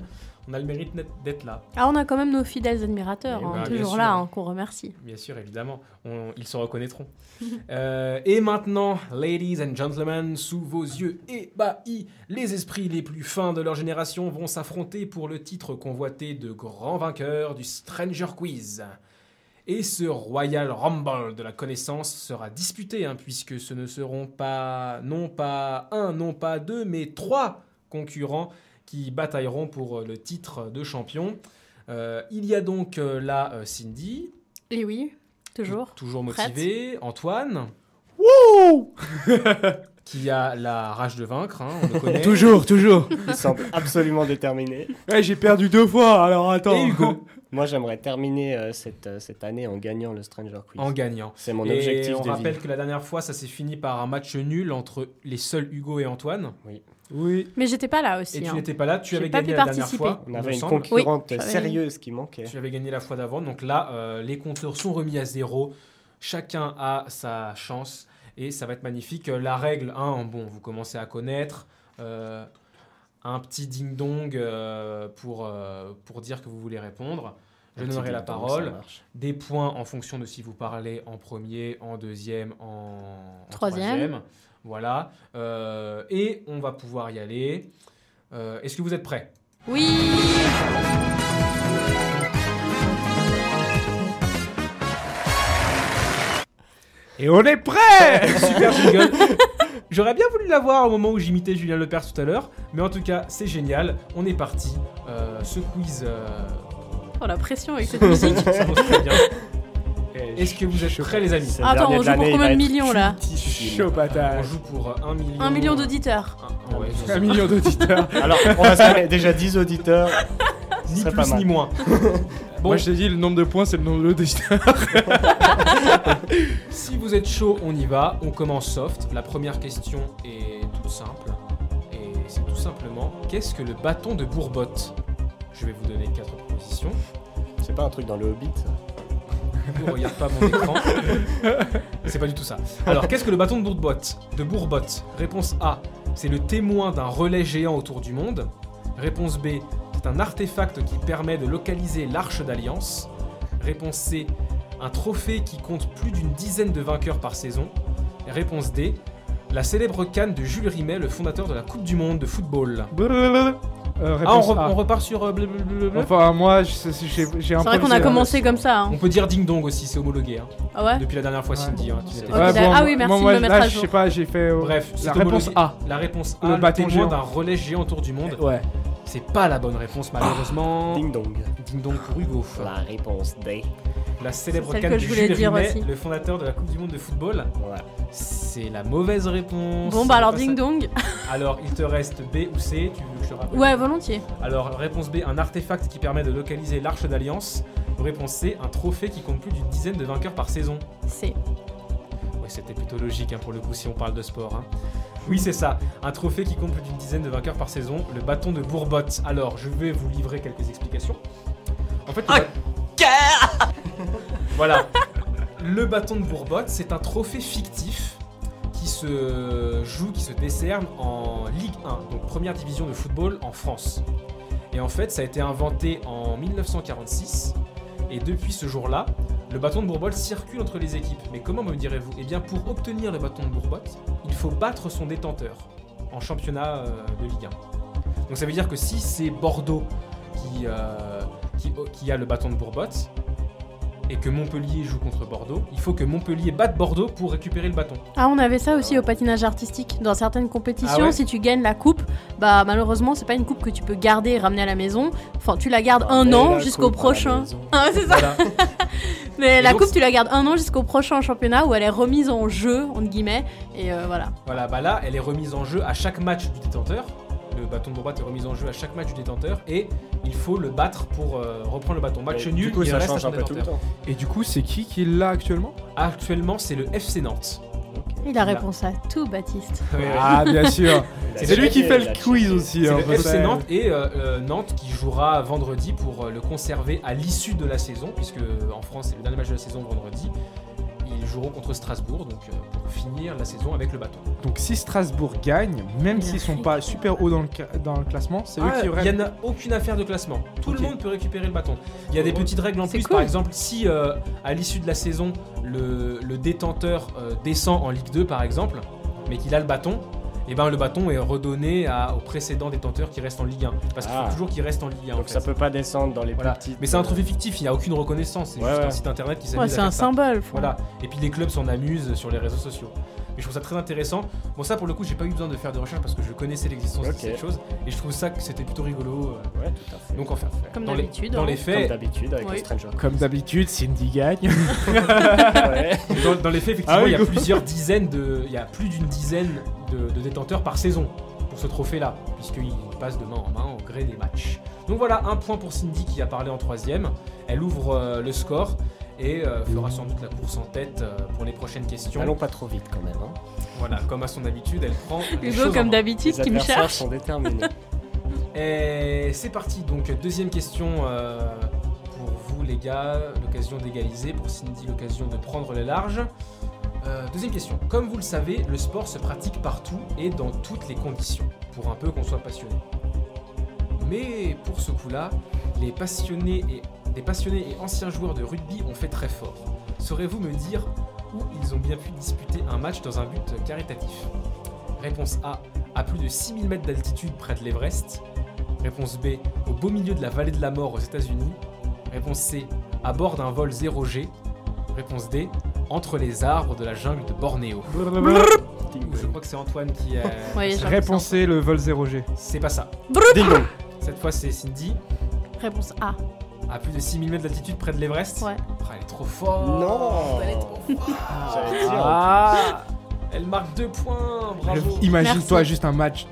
On a le mérite d'être là. Ah, on a quand même nos fidèles admirateurs, hein, ben, toujours là, hein, qu'on remercie. Bien sûr, évidemment. On, ils se reconnaîtront. euh, et maintenant, ladies and gentlemen, sous vos yeux ébahis, les esprits les plus fins de leur génération vont s'affronter pour le titre convoité de grand vainqueur du Stranger Quiz. Et ce Royal Rumble de la connaissance sera disputé, hein, puisque ce ne seront pas, non pas un, non pas deux, mais trois concurrents qui batailleront pour le titre de champion. Euh, il y a donc euh, là euh, Cindy. Et oui, toujours. Toujours motivée. Prête. Antoine. Wouh qui a la rage de vaincre, hein, on le connaît. toujours, toujours. Il semble absolument déterminé. Ouais, j'ai perdu deux fois, alors attends. Et Hugo. Moi, j'aimerais terminer euh, cette, euh, cette année en gagnant le Stranger Quiz. En gagnant. C'est mon objectif de vie. Et on rappelle vie. que la dernière fois, ça s'est fini par un match nul entre les seuls Hugo et Antoine. Oui. Oui. Mais j'étais pas là aussi. Et hein. tu n'étais pas là, tu J'ai avais gagné la dernière fois. On avait une concurrente oui. sérieuse qui manquait. Tu avais gagné la fois d'avant, donc là, euh, les compteurs sont remis à zéro. Chacun a sa chance et ça va être magnifique. La règle un, bon, vous commencez à connaître. Euh, un petit ding-dong euh, pour, euh, pour dire que vous voulez répondre. Je donnerai la parole. Des points en fonction de si vous parlez en premier, en deuxième, en, en troisième. troisième. Voilà, euh, et on va pouvoir y aller. Euh, est-ce que vous êtes prêts ? Oui ! Et on est prêts ! Super jingle. J'aurais bien voulu l'avoir au moment où j'imitais Julien Lepers tout à l'heure, mais en tout cas, c'est génial. On est parti. Euh, ce quiz... Euh... Oh, la pression avec cette musique. Ça passe très bien. Et Est-ce que vous êtes chaud prêts, les amis? Cette Attends, on joue pour combien de millions là? Chaud patate. On joue pour un million. Un million d'auditeurs. Un, ouais, un million d'auditeurs. Alors, on a déjà dix auditeurs. Ni plus ni moins. Bon. Moi je t'ai dit, le nombre de points c'est le nombre de d'auditeurs. Si vous êtes chaud, on y va. On commence soft. La première question est toute simple. Et c'est tout simplement, qu'est-ce que le bâton de Bourbotte? Je vais vous donner quatre propositions. C'est pas un truc dans le Hobbit ça? Ne regarde pas mon écran. C'est pas du tout ça. Alors, qu'est-ce que le bâton de Bourbotte? De Bourbotte. Réponse A, c'est le témoin d'un relais géant autour du monde. Réponse B, c'est un artefact qui permet de localiser l'Arche d'Alliance. Réponse C, un trophée qui compte plus d'une dizaine de vainqueurs par saison. Réponse D, la célèbre canne de Jules Rimet, le fondateur de la Coupe du Monde de football. Blablabla. Euh, ah, on, re- on repart sur euh, blablabla. Enfin, moi, je, je, je, j'ai, j'ai un peu. C'est vrai qu'on a commencé comme ça. Hein. On peut dire ding dong aussi, c'est homologué. Hein. Ah ouais. Depuis la dernière fois, Cindy. Ouais. Hein, tu okay, ouais, bon, ah oui, merci bon, moi, de me mettre là, à jour. Je sais pas, j'ai fait. Euh, Bref, la réponse A. La réponse A. Le bâton géant d'un relais géant autour du monde. Ouais. C'est pas la bonne réponse, malheureusement. Ding dong. Ding dong pour Hugo. La réponse D. La célèbre canne du Jules Rimet, le fondateur de la Coupe du Monde de football. Ouais. C'est la mauvaise réponse. Bon bah alors ding dong. Alors il te reste B ou C, tu veux que je te rappelle? Ouais, volontiers. Alors réponse B, un artefact qui permet de localiser l'Arche d'Alliance. Réponse C, un trophée qui compte plus d'une dizaine de vainqueurs par saison. C. Ouais, c'était plutôt logique hein, pour le coup si on parle de sport. Hein. Oui, c'est ça, un trophée qui compte plus d'une dizaine de vainqueurs par saison, le bâton de Bourbotte. Alors, je vais vous livrer quelques explications. En fait, okay. ba... Voilà. Le bâton de Bourbotte, c'est un trophée fictif qui se joue, qui se décerne en Ligue un, donc première division de football en France. Et en fait, ça a été inventé en dix-neuf cent quarante-six, et depuis ce jour-là, le bâton de Bourbotte circule entre les équipes. Mais comment me direz-vous? Eh bien, pour obtenir le bâton de Bourbotte, il faut battre son détenteur en championnat euh, de Ligue un. Donc ça veut dire que si c'est Bordeaux qui, euh, qui, qui a le bâton de Bourbotte et que Montpellier joue contre Bordeaux, il faut que Montpellier batte Bordeaux pour récupérer le bâton. Ah, on avait ça aussi au patinage artistique. Dans certaines compétitions, ah ouais, si tu gagnes la coupe, bah malheureusement, c'est pas une coupe que tu peux garder et ramener à la maison. Enfin, tu la gardes un an jusqu'au prochain. Ah, c'est ça. Voilà. Mais et la donc, coupe, tu la gardes un an jusqu'au prochain championnat où elle est remise en jeu, entre guillemets, et euh, voilà. Voilà, bah là, elle est remise en jeu à chaque match du détenteur. Le bâton de Bourbotte est remis en jeu à chaque match du détenteur et il faut le battre pour euh, reprendre le bâton. Match et nul, du coup, il ça reste change à son détenteur. Tout le temps. Et du coup, c'est qui qui l'a actuellement? Actuellement, c'est le F C Nantes. Il a voilà. réponse à tout, Baptiste. Ah, bien sûr. C'est, c'est lui qui fait le quiz aussi. C'est hein, le F C Nantes et euh, Nantes qui jouera vendredi pour euh, le conserver à l'issue de la saison, puisque en France, c'est le dernier match de la saison vendredi. Ils joueront contre Strasbourg, donc euh, pour finir la saison avec le bâton. Donc si Strasbourg gagne, même s'ils sont pas super haut dans le, ca- dans le classement, c'est ah, eux qui auraient... Il n'y en a aucune affaire de classement. Tout okay. le monde peut récupérer le bâton. Il y a des petites règles en c'est plus. Cool. Par exemple, si euh, à l'issue de la saison, le, le détenteur euh, descend en Ligue deux, par exemple, mais qu'il a le bâton, et eh ben le bâton est redonné à, au précédent détenteur qui reste en Ligue un. Parce qu'il ah. faut toujours qu'il reste en Ligue un. Donc en fait. Ça peut pas descendre dans les voilà. petites... Mais c'est un trophée fictif, il n'y a aucune reconnaissance. C'est ouais, juste ouais. un site internet qui s'amuse ouais, c'est avec un ça. Symbole. Voilà. Et puis les clubs s'en amusent sur les réseaux sociaux. Mais je trouve ça très intéressant. Bon, ça pour le coup, j'ai pas eu besoin de faire de recherche parce que je connaissais l'existence okay. de cette chose. Et je trouve ça que c'était plutôt rigolo. Ouais, tout à fait. Donc enfin, comme dans d'habitude. Les, dans hein. les faits... Comme d'habitude avec oui. les Stranger Sports. Comme d'habitude, Cindy gagne. ouais. dans, dans les faits, effectivement, il ah, y a plusieurs dizaines de... Il y a plus d'une dizaine de, de détenteurs par saison pour ce trophée-là, puisqu'il passe de main en main au gré des matchs. Donc voilà, un point pour Cindy qui a parlé en troisième. Elle ouvre euh, le score et euh, fera sans doute la course en tête euh, pour les prochaines questions. Allons pas trop vite quand même. Hein. Voilà, comme à son habitude, elle prend les choses en main. Hugo, comme d'habitude, qui me cherche. Les adversaires sont déterminés. Et c'est parti, donc deuxième question euh, pour vous les gars, l'occasion d'égaliser, pour Cindy l'occasion de prendre les larges. Euh, deuxième question. Comme vous le savez, le sport se pratique partout et dans toutes les conditions, pour un peu qu'on soit passionné. Mais pour ce coup-là, les passionnés et les passionnés et anciens joueurs de rugby ont fait très fort. Saurez-vous me dire où ils ont bien pu disputer un match dans un but caritatif? Réponse A, à plus de six mille mètres d'altitude près de l'Everest. Réponse B, au beau milieu de la vallée de la mort aux États-Unis. Réponse C, à bord d'un vol zéro G. Réponse D, entre les arbres de la jungle de Bornéo. Je crois que c'est Antoine qui a... Oui, réponse C, le vol zéro G. C'est pas ça. Dingo. Cette fois, c'est Cindy. Réponse A. à plus de six mille mètres d'altitude près de l'Everest. Ouais. Ah, elle est trop forte. Non. Elle est trop forte. J'allais dire. Ah, elle marque deux points. Bravo. Imagine-toi juste un match.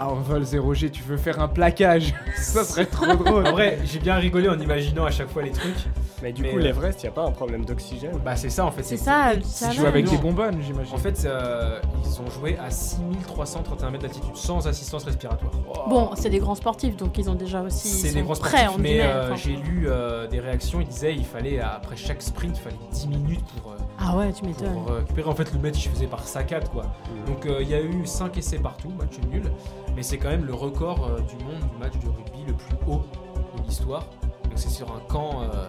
Ah, on vole zéro G, tu veux faire un plaquage. Ça serait trop drôle. En vrai, j'ai bien rigolé en imaginant à chaque fois les trucs. Mais du mais coup, euh... l'Everest, il n'y a pas un problème d'oxygène. Bah, c'est ça en fait. C'est, c'est ça. Ils jouent avec des bonbonnes, j'imagine. En fait, euh, ils ont joué à six mille trois cent trente et un mètres d'altitude sans assistance respiratoire. Oh. Bon, c'est des grands sportifs, donc ils ont déjà aussi. C'est des grands sportifs, prêts, mais euh, enfin, j'ai lu euh, des réactions. Ils disaient qu'il fallait, après chaque sprint, il fallait dix minutes pour. Euh, ah ouais, tu m'étonnes. Pour euh, récupérer. En fait, le match, il faisait par saccade, quoi. Mmh. Donc, il euh, y a eu cinq essais partout, match nul. Mais c'est quand même le record euh, du monde du match de rugby le plus haut de l'histoire. Donc c'est sur un camp, euh,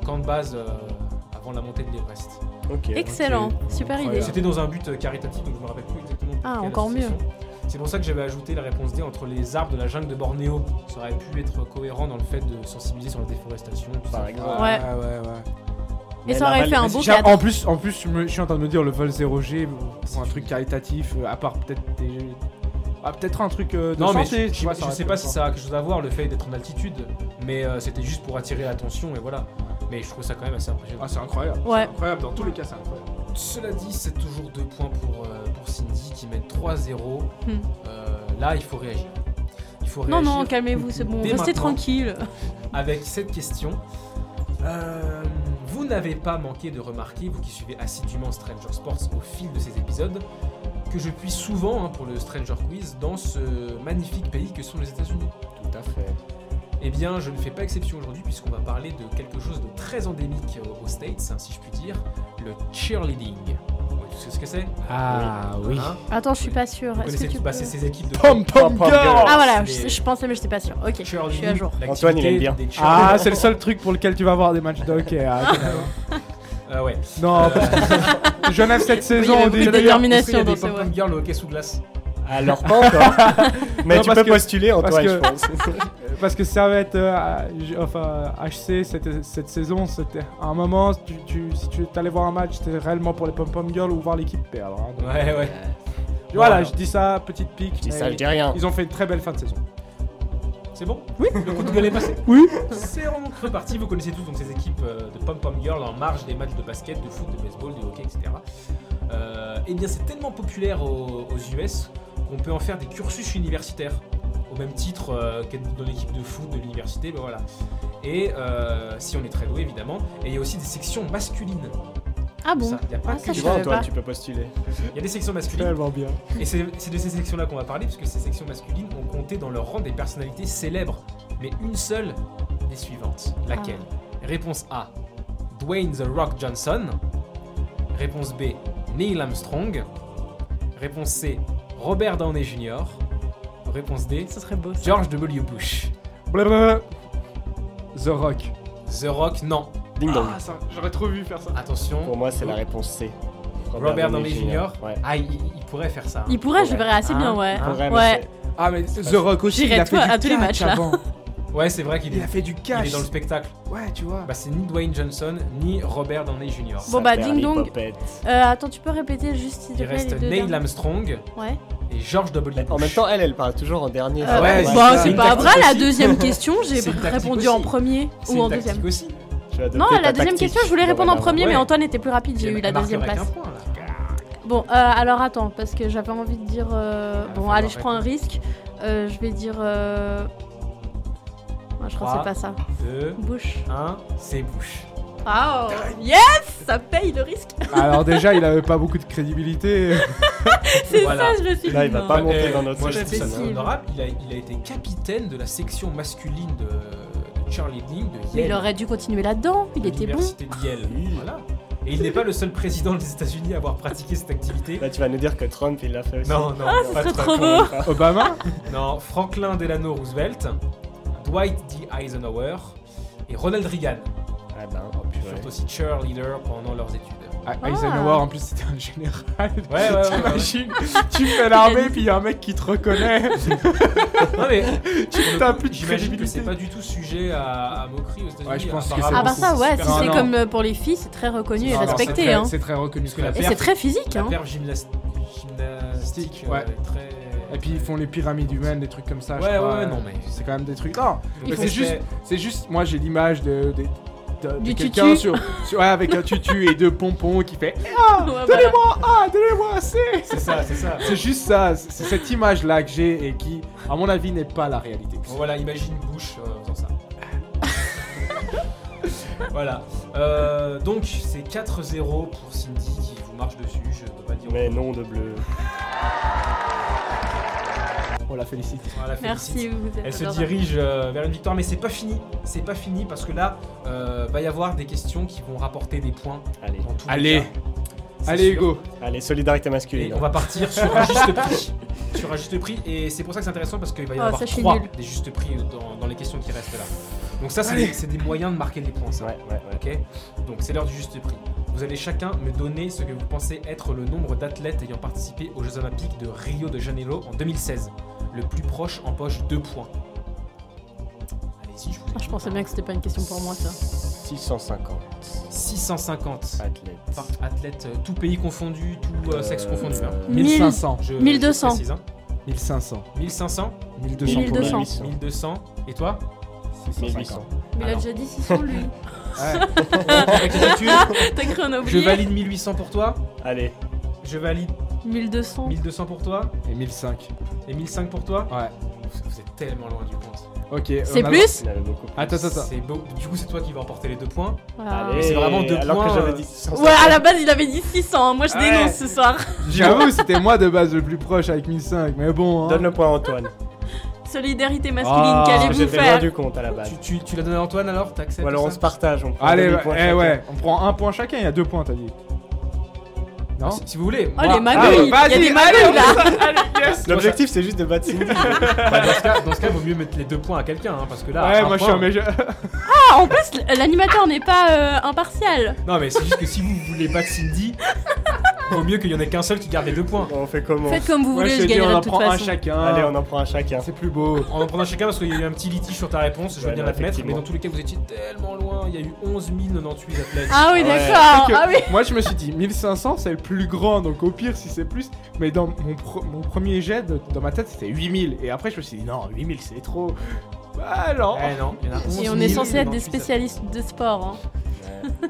le camp de base euh, avant la montée de l'Everest. Okay, excellent, okay. Super idée. C'était dans un but caritatif, donc je ne me rappelle plus exactement. Ah, encore mieux. C'est pour ça que j'avais ajouté la réponse D entre les arbres de la jungle de Bornéo. Ça aurait pu être cohérent dans le fait de sensibiliser sur la déforestation. Par exemple. Ouais, ouais, ouais. ouais. Et ça aurait fait un beau cadre. En plus, en plus je, me, je suis en train de me dire le vol zéro G, c'est un truc caritatif, à part peut-être des... Ah, peut-être un truc euh, de non, santé. Mais je, je, vois, je, je sais pas si ça a quelque chose à voir le fait d'être en altitude, mais euh, c'était juste pour attirer l'attention et voilà. Mais je trouve ça quand même assez impressionnant. Ah, c'est incroyable. Ouais. C'est incroyable dans tous les cas, c'est incroyable. Cela dit, c'est toujours deux points pour, euh, pour Cindy qui mène trois zéro. Hmm. Euh, là, il faut réagir. Il faut réagir. Non non, calmez-vous, c'est bon. Dès Restez tranquille. Avec cette question, euh, vous n'avez pas manqué de remarquer, vous qui suivez assidûment Stranger Sports au fil de ces épisodes, que je puisse souvent hein, pour le Stranger Quiz dans ce magnifique pays que sont les États-Unis. Tout à fait. Eh bien, je ne fais pas exception aujourd'hui puisqu'on va parler de quelque chose de très endémique aux States, hein, si je puis dire, le cheerleading. Tu sais ce que c'est ? Ah oui. oui. Hein ? Attends, je suis pas sûr. Vous Est-ce que tu bah, peux... ces équipes de pom pom girls. Ah voilà, je, je pensais mais je n'étais pas sûr. Ok. Je suis à jour. Antoine il aime bien. Ah, c'est le seul truc pour lequel tu vas voir des matchs de hockey. Ah, Euh, ouais. Non, euh... Genève cette saison oui, au début. Détermination dans ce pop punk girl, le hockey sous glace. Alors pas encore. Mais non, tu peux que, postuler en toi, je pense. Parce que ça va être, euh, enfin, H C cette, cette saison, c'était à un moment, tu, tu, si tu allais voir un match, c'était réellement pour les pom pom girls ou voir l'équipe perdre. Hein, donc, ouais, ouais. Voilà, voilà, je dis ça, petite pique. Je dis ça, je dis rien. Ils ont fait une très belle fin de saison. C'est bon ? Oui. Le coup de gueule est passé ? Oui. C'est donc reparti. Vous connaissez tous donc ces équipes de pom-pom girl en marge des matchs de basket, de foot, de baseball, de hockey, et cetera. Euh, et bien c'est tellement populaire aux, aux U S qu'on peut en faire des cursus universitaires, au même titre euh, qu'être dans l'équipe de foot de l'université, ben voilà. Et euh, si on est très doué évidemment. Et il y a aussi des sections masculines. Ah bon ? Il n'y a pas ah, que tu vois, toi, tu peux postuler. Il y a des sections masculines. Tellement bien. Et c'est, c'est de ces sections-là qu'on va parler, parce que ces sections masculines ont compté dans leur rang des personnalités célèbres, mais une seule des suivantes. Laquelle ? Ah. Réponse A, Dwayne The Rock Johnson. Réponse B, Neil Armstrong. Réponse C, Robert Downey junior Réponse D, ça serait beau, ça. George W. Bush. Blablabla. The Rock. The Rock, non. Ding dong. Ah, ça, j'aurais trop vu faire ça. Attention. Pour moi, c'est la réponse C. Robert, Robert Downey junior Ouais. Ah, il, il pourrait faire ça. Hein. Il pourrait, je verrais assez hein, bien, ouais. Hein, ouais. ouais. Ah, mais The Rock aussi, J'irais il a fait à du catch avant. Ouais, c'est vrai qu'il il est, a fait du catch. Il est dans le spectacle. Ouais, tu vois. Bah, c'est ni Dwayne Johnson, ni Robert Downey junior Bon, ça bah, ding dong. Euh, attends, tu peux répéter juste s'il te plaît. Il reste Neil Armstrong. Ouais. Et George W. Bush. En même temps, elle, elle parle toujours en dernier. Ouais, c'est pas vrai, la deuxième question, j'ai répondu en premier ou en deuxième. Non, la deuxième question, je voulais répondre en premier, ouais. mais Antoine était plus rapide, j'ai, j'ai eu la deuxième place. Point, bon, euh, alors attends, parce que j'avais envie de dire... Euh, ah, bon, allez, je prends un risque. Euh, je vais dire... Euh... Ah, je crois que c'est pas ça. deux, Bush. un, c'est Bush. Wow. Yes, ça paye le risque. Alors déjà, il avait pas beaucoup de crédibilité. C'est voilà. ça, je me suis dit. Là, il va pas monter euh, dans notre... Moi, je suis il a été capitaine de la section masculine de... Charlie Ding de Yale. Mais il aurait dû continuer là-dedans, il était bon. De Yale. Voilà. Et il n'est pas le seul président des États-Unis à avoir pratiqué cette activité. Là, tu vas nous dire que Trump, il l'a fait aussi. Non, non, ah, non pas Trump. Trop beau. Obama. Non, Franklin Delano Roosevelt, Dwight D. Eisenhower et Ronald Reagan. Ah ben, oh, puis furent ouais. aussi cheerleaders pendant leurs études. Ah, Eisenhower, en plus, c'était un général. Ouais, ouais, T'imagines, ouais, ouais. tu fais l'armée, puis il y a un mec qui te reconnaît. Non, mais tu t'as plus de j'imagine que c'est pas du tout sujet à, à moquerie aux États-Unis. Ouais, je pense que c'est ah, bah ça, ouais, si c'est non, comme non. pour les filles, c'est très reconnu non, et respecté. Non, c'est, très, hein. c'est très reconnu. Parce que la perf, et c'est très physique. La perf hein. gymnastique, gymnastique ouais. euh, très. Et puis ils font les pyramides humaines, des trucs comme ça. Ouais, je crois, ouais, euh, non, mais c'est quand même des trucs. Non, mais c'est juste, fait... c'est juste. Moi, j'ai l'image de, de, de, de quelqu'un sur, sur, ouais, avec un tutu et deux pompons qui fait ah, ouais, donnez-moi voilà. ah, donnez-moi c'est. C'est ça, c'est ça. C'est juste ça. C'est cette image-là que j'ai et qui, à mon avis, n'est pas la réalité. Bon, voilà, imagine une bouche euh, en faisant ça. Voilà. Euh, donc c'est quatre zéro pour Cindy qui vous marche dessus. Je peux pas dire. Mais non de bleu. On la félicite. On la félicite. Merci, vous êtes Elle se dirige euh, vers une victoire, mais c'est pas fini. C'est pas fini parce que là, euh, va y avoir des questions qui vont rapporter des points. Allez. Dans tous Allez. Allez sûr. Hugo. Allez, solidarité masculine. Et on va partir sur un juste prix. Sur un juste prix, et c'est pour ça que c'est intéressant parce qu'il va y oh, avoir trois des justes prix dans, dans les questions qui restent là. Donc ça, c'est des, c'est des moyens de marquer des points, ça. Ouais, ouais, ouais. Okay. Donc c'est l'heure du juste prix. Vous allez chacun me donner ce que vous pensez être le nombre d'athlètes ayant participé aux Jeux Olympiques de Rio de Janeiro en deux mille seize. Le plus proche empoche deux points. Allez-y, je vous ah, Je pensais bien que c'était pas une question pour moi, ça. six cent cinquante. six cent cinquante athlètes. Par athlète, tout pays confondu, tout euh, sexe euh, confondu. Hein. mille cinq cents. Je, mille deux cents. Je précise, hein. mille cinq cents. mille cinq cents. mille deux cents. mille deux cents. mille deux cents. Et toi ? six cent cinquante. Mais il a déjà dit six cents lui. T'as cru en oublier. Je valide mille huit cents pour toi. Allez. Je valide mille deux cents. mille deux cents pour toi. Et mille cinq. Et mille cinq pour toi. Ouais. Vous êtes tellement loin du compte. Ok. C'est on plus, a... plus. Attends, attends, attends. C'est beau. Du coup, c'est toi qui vas emporter les deux points. Ah. Allez, c'est vraiment deux alors points. Que j'avais dit six cents. Ouais, à la base, il avait dit six cents. Moi, je ouais. dénonce ce soir. J'avoue, c'était moi de base le plus proche avec mille cinq. Mais bon. Hein. Donne le point à Antoine. Solidarité masculine, oh, qu'allez-vous faire? Loin du compte à la base. Tu, tu, tu l'as donné à Antoine alors? T'acceptes? Ou alors on se partage. On prend Allez, bah, eh ouais, on prend un point chacun, il y a deux points, t'as dit. Non? Si, si vous voulez. Oh, moi, les magouilles! Ah, bah, il y a des magouilles là! L'objectif c'est juste de battre Cindy. Bah, dans ce cas, dans ce cas, il vaut mieux mettre les deux points à quelqu'un, hein, parce que là. Ouais, moi point, je suis un méchant. Ah, en plus, l'animateur n'est pas euh, impartial. Non, mais c'est juste que si vous voulez battre Cindy. Vaut mieux qu'il y en ait qu'un seul qui garde les deux points. On fait comment? Faites comme vous voulez, ouais, je, je gagnerai de toute façon. On en prend un chacun. Allez, on en prend un chacun. C'est plus beau. On en prend un chacun parce qu'il y a eu un petit litige sur ta réponse, je veux ouais, bien l'admettre. Mais dans tous les cas, vous étiez tellement loin. Il y a eu onze mille quatre-vingt-dix-huit athlètes. Ah oui, ouais. D'accord. Ah oui. Moi, je me suis dit mille cinq cents, c'est le plus grand. Donc au pire, si c'est plus. Mais dans mon, pro- mon premier jet, de, dans ma tête, c'était huit mille. Et après, je me suis dit non, huit mille, c'est trop. Bah non. Eh, non. Il y en a onze mille. Et on est censé être des spécialistes de sport. Hein.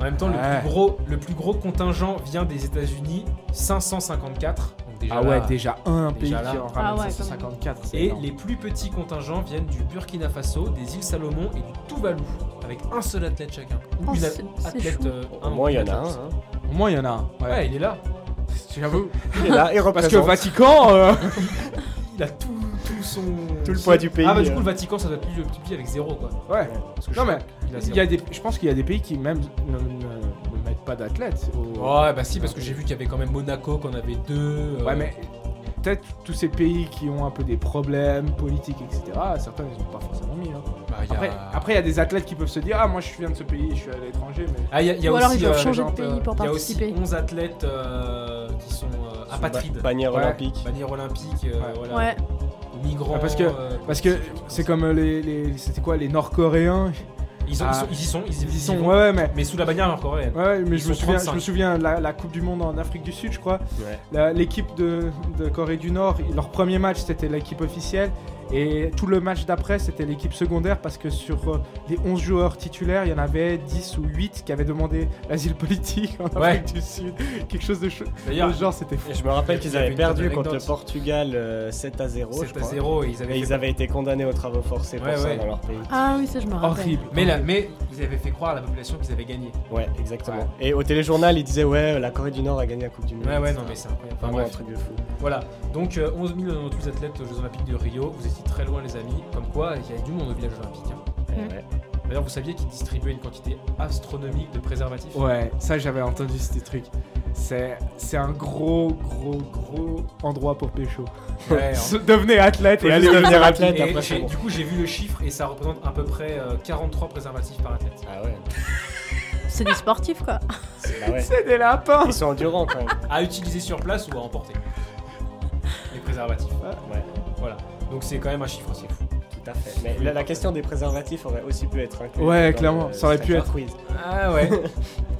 En même temps, ouais. le, plus gros, le plus gros contingent vient des États-Unis, cinq cent cinquante-quatre. Donc déjà ah ouais, là, déjà un pays déjà qui en ramène ah ouais, cinq cent cinquante-quatre. Et énorme. Les plus petits contingents viennent du Burkina Faso, des îles Salomon et du Tuvalu, avec un seul athlète chacun. Ou oh, une c'est, athlète. C'est euh, un Au moins, il y en a un. Hein. Au moins, il y en a un. Ouais, ouais, il est là. J'avoue. Il est là et repasse. Parce que le Vatican, euh... il a tout. Tout, son... tout le poids du pays. Ah bah du coup euh... le Vatican ça doit être plus le petit pays avec zéro quoi. Ouais. Parce que non je... mais il y a des... je pense qu'il y a des pays qui même ne, ne, ne mettent pas d'athlètes. Au... Ouais bah si parce que j'ai vu qu'il y avait quand même Monaco qu'on avait deux. Euh... Ouais mais peut-être tous ces pays qui ont un peu des problèmes politiques et cetera. Certains ils ont pas forcément mis. Hein. Bah, y a... Après après il y a des athlètes qui peuvent se dire ah moi je viens de ce pays je suis à l'étranger mais. Ah y a, y a Ou aussi, alors ils doivent euh, changer de pays pour participer. Il y a aussi onze athlètes euh, qui sont euh, apatrides. Bannière ouais. olympique. Bannière olympique. Euh, ouais. Voilà. ouais. Migrants, ah parce que, euh, parce que c'est comme les, les c'était quoi les Nord-Coréens ils, ont, ah, ils y sont ils y, ils y sont, sont ouais, mais, mais sous la bannière nord-coréenne. Ouais, mais je me, souviens, je me souviens la, la Coupe du Monde en Afrique du Sud je crois. Ouais. La, l'équipe de, de Corée du Nord leur premier match c'était l'équipe officielle et tout le match d'après c'était l'équipe secondaire parce que sur euh, les onze joueurs titulaires il y en avait dix ou huit qui avaient demandé l'asile politique en Afrique ouais. du Sud quelque chose de, cho- de genre c'était fou. Et je me rappelle qu'ils avaient perdu contre le Portugal euh, sept à zéro sept à zéro et ils avaient, et ils avaient été condamnés aux travaux forcés ouais, pour ouais. ça dans leur pays. Ah oui ça je me rappelle. Horrible. Mais, la, mais ils avaient fait croire à la population qu'ils avaient gagné. Ouais exactement ouais. Et au téléjournal ils disaient ouais la Corée du Nord a gagné la Coupe du Monde. Ouais ouais non mais c'est incroyable. Enfin, enfin, bref. Un truc de fou. Voilà donc euh, onze mille quatre-vingt-dix-huit athlètes aux Jeux Olympiques de Rio. Vous très loin les amis, comme quoi il y a du monde au village olympique. Hein. Ouais. Ouais. D'ailleurs vous saviez qu'ils distribuaient une quantité astronomique de préservatifs? Ouais, ça j'avais entendu ces trucs. C'est, c'est un gros gros gros endroit pour pécho. Ouais, hein. Devenez athlète et allez devenir athlète. Et après, c'est bon. Du coup j'ai vu le chiffre et ça représente à peu près euh, quarante-trois préservatifs par athlète. Ah ouais. C'est des sportifs quoi. C'est, bah ouais. C'est des lapins. Ils sont endurants quand même. À utiliser sur place ou à emporter. Les préservatifs. Ouais. Ouais. Voilà. Donc c'est quand même un chiffre assez fou. tout à fait. Mais la, la question des préservatifs aurait aussi pu être incluse. Ouais, clairement, ça aurait pu être. Quiz. Ah ouais.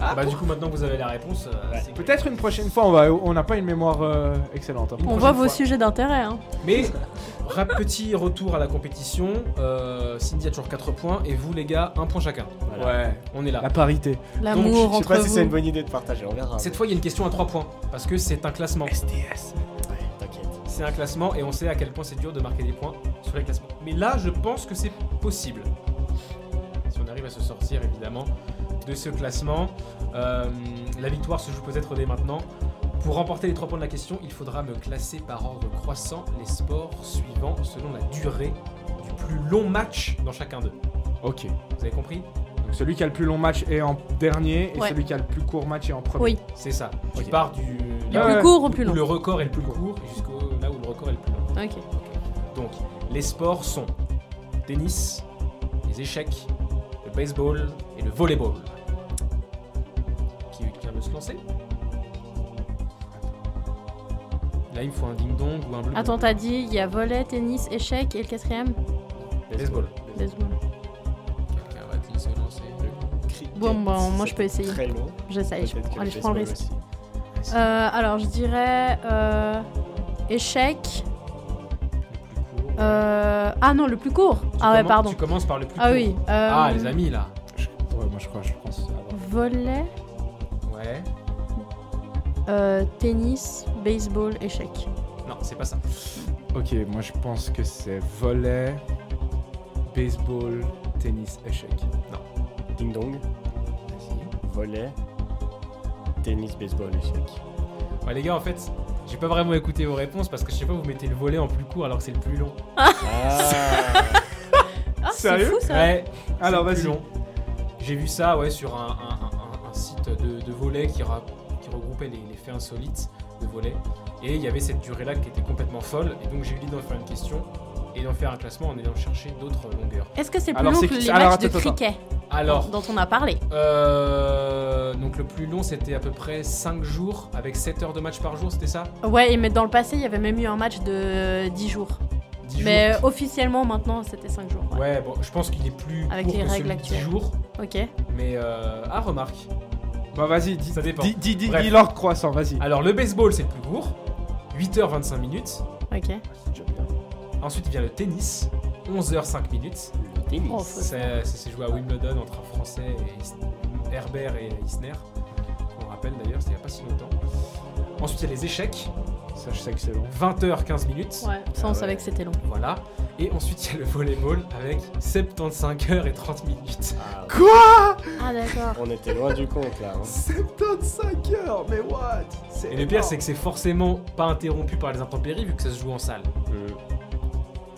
Ah, bah, du coup, maintenant que vous avez la réponse, ouais. c'est peut-être une prochaine fois, on va, on n'a pas une mémoire euh, excellente. Hein. On voit vos fois. sujets d'intérêt. Hein. Mais, rap, petit retour à la compétition. Euh, Cindy a toujours quatre points et vous, les gars, un point chacun. Voilà. Ouais, on est là. La parité. L'amour Donc, entre vous. Je sais pas vous. si c'est une bonne idée de partager, on verra. Cette fois, il y a une question à trois points parce que c'est un classement. S T S. C'est un classement et on sait à quel point c'est dur de marquer des points sur les classements. Mais là, je pense que c'est possible. Si on arrive à se sortir, évidemment, de ce classement. Euh, la victoire se joue peut-être dès maintenant. Pour remporter les trois points de la question, il faudra me classer par ordre croissant les sports suivants selon la durée du plus long match dans chacun d'eux. Ok. Vous avez compris ? Donc celui qui a le plus long match est en dernier et ouais. celui qui a le plus court match est en premier. Oui. C'est ça. Okay. Tu pars du... Le plus court au plus long. Le record est le plus court jusqu'au... record et le plus long. Okay. Donc, les sports sont le tennis, les échecs, le baseball et le volleyball. Qui vient de se lancer ? Là, il me faut un ding-dong ou un bleu. Attends, t'as dit il y a volley, tennis, échecs et le quatrième ? Baseball. Baseball. Quelqu'un va-t-il se lancer ? Bon, bon, moi je peux essayer. Très long. J'essaye. Je... Allez, je prends le risque. Euh, alors, je dirais. Euh... Échec. Euh... Ah non, le plus court. Tu ah ouais, pardon. Tu commences par le plus court. Ah oui. Euh... Ah, les amis, là. Je... Ouais, moi, je crois, je pense. Volley. Ouais. Euh, tennis, baseball, échec. Non, c'est pas ça. Ok, moi, je pense que c'est volley, baseball, tennis, échec. Non. Ding dong. Vas-y. Volley, tennis, baseball, échec. Ouais, les gars, en fait... J'ai pas vraiment écouté vos réponses parce que je sais pas, vous mettez le volet en plus court alors que c'est le plus long. Ah, ah c'est fou ça. Ouais, alors vas-y. Long. J'ai vu ça ouais, sur un, un, un, un site de, de volet qui, ra- qui regroupait les, les faits insolites de volet. Et il y avait cette durée là qui était complètement folle. Et donc j'ai eu l'idée d'en faire une question et d'en faire un classement en allant chercher d'autres longueurs. Est-ce que c'est plus alors, long c'est... que les alors, matchs de cricket alors, dont on a parlé euh, donc le plus long c'était à peu près cinq jours avec sept heures de match par jour, c'était ça ? Ouais, mais dans le passé il y avait même eu un match de dix jours. dix mais jours. Officiellement maintenant c'était cinq jours. Ouais, ouais bon, je pense qu'il est plus avec court les que règles actuelles. dix jours. Ok. Mais euh, ah remarque. Bah vas-y, dis, ça dépend. Dis, dis, dis, dis l'ordre croissant, vas-y. Alors le baseball c'est le plus court, huit heures vingt-cinq minutes. Ok. Ensuite vient le tennis, onze heures cinq minutes. Tennis. Oh, c'est, c'est joué à Wimbledon entre un Français et Is- Herbert et Isner. On rappelle d'ailleurs, c'était il n'y a pas si longtemps. Ensuite, il y a les échecs. Ça, je sais que c'est long. vingt heures quinze minutes. Ouais, ça, on ah, savait ouais. que c'était long. Voilà. Et ensuite, il y a le volleyball avec soixante-quinze heures trente minutes. Ah, ouais. Quoi ? Ah, d'accord. On était loin du compte là. Hein. soixante-quinze heures, mais what ? C'est et énorme. Le pire, c'est que c'est forcément pas interrompu par les intempéries vu que ça se joue en salle. Mm.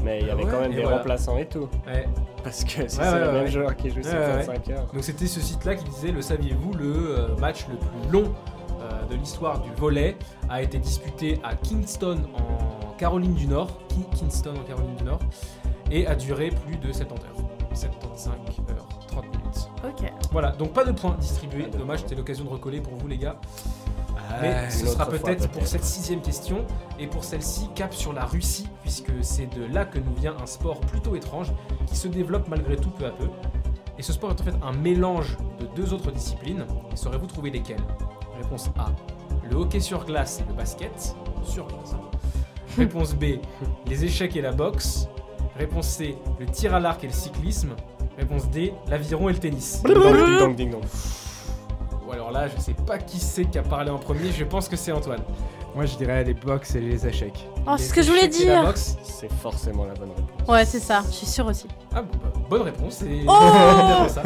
Mais il y avait ouais, quand même des voilà. remplaçants et tout. Ouais. Parce que c'est, ouais, c'est ouais, le ouais, même ouais. joueur qui joue ces ouais, vingt-cinq heures. Donc c'était ce site-là qui disait, le saviez-vous, le match le plus long euh, de l'histoire du volley a été disputé à Kingston en Caroline du Nord, King- Kingston en Caroline du Nord, et a duré plus de soixante-dix heures. soixante-quinze heures trente minutes. Ok. Voilà, donc pas de points distribués. Ah, dommage, c'était l'occasion de recoller pour vous les gars. Mais ah, ce sera peut-être, fois, peut-être pour cette sixième question et pour celle-ci cap sur la Russie puisque c'est de là que nous vient un sport plutôt étrange qui se développe malgré tout peu à peu et ce sport est en fait un mélange de deux autres disciplines et saurez-vous trouver lesquelles ? Réponse A, le hockey sur glace et le basket sur glace. Réponse B, les échecs et la boxe. Réponse C, le tir à l'arc et le cyclisme. Réponse D, l'aviron et le tennis. Ding dong, ding dong, ding dong. Alors là, je sais pas qui c'est qui a parlé en premier, je pense que c'est Antoine. Moi, je dirais les box et les échecs. Oh, c'est ce que je voulais dire. La boxe, c'est forcément la bonne réponse. Ouais, c'est ça, je suis sûr aussi. Ah, bonne réponse, c'est... Oh ça.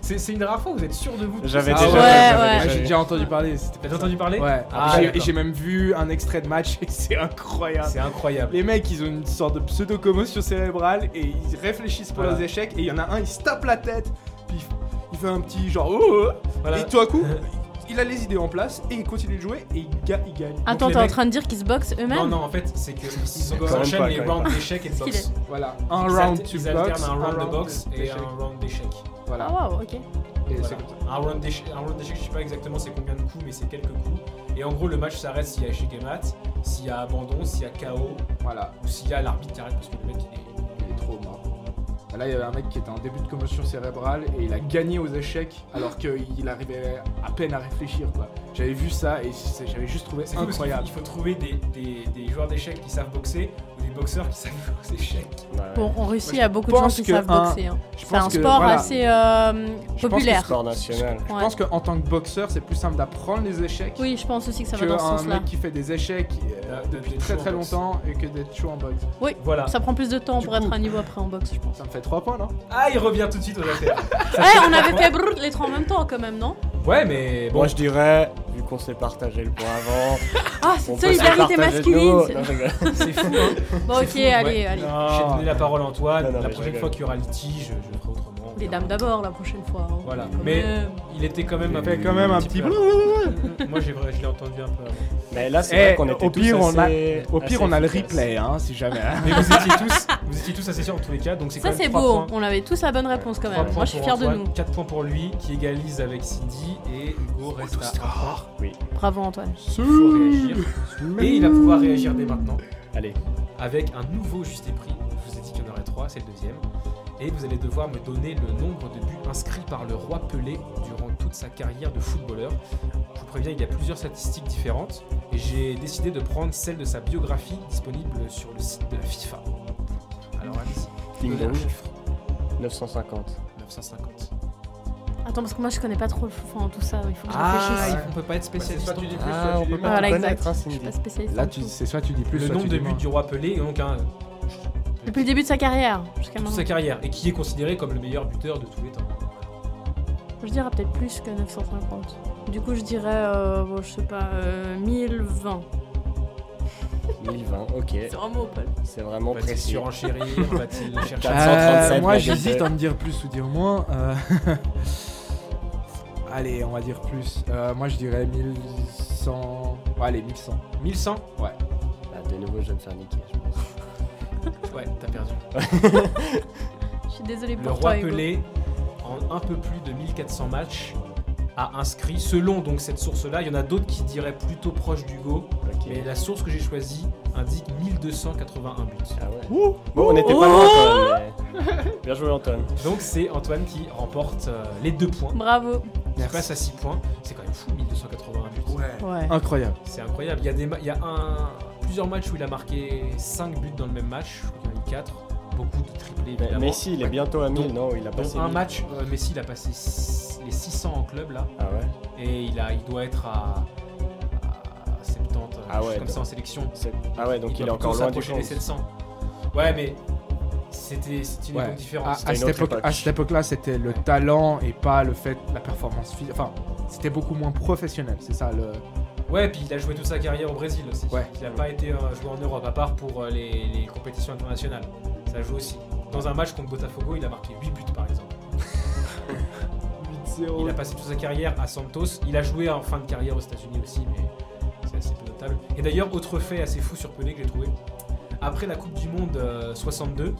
C'est, c'est une rare fois, vous êtes sûr de vous. J'avais déjà, ah, ouais, j'avais, ouais. J'avais, j'ai déjà entendu parler. T'as entendu parler ? Ouais. Ah, j'ai, j'ai même vu un extrait de match et c'est incroyable. C'est incroyable. Les mecs, ils ont une sorte de pseudo-commotion cérébrale et ils réfléchissent pour voilà. leurs échecs et il y en a un, il se tape la tête, puis il fait un petit genre oh, oh. Voilà. Et tout à coup il a les idées en place et il continue de jouer et il, ga- il gagne. Attends, donc, t'es mecs... en train de dire qu'ils se boxent eux-mêmes ? Non, non, en fait c'est qu'ils s'enchaînent les rounds d'échecs et de boxe. Voilà, un ils round de al- boxe, un round de boxe et un round d'échecs. Voilà. Ah wow, ok. Et voilà. C'est un round d'échecs, d'échec, je sais pas exactement c'est combien de coups mais c'est quelques coups. Et en gros le match s'arrête s'il y a échec et mat, s'il y a abandon, s'il y a K O, voilà. Ou s'il y a l'arbitre qui arrête parce que le mec il est... des traumas. Là, il y avait un mec qui était en début de commotion cérébrale et il a gagné aux échecs alors qu'il arrivait à peine à réfléchir, quoi. J'avais vu ça et j'avais juste trouvé c'est incroyable. Il faut, il faut trouver des, des, des joueurs d'échecs qui savent boxer ou des boxeurs qui savent jouer aux échecs. Ouais. Bon, en Russie, il y a beaucoup de gens qui savent un, boxer. Hein. C'est un que, sport voilà, assez euh, populaire. Sport national. Je, je ouais. pense qu'en tant que boxeur, c'est plus simple d'apprendre les échecs. Oui, je pense aussi que ça va que dans ce sens-là. Un mec qui fait des échecs euh, depuis des très très longtemps et que d'être chaud en boxe. Oui, voilà. Ça prend plus de temps du pour coup, être à un niveau après en boxe, je pense. Ça me fait trois points, non ? Ah, il revient tout de suite aux affaires. On avait fait les trois en même temps quand même, non ? Ouais, mais bon. Moi, je dirais, vu qu'on s'est partagé le point avant. Ah, c'est une solidarité masculine. C'est, c'est fou. Hein. Bon, c'est ok, fou. allez, ouais. allez. Non. J'ai donné la parole à Antoine. Non, non, la prochaine fois qu'il y aura litige, je le ferai autrement. Les dames d'abord, la prochaine fois. Hein. Voilà. Mais même... il était quand même, il avait quand même un petit peu. Moi, j'ai vrai, je l'ai entendu un peu avant. Mais là, c'est vrai qu'on était tous assez... Au pire, on a le replay, hein, si jamais. Mais vous étiez tous. Vous étiez tous assez sûrs en tous les cas, donc c'est ça, quand même trois points. Ça, c'est beau, on avait tous la bonne réponse quand même. Moi, je suis fier de nous. quatre points pour lui, qui égalise avec Cindy, et Hugo reste à un point. Oui. Bravo, Antoine. Il faut réagir. Et il va pouvoir réagir dès maintenant. Allez. Avec un nouveau juste et prix. Je vous ai dit qu'il y en aurait trois, c'est le deuxième. Et vous allez devoir me donner le nombre de buts inscrits par le roi Pelé durant toute sa carrière de footballeur. Je vous préviens, il y a plusieurs statistiques différentes. Et j'ai décidé de prendre celle de sa biographie disponible sur le site de la FIFA. Alors allez-y, donne un chiffre. neuf cent cinquante. neuf cent cinquante. Attends, parce que moi je connais pas trop le foufou en tout ça, il faut que je réfléchisse. Ah, on peut pas être spécialiste. Bah, c'est soit tu dis plus, ah, soit tu dis moins. Voilà, exact. Hein, je suis pas spécialiste. Là, tu, c'est soit tu dis plus, le soit nombre tu dis de buts du roi Pelé, donc hein, je... depuis le début de sa carrière. Jusqu'à maintenant. De sa carrière, et qui est considéré comme le meilleur buteur de tous les temps. Je dirais peut-être plus que neuf cent cinquante. Du coup, je dirais, euh, bon, je sais pas, euh, mille vingt. mille vingt, ok. C'est vraiment Paul. C'est vraiment précis. Va-t-il surenchérir, va-t-il chercher euh, moi, j'hésite à me dire plus ou dire moins. Euh... Allez, on va dire plus. Euh, moi, je dirais mille cent. Ouais, allez, mille cent. mille cent ? Ouais. Bah, de nouveau, je vais me faire niquer, je pense. Ouais, t'as perdu. Je suis désolé pour le toi, Hugo. Le roi Pelé, en un peu plus de mille quatre cents matchs, a inscrit, selon donc cette source-là, il y en a d'autres qui diraient plutôt proche d'Hugo, okay, mais la source que j'ai choisie indique mille deux cent quatre-vingt-un buts. Ah ouais. Ouh. Bon, on était pas loin, Antoine, mais... bien joué, Antoine. Donc c'est Antoine qui remporte euh, les deux points. Bravo. Il passe à six points, c'est quand même fou, mille deux cent quatre-vingt-un buts. Ouais. Ouais. Incroyable. C'est incroyable, il y a, des ma- il y a un... plusieurs matchs où il a marqué cinq buts dans le même match, il y en a eu quatre. Beaucoup de triplés, évidemment. Messi, il est bientôt à mille, donc, non il a passé un mille. Match, euh, Messi, il a passé six, les six cents en club, là. Ah ouais. Et il, a, il doit être à, à soixante-dix, ah ouais, comme donc, ça, en sélection. C'est... Ah ouais, donc il, il est encore loin du compte. sept cents. Ouais, mais c'était, c'était une ouais. époque différente. À, à, cette époque, époque. à cette époque-là, c'était le ouais. talent et pas le fait, la performance physique. Enfin, c'était beaucoup moins professionnel, c'est ça le... Ouais, et puis il a joué toute sa carrière au Brésil aussi. Ouais. Il n'a pas été euh, joué en Europe, à part pour euh, les, les compétitions internationales. Ça joue aussi. Dans un match contre Botafogo, il a marqué huit buts par exemple. huit zéro. Il a passé toute sa carrière à Santos. Il a joué en fin de carrière aux États-Unis aussi, mais c'est assez peu notable. Et d'ailleurs, autre fait assez fou sur Pelé que j'ai trouvé. Après la Coupe du Monde euh, soixante-deux,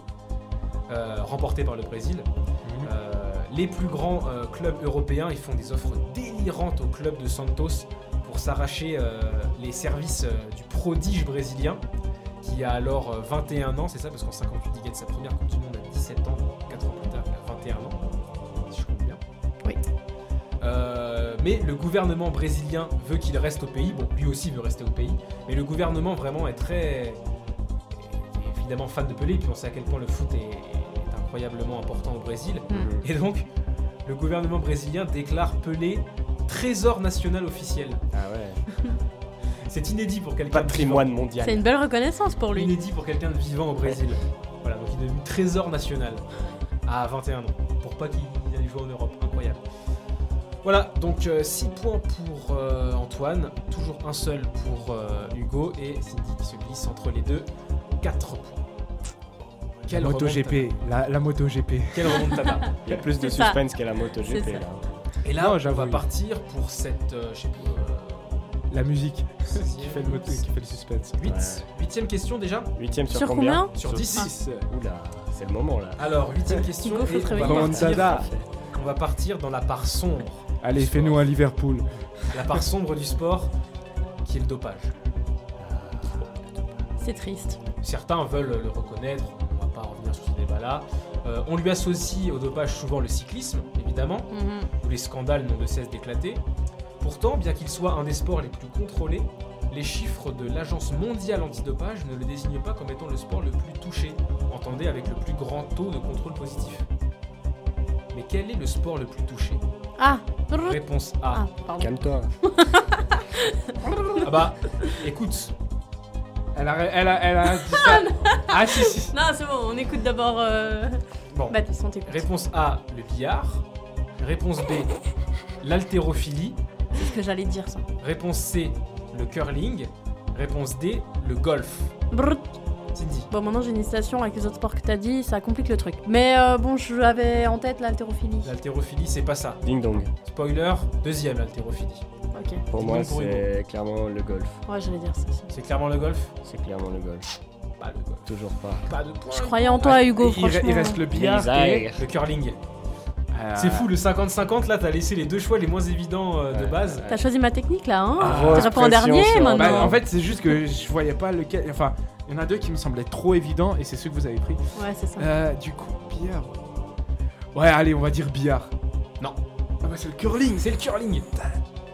euh, remportée par le Brésil, mm-hmm. euh, les plus grands euh, clubs européens ils font des offres délirantes au club de Santos pour s'arracher euh, les services euh, du prodige brésilien. Qui a alors vingt et un ans, c'est ça, parce qu'en cinquante-huit, il gagne sa première Coupe du Monde à dix-sept ans, quatre ans plus tard, à vingt et un ans, si je compte bien. Oui. Euh, mais le gouvernement brésilien veut qu'il reste au pays, bon, lui aussi veut rester au pays, mais le gouvernement vraiment est très, est évidemment fan de Pelé, puis on sait à quel point le foot est, est incroyablement important au Brésil, mmh. et donc le gouvernement brésilien déclare Pelé trésor national officiel. Ah ouais. C'est inédit pour quelqu'un patrimoine de mondial. C'est une belle reconnaissance pour lui. Inédit pour quelqu'un de vivant au Brésil. Voilà, donc il est devenu trésor national à vingt et un ans. Pour pas qu'il aille jouer en Europe, incroyable. Voilà, donc euh, six points pour euh, Antoine, toujours un seul pour euh, Hugo et Cindy qui se glisse entre les deux, quatre points. Quelle MotoGP, la, la MotoGP. Quelle remontada. Il y a plus de suspense qu'à la MotoGP là. Et là, non, on va partir pour cette, euh, je sais plus. Euh, La musique qui fait le, moto, qui fait le suspense. huit. Ouais. huitième question déjà. huitième sur, sur combien, combien sur dix. Ah. Oula, c'est le moment là. Alors, huitième question. Go, et on, va partir, on va partir dans la part sombre. Allez, fais-nous sport. Un Liverpool. La part sombre du sport, qui est le dopage. C'est triste. Certains veulent le reconnaître. On va pas revenir sur ce débat-là. Euh, on lui associe au dopage souvent le cyclisme, évidemment, mm-hmm. où les scandales n'ont de cesse d'éclater. Pourtant, bien qu'il soit un des sports les plus contrôlés, les chiffres de l'Agence mondiale antidopage ne le désignent pas comme étant le sport le plus touché, entendez avec le plus grand taux de contrôle positif. Mais quel est le sport le plus touché ? Ah. Réponse A. Ah, calme-toi. Ah bah, écoute. Elle a, elle a, elle a dit ça. Ah si, si. Non, c'est bon, on écoute d'abord... Euh... Bon. Bah, on t'écoute. Réponse A, le billard. Réponse B, l'haltérophilie. C'est ce que j'allais dire, ça. Réponse C, le curling. Réponse D, le golf. Brut. Cindy. Bon, maintenant j'ai une citation avec les autres sports que t'as dit, ça complique le truc. Mais euh, bon, j'avais en tête l'haltérophilie. L'haltérophilie, c'est pas ça. Ding dong. Spoiler, deuxième l'haltérophilie. Ok. Pour moi, c'est clairement le golf. Ouais, j'allais dire ça. ça. C'est clairement le golf ? C'est clairement le golf. Pas le golf. Toujours pas. Pas de points. Je croyais en toi, ah, Hugo, franchement. Il reste le billard et le curling. Ah. C'est fou, le cinquante cinquante, là, t'as laissé les deux choix les moins évidents euh, de base. T'as choisi ma technique, là, hein ? Ah, t'as répondu en dernier, maintenant. Bah, en fait, c'est juste que je voyais pas lequel... Enfin, il y en a deux qui me semblaient trop évidents, et c'est ceux que vous avez pris. Ouais, c'est ça. Euh, du coup, billard... Ouais, allez, on va dire billard. Non. Ah bah, c'est le curling, c'est le curling.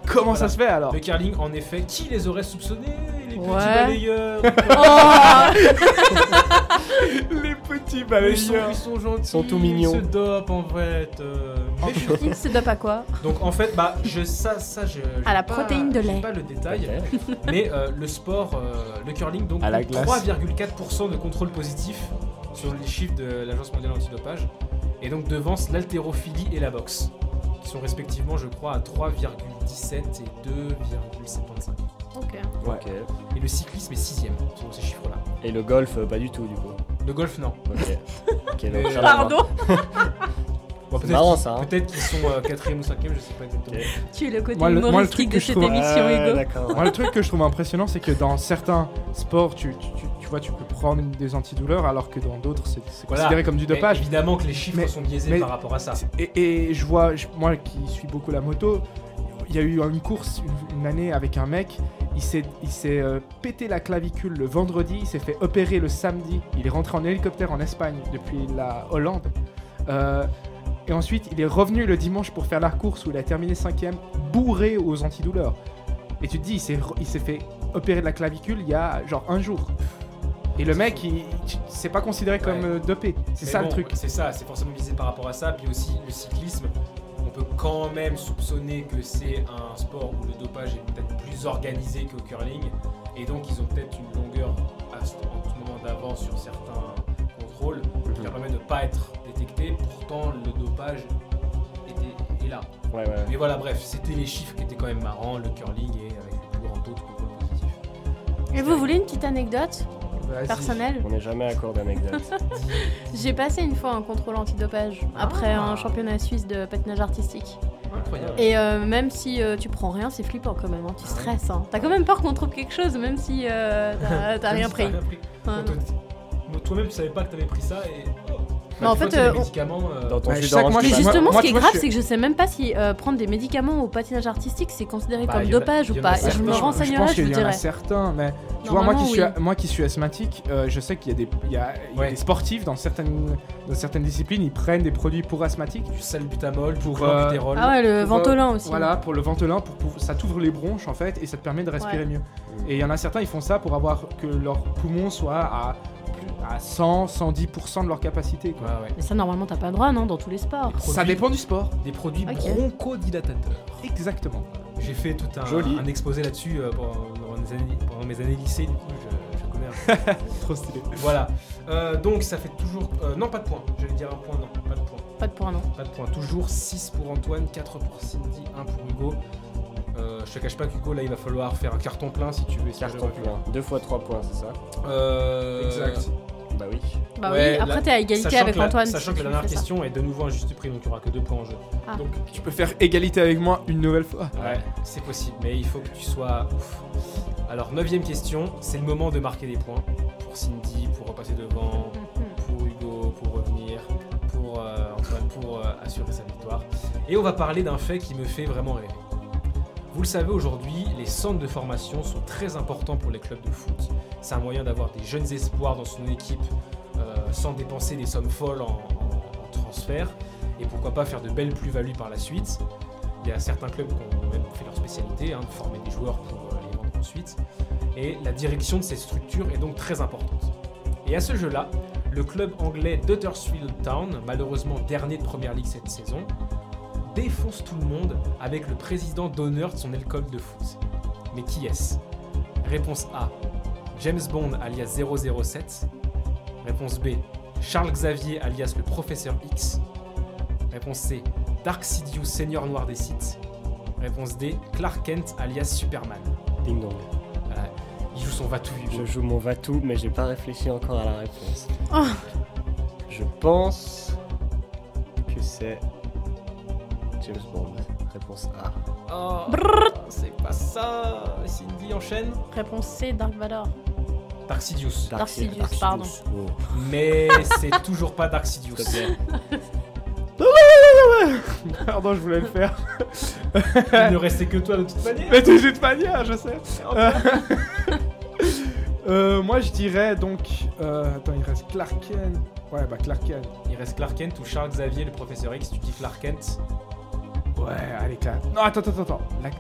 Comment voilà. Ça se fait, alors ? Le curling, en effet, qui les aurait soupçonnés ? Les petits ouais. balayeurs. Oh. Les petits balayeurs. Ils sont, ils sont gentils. Ils sont tout mignons. Ils se dopent en fait. Euh, ils se dopent à quoi ? Donc en fait, bah, je, ça, ça, je. À la pas, protéine de lait. Pas le détail. Mais euh, le sport, euh, le curling, donc trois virgule quatre pour cent de contrôle positif sur les chiffres de l'Agence mondiale antidopage. Et donc devance l'haltérophilie et la boxe, qui sont respectivement, je crois, à trois virgule dix-sept et deux virgule soixante-quinze. Okay. Ouais. Ok. Et le cyclisme est sixième selon ces chiffres-là. Et le golf, euh, pas du tout, du coup. Le golf, non. Ok. Okay, donc, euh, pardon. Bon, c'est marrant, ça. Hein. Peut-être qu'ils sont quatrième euh, ou cinquième, je sais pas exactement. Okay. Tu es le côté moi, le, humoristique moi, le de cette trouve... émission, Hugo. Euh, moi, le truc que je trouve impressionnant, c'est que dans certains sports, tu, tu, tu, tu vois, tu peux prendre des antidouleurs, alors que dans d'autres, c'est, c'est voilà. considéré comme du dopage. Mais évidemment que les chiffres mais, sont biaisés mais, par rapport à ça. Et, et je vois, je, moi qui suis beaucoup la moto, il y a eu une course une, une année avec un mec, il s'est, il s'est euh, pété la clavicule le vendredi, il s'est fait opérer le samedi, il est rentré en hélicoptère en Espagne depuis la Hollande, euh, et ensuite il est revenu le dimanche pour faire la course où il a terminé cinquième, bourré aux antidouleurs. Et tu te dis, il s'est, il s'est fait opérer de la clavicule il y a genre un jour. Et le mec, il, c'est pas considéré ouais. comme euh, dopé, c'est mais ça bon, le truc. C'est ça, c'est forcément visé par rapport à ça, puis aussi le cyclisme. On peut quand même soupçonner que c'est un sport où le dopage est peut-être plus organisé qu'au curling, et donc ils ont peut-être une longueur à ce moment d'avance sur certains contrôles qui leur permet de ne pas être détecté. Pourtant, le dopage était, est là. Ouais, ouais. Mais voilà, bref, c'était les chiffres qui étaient quand même marrants, le curling et avec le plus grand taux de contrôle positif. Et vous voulez une petite anecdote ? Vas-y. Personnel. On n'est jamais à court d'anecdotes. J'ai passé une fois un contrôle antidopage après ah. un championnat suisse de patinage artistique. Incroyable. Et euh, même si euh, tu prends rien, c'est flippant quand même. Hein. Tu stresses. Hein. T'as quand même peur qu'on trouve quelque chose, même si euh, t'as, t'as rien pris. T'as rien pris. Ah, toi, toi-même, tu savais pas que t'avais pris ça et. Oh. Bah, en fait, euh, euh... dans ton bah, sudor, moi, mais justement, moi, ce qui est grave, je... c'est que je sais même pas si euh, prendre des médicaments au patinage artistique c'est considéré bah, comme dopage ou pas. Et je me renseignerai, je vous dirai. Je pense qu'il y en a certains, mais tu vois, moi qui, oui. suis, moi qui suis asthmatique, euh, je sais qu'il y a des, il y a, il y a ouais. des sportifs dans certaines, dans certaines disciplines, ils prennent des produits pour asthmatiques, du salbutamol, pour euh, chlorbuterol. Ah ouais, le pour, Ventolin aussi. Voilà, pour le Ventolin, pour, pour, ça t'ouvre les bronches en fait et ça te permet de respirer mieux. Et il y en a certains, ils font ça pour avoir que leurs poumons soient à à cent à cent dix pour cent de leur capacité quoi. Ah ouais. Mais ça normalement t'as pas le droit non dans tous les sports. Produits, ça dépend du sport. Des produits okay. bronchodilatateurs. Exactement. J'ai fait tout un, un exposé là-dessus euh, pendant, mes années, pendant mes années lycée, du coup je, je connais un peu. Trop stylé. Voilà. Euh, donc ça fait toujours... Euh, non pas de point, j'allais dire un point, non, pas de point. Pas de point non. Pas de point, toujours six pour Antoine, quatre pour Cindy, un pour Hugo. Euh, je te cache pas qu'Hugo, là il va falloir faire un carton plein si tu veux. Si carton plein. deux fois trois points, c'est ça euh... Exact. Bah oui. Bah ouais, oui, après là, t'es à égalité avec la, Antoine. Sachant que la dernière question ça. Est de nouveau un juste prix, donc il n'y aura que deux points en jeu. Ah. Donc tu peux faire égalité avec moi une nouvelle fois. Ouais, c'est possible, mais il faut que tu sois ouf. Alors, neuvième question, c'est le moment de marquer des points. Pour Cindy, pour repasser devant, mm-hmm. pour Hugo, pour revenir, pour euh, Antoine, pour euh, assurer sa victoire. Et on va parler d'un fait qui me fait vraiment rêver. Vous le savez aujourd'hui, les centres de formation sont très importants pour les clubs de foot. C'est un moyen d'avoir des jeunes espoirs dans son équipe, euh, sans dépenser des sommes folles en, en, en transfert, et pourquoi pas faire de belles plus-values par la suite. Il y a certains clubs qui ont même fait leur spécialité, hein, de former des joueurs pour euh, les vendre ensuite. Et la direction de ces structures est donc très importante. Et à ce jeu-là, le club anglais d'Huddersfield Town, malheureusement dernier de Première Ligue cette saison, défonce tout le monde avec le président d'honneur de son école de foot. Mais qui est-ce ? Réponse A, James Bond alias zéro zéro sept. Réponse B, Charles Xavier alias le professeur X. Réponse C, Dark Sidious Seigneur Noir des Sith. Réponse D, Clark Kent alias Superman. Ding dong. Voilà. Il joue son Vatou. Je joue mon Vatou, mais j'ai pas réfléchi encore à la réponse. Oh. Je pense que c'est James Bond. Réponse A. Oh, Brrr. C'est pas ça. Cindy enchaîne. Réponse C, Dark Vador. Dark Sidious. Dark, Dark Sidious, Dark pardon. Oh. Mais c'est toujours pas Dark Sidious. Pardon, je voulais le faire. Il ne restait que toi de toute manière. Mais de toute manière, je sais. Euh, euh, moi, je dirais donc. Euh, attends, il reste Clark Kent. Ouais, bah Clark Kent. Il reste Clark Kent ou Charles Xavier, le professeur X. Tu dis Clark Kent. Ouais, allez, Clark. Non, attends, attends, attends. La...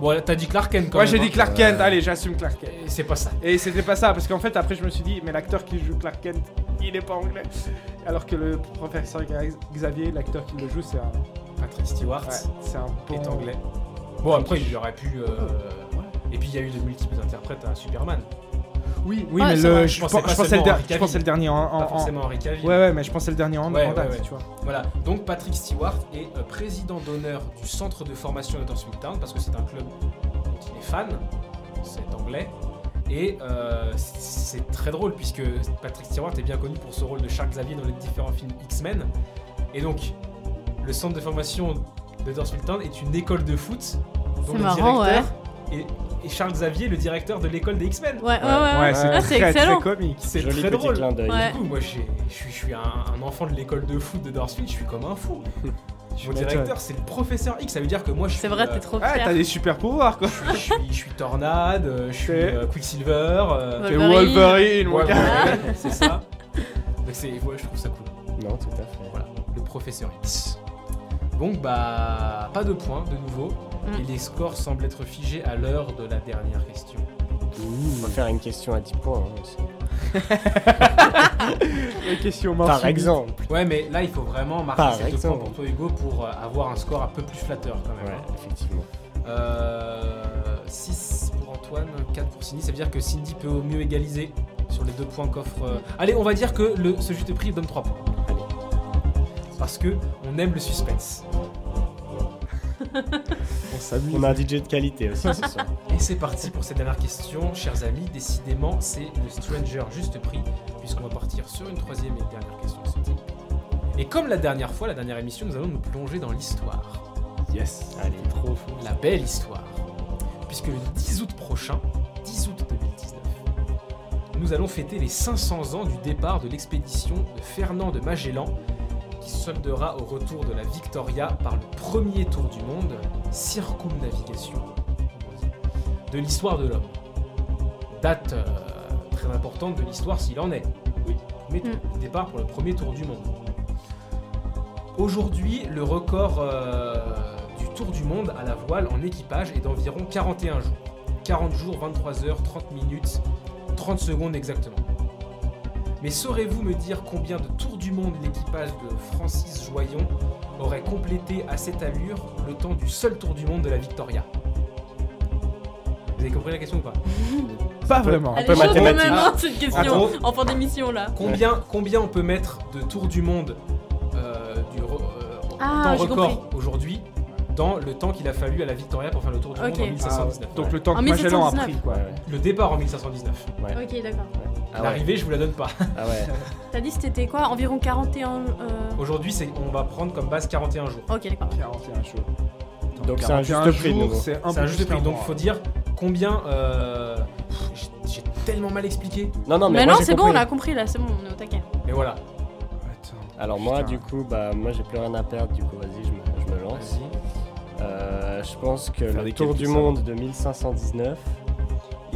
Bon, t'as dit Clark Kent quand ouais, même. Ouais, j'ai dit Clark Kent. Euh... Allez, j'assume Clark Kent. Et c'est pas ça. Et c'était pas ça, parce qu'en fait, après, je me suis dit, mais l'acteur qui joue Clark Kent, il est pas anglais. Alors que le professeur Xavier, l'acteur qui le joue, c'est un... Patrick Stewart. Ouais, c'est un bon... est anglais. Bon, après, il aurait pu... Euh... Ouais. Et puis, il y a eu de multiples interprètes à Superman. Oui, oui, ah, mais le... je, je pensais, pensais, pensais, le der... je pensais le dernier en... en... Pas forcément Henry Cavill. Ouais, ouais, mais je pensais le dernier en, ouais, en date, ouais, ouais. Tu vois. Voilà, donc Patrick Stewart est euh, président d'honneur du centre de formation de Huddersfield Town, parce que c'est un club dont il est fan, c'est anglais. Et euh, c'est très drôle puisque Patrick Stewart est bien connu pour ce rôle de Charles Xavier dans les différents films X-Men. Et donc, le centre de formation de Huddersfield Town est une école de foot dont c'est le marrant, directeur ouais. est, est Charles Xavier, le directeur de l'école des X-Men. Ouais, ouais, ouais, ouais, ouais c'est, ouais, très, c'est excellent. Très comique, c'est joli, très drôle. Clin d'œil. Ouais. Du coup, moi, je suis un, un enfant de l'école de foot de Huddersfield, je suis comme un fou. Mon directeur, c'est le professeur X, ça veut dire que moi je suis. C'est vrai, euh, t'es trop fier. Ah, t'as des super pouvoirs quoi. Je suis, je suis, je suis Tornade, je suis euh, Quicksilver, euh, t'es Wolverine, ouais, ouais, c'est ça. Donc c'est, ouais, je trouve ça cool. Non, tout à fait. Voilà, le professeur X. Donc bah, pas de points de nouveau, mm. et les scores semblent être figés à l'heure de la dernière question. Ouh. On va faire une question à dix points hein, aussi. Question par exemple. Ouais, mais là il faut vraiment marquer sept points pour toi Hugo pour euh, avoir un score un peu plus flatteur quand même. Ouais, hein. Effectivement. Euh, six pour Antoine, quatre pour Cindy. Ça veut dire que Cindy peut au mieux égaliser sur les deux points qu'offre. Euh... Allez, on va dire que le, ce juste prix donne trois points. Allez. Parce que on aime le suspense. On s'amuse. On a un D J de qualité aussi ce soir. Et c'est parti pour cette dernière question, chers amis. Décidément, c'est le Stranger juste prix, puisqu'on va partir sur une troisième et dernière question de ce type. Et comme la dernière fois, la dernière émission, nous allons nous plonger dans l'histoire. Yes. Allez, trop fou. La belle histoire. Puisque le dix août prochain, dix août deux mille dix-neuf, nous allons fêter les cinq cents ans du départ de l'expédition de Fernand de Magellan, qui soldera au retour de la Victoria par le premier tour du monde, circumnavigation, de l'histoire de l'homme. Date euh, très importante de l'histoire s'il en est. Oui, premier tour, mmh. départ pour le premier tour du monde. Aujourd'hui, le record euh, du tour du monde à la voile en équipage est d'environ quarante et un jours. quarante jours, vingt-trois heures, trente minutes, trente secondes exactement. Mais saurez-vous me dire combien de tours du monde l'équipage de Francis Joyon aurait complété à cette allure le temps du seul tour du monde de la Victoria ? Vous avez compris la question ou pas ? Pas vraiment. Elle est chaude quand même hein, cette question, en fin d'émission là. Combien, combien on peut mettre de tours du monde euh, du re, euh, ah, temps record aujourd'hui dans le temps qu'il a fallu à la Victoria pour faire le tour du okay. monde en mille cinq cent dix-neuf. Ah, donc ouais. le temps que Magellan a pris quoi. Ouais, ouais. Le départ en mille cinq cent dix-neuf. Ouais. Ok, d'accord. Ouais. Ah l'arrivée, ouais. je vous la donne pas. Ah ouais. T'as dit c'était quoi ? Environ quarante et un... Euh... Aujourd'hui, c'est, on va prendre comme base quarante et un jours. Ok, d'accord. quarante et un jours. Donc, donc c'est un juste prix. Jours, c'est un, c'est un juste prix. Donc il faut dire combien... Euh... Pff, j'ai tellement mal expliqué. Non, non, mais, mais moi, non, c'est compris. Bon, on a compris là. C'est bon, on est au taquet. Et voilà. Attends. Alors moi, Putain. du coup, bah moi, j'ai plus rien à perdre. Du coup, vas-y, je me, je me lance. Euh, je pense que Faire le tour du monde de mille cinq cent dix-neuf...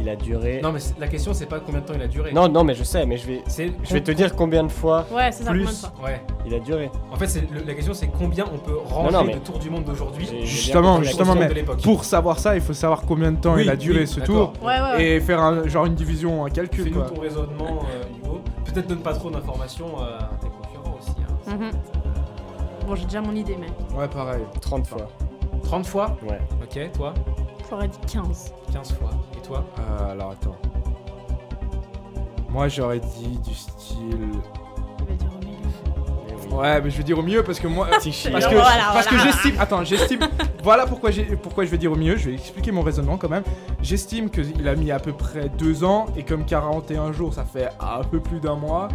il a duré. Non, mais la question, c'est pas combien de temps il a duré. Non, non, mais je sais, mais je vais, c'est... je vais te dire combien de fois. Ouais, c'est ça, plus combien de fois. Ouais. Il a duré. En fait, c'est le, la question, c'est combien on peut ranger non, non, mais... le Tour du Monde d'aujourd'hui. J'ai, j'ai justement, justement, mais pour savoir ça, il faut savoir combien de temps oui, il a duré oui, ce d'accord. tour ouais, ouais, ouais. et faire un, genre une division, un calcul. Fais-nous ton raisonnement, euh, Hugo. Peut-être donne pas trop d'informations euh, à tes concurrents aussi. Hein. Mm-hmm. Bon, j'ai déjà mon idée, mais. Ouais, pareil. trente fois. trente fois ? Ouais. Ok, toi ? J'aurais dit quinze. quinze fois. Et toi ? euh, Alors attends. Moi j'aurais dit du style. Je vais dire au milieu. Oui. Ouais, mais je vais dire au milieu parce que moi. parce que, voilà, parce voilà. que j'estime. Attends, j'estime. voilà pourquoi, j'ai... pourquoi je vais dire au milieu. Je vais expliquer mon raisonnement quand même. J'estime qu'il a mis à peu près deux ans et comme quarante et un jours ça fait un peu plus d'un mois.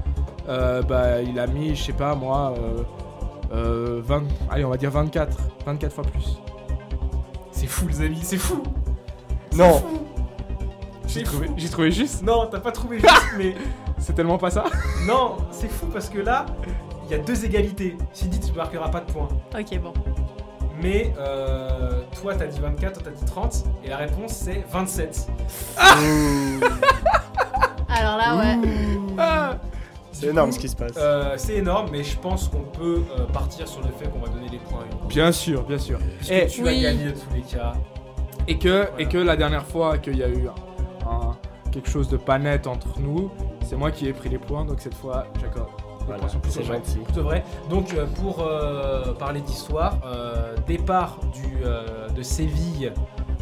Euh, bah il a mis, je sais pas moi. Euh, euh, vingt Allez, on va dire vingt-quatre. vingt-quatre fois plus. C'est fou les amis, c'est fou. C'est non. Fou. J'ai, trouvé, fou. j'ai trouvé juste. Non, t'as pas trouvé juste, mais c'est tellement pas ça. Non, c'est fou parce que là, il y a deux égalités. Sidit, tu marqueras pas de points. Ok, bon. Mais euh, toi, t'as dit vingt-quatre, toi t'as dit trente, et la réponse c'est vingt-sept. Ah alors là, ouais. Ah c'est du énorme coup, ce qui se passe. Euh, c'est énorme, mais je pense qu'on peut euh, partir sur le fait qu'on va donner les points. Bien sûr, bien sûr. Parce et que tu oui. as gagné de tous les cas. Et que, voilà. et que la dernière fois qu'il y a eu un, un, quelque chose de pas net entre nous, c'est moi qui ai pris les points, donc cette fois, j'accorde. Voilà, c'est gentil. Plutôt vrai. Donc, euh, pour euh, parler d'histoire, euh, départ du, euh, de Séville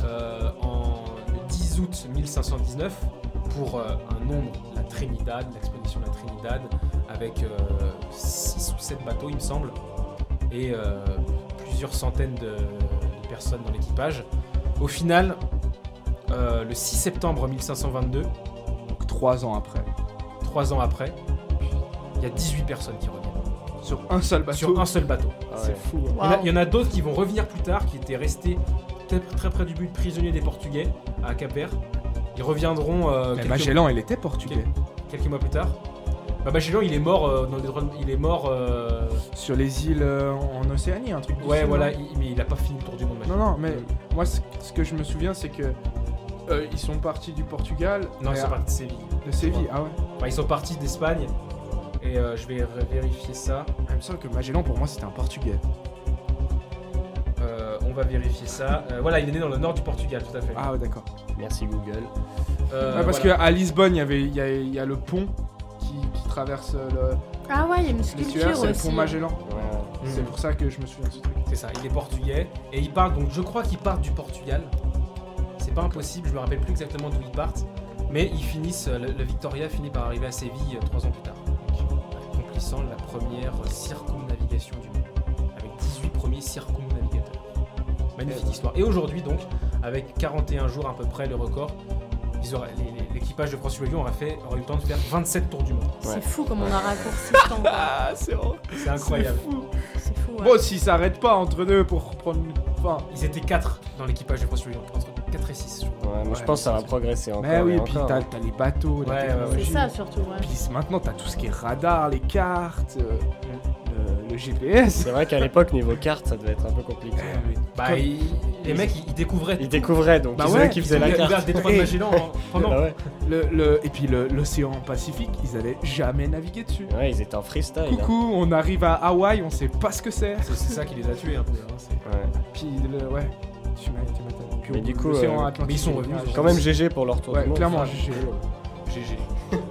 euh, en, le dix août mille cinq cent dix-neuf pour euh, un nombre, la Trinidad, l'expédition de la Trinidad, avec euh, six ou sept bateaux, il me semble, et euh, plusieurs centaines de, de personnes dans l'équipage. Au final, euh, le six septembre mille cinq cent vingt-deux, donc trois ans après, trois ans après, il y a dix-huit personnes qui reviennent. Sur un seul bateau Sur un seul bateau. Ah ouais. C'est fou. Wow. Il, y a, il y en a d'autres qui vont revenir plus tard, qui étaient restés très, très près du but, prisonniers des Portugais, à Cap-Vert. Ils reviendront... Euh, Mais Magellan, mois, il était portugais. Quelques mois plus tard. Bah Magellan, il est mort, euh, dans le, il est mort euh... sur les îles euh, en Océanie, un truc du Ouais, voilà, il, mais il a pas fini le tour du monde. Magellan. Non, non, mais euh... moi, ce, ce que je me souviens, c'est que euh, ils sont partis du Portugal. Non, ils sont à... partis de Séville. De Séville, ah ouais. Enfin, ils sont partis d'Espagne, et euh, je vais vérifier ça. Il me semble que Magellan, pour moi, c'était un Portugais. Euh, on va vérifier ça. Euh, voilà, il est né dans le nord du Portugal, tout à fait. Ah ouais, d'accord. Merci Google. Euh, ah, parce voilà. qu'à Lisbonne, il y avait, il y a, il y a le pont. Qui traverse le. Ah ouais, il y a une sculpture. C'est le pont Magellan. Ouais. Mmh. C'est pour ça que je me souviens de ce truc. C'est ça, il est portugais. Et il part, donc je crois qu'il part du Portugal. C'est pas impossible, je me rappelle plus exactement d'où ils partent. Mais ils finissent, le, le Victoria finit par arriver à Séville trois ans plus tard. Accomplissant la première circumnavigation du monde. Avec dix-huit premiers circumnavigateurs. Magnifique ouais. histoire. Et aujourd'hui, donc, avec quarante et un jours à peu près le record, ils auraient. Les, les, L'équipage de France Lyon aura fait aura eu le temps de faire vingt-sept tours du monde. Ouais. C'est fou comme on a raccourci le temps. Ah, c'est, c'est incroyable. C'est fou. C'est fou ouais. Bon, s'ils s'arrêtent pas entre deux pour prendre. Enfin, ils étaient quatre dans l'équipage de France Lyon, entre quatre et six. Ouais, ouais, moi je pense que ça va progresser encore. Mais oui, et puis t'as, t'as les bateaux, ouais, la technologie. C'est ça surtout. Ouais. Puis maintenant t'as tout ce qui est radar, les cartes. Euh... Ouais. Le G P S. C'est vrai qu'à l'époque, niveau carte, ça devait être un peu compliqué. Ouais, bah, Comme... il... Les mecs, ils découvraient. Ils découvraient, donc bah c'est ouais, eux qui faisaient la carte. Des trois de Magellan pendant. Bah ouais. le, le... Et puis le, l'océan Pacifique, ils n'avaient jamais navigué dessus. Ouais, ils étaient en freestyle. Coucou, hein. On arrive à Hawaï, on sait pas ce que c'est. C'est, c'est ça qui les a tués un peu. Hein, c'est... Ouais. Puis, le... ouais. Tu m'as été matin. Puis, mais du coup, euh... mais ils sont revenus. Quand même G G pour leur tour ouais, du monde. Clairement, G G. G G.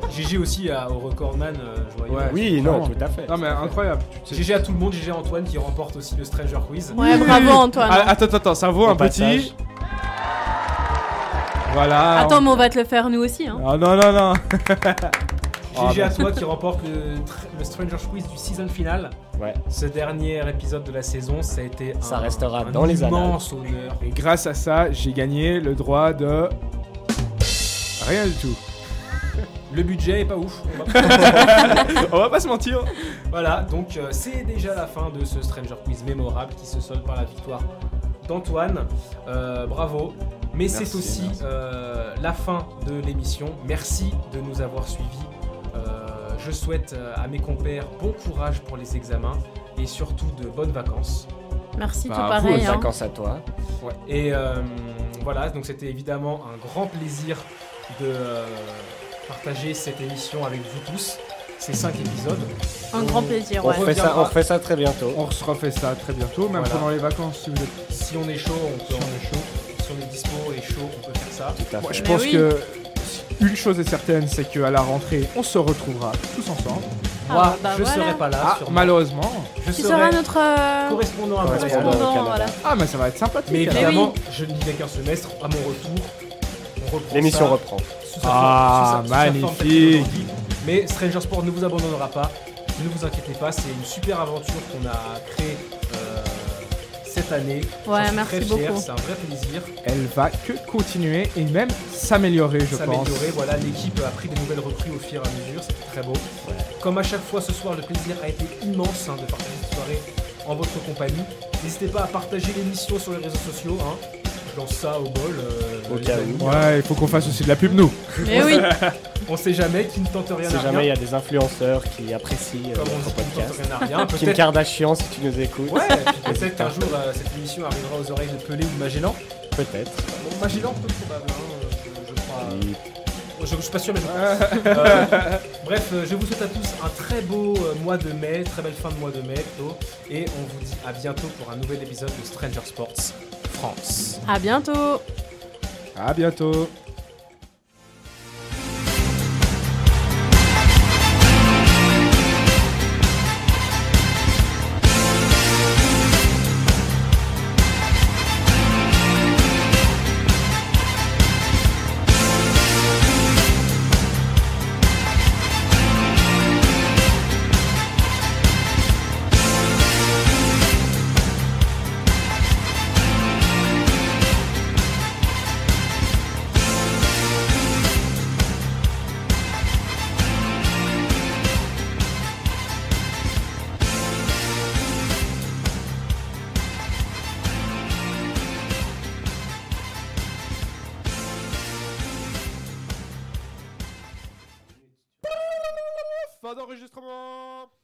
G G aussi à, au recordman, euh, je ouais, oui, non, tout à fait. Non, mais incroyable. G G à tout le monde, G G à Antoine qui remporte aussi le Stranger Quiz. Ouais, oui bravo Antoine. Ah, attends, attends, ça vaut un, un petit. Voilà. Attends, on... mais on va te le faire nous aussi. Hein. Ah, non, non, non. G G à toi qui remporte le, le Stranger Quiz du season final. Ouais. Ce dernier épisode de la saison, ça a été un, ça restera un dans les immense annales. Honneur. Et grâce à ça, j'ai gagné le droit de. Rien du tout. Le budget est pas ouf, on va pas, on va pas se mentir. Voilà, donc euh, c'est déjà la fin de ce Stranger Quiz mémorable qui se solde par la victoire d'Antoine. Euh, bravo, mais merci, c'est aussi euh, la fin de l'émission. Merci de nous avoir suivis. Euh, je souhaite à mes compères bon courage pour les examens et surtout de bonnes vacances. Merci, bah, tout pareil. Bonnes hein. vacances à toi. Ouais. Et euh, voilà, donc c'était évidemment un grand plaisir de euh, partager cette émission avec vous tous, ces cinq épisodes. Un on, grand plaisir. On, ouais. refait ça, on refait ça très bientôt. On se refait ça très bientôt, même voilà. pendant les vacances. Si, vous êtes... si on est chaud, on peut si on est chaud. Si on est dispo et chaud, on peut faire ça. Tout à fait. Ouais, je Mais pense oui. que une chose est certaine, c'est qu'à la rentrée, on se retrouvera tous ensemble. Moi, ah, bah, je voilà. serai pas là, ah, malheureusement. Je tu serai notre euh... correspondant à Montréal. Voilà. Ah, mais ça va être sympathique. Mais évidemment, oui. je ne dis qu'un semestre, à mon retour, on reprend l'émission ça. reprend. Sous ah, sa, magnifique. Sa mais Stranger Sports ne vous abandonnera pas. Ne vous inquiétez pas, c'est une super aventure qu'on a créée euh, cette année. Ouais, j'en merci très beaucoup. Fier, c'est un vrai plaisir. Elle va que continuer et même s'améliorer, je s'améliorer, pense. S'améliorer, voilà. L'équipe a pris des nouvelles recrues au fur et à mesure. C'était très beau. Ouais. Comme à chaque fois ce soir, le plaisir a été immense hein, de partager cette soirée en votre compagnie. N'hésitez pas à partager l'émission sur les réseaux sociaux. Hein. Je lance ça au bol. Euh, au cas où. Ouais, il faut qu'on fasse aussi de la pub, nous. Mais oui. On sait jamais, qui ne tente rien à rien. On sait jamais, il y a des influenceurs qui apprécient euh, notre podcast. Qui ne tente rien à rien. Peut-être... Kim Kardashian, si tu nous écoutes. Ouais, peut-être qu'un jour, euh, cette émission arrivera aux oreilles de Pelé ou Magellan. Peut-être. Bon, Magellan, peu probable, hein, je, je crois. Oui. Je ne suis pas sûr, mais je pense. euh, Bref, je vous souhaite à tous un très beau mois de mai, très belle fin de mois de mai plutôt. Et on vous dit à bientôt pour un nouvel épisode de Stranger Sports France. À bientôt. À bientôt. Pas d'enregistrement.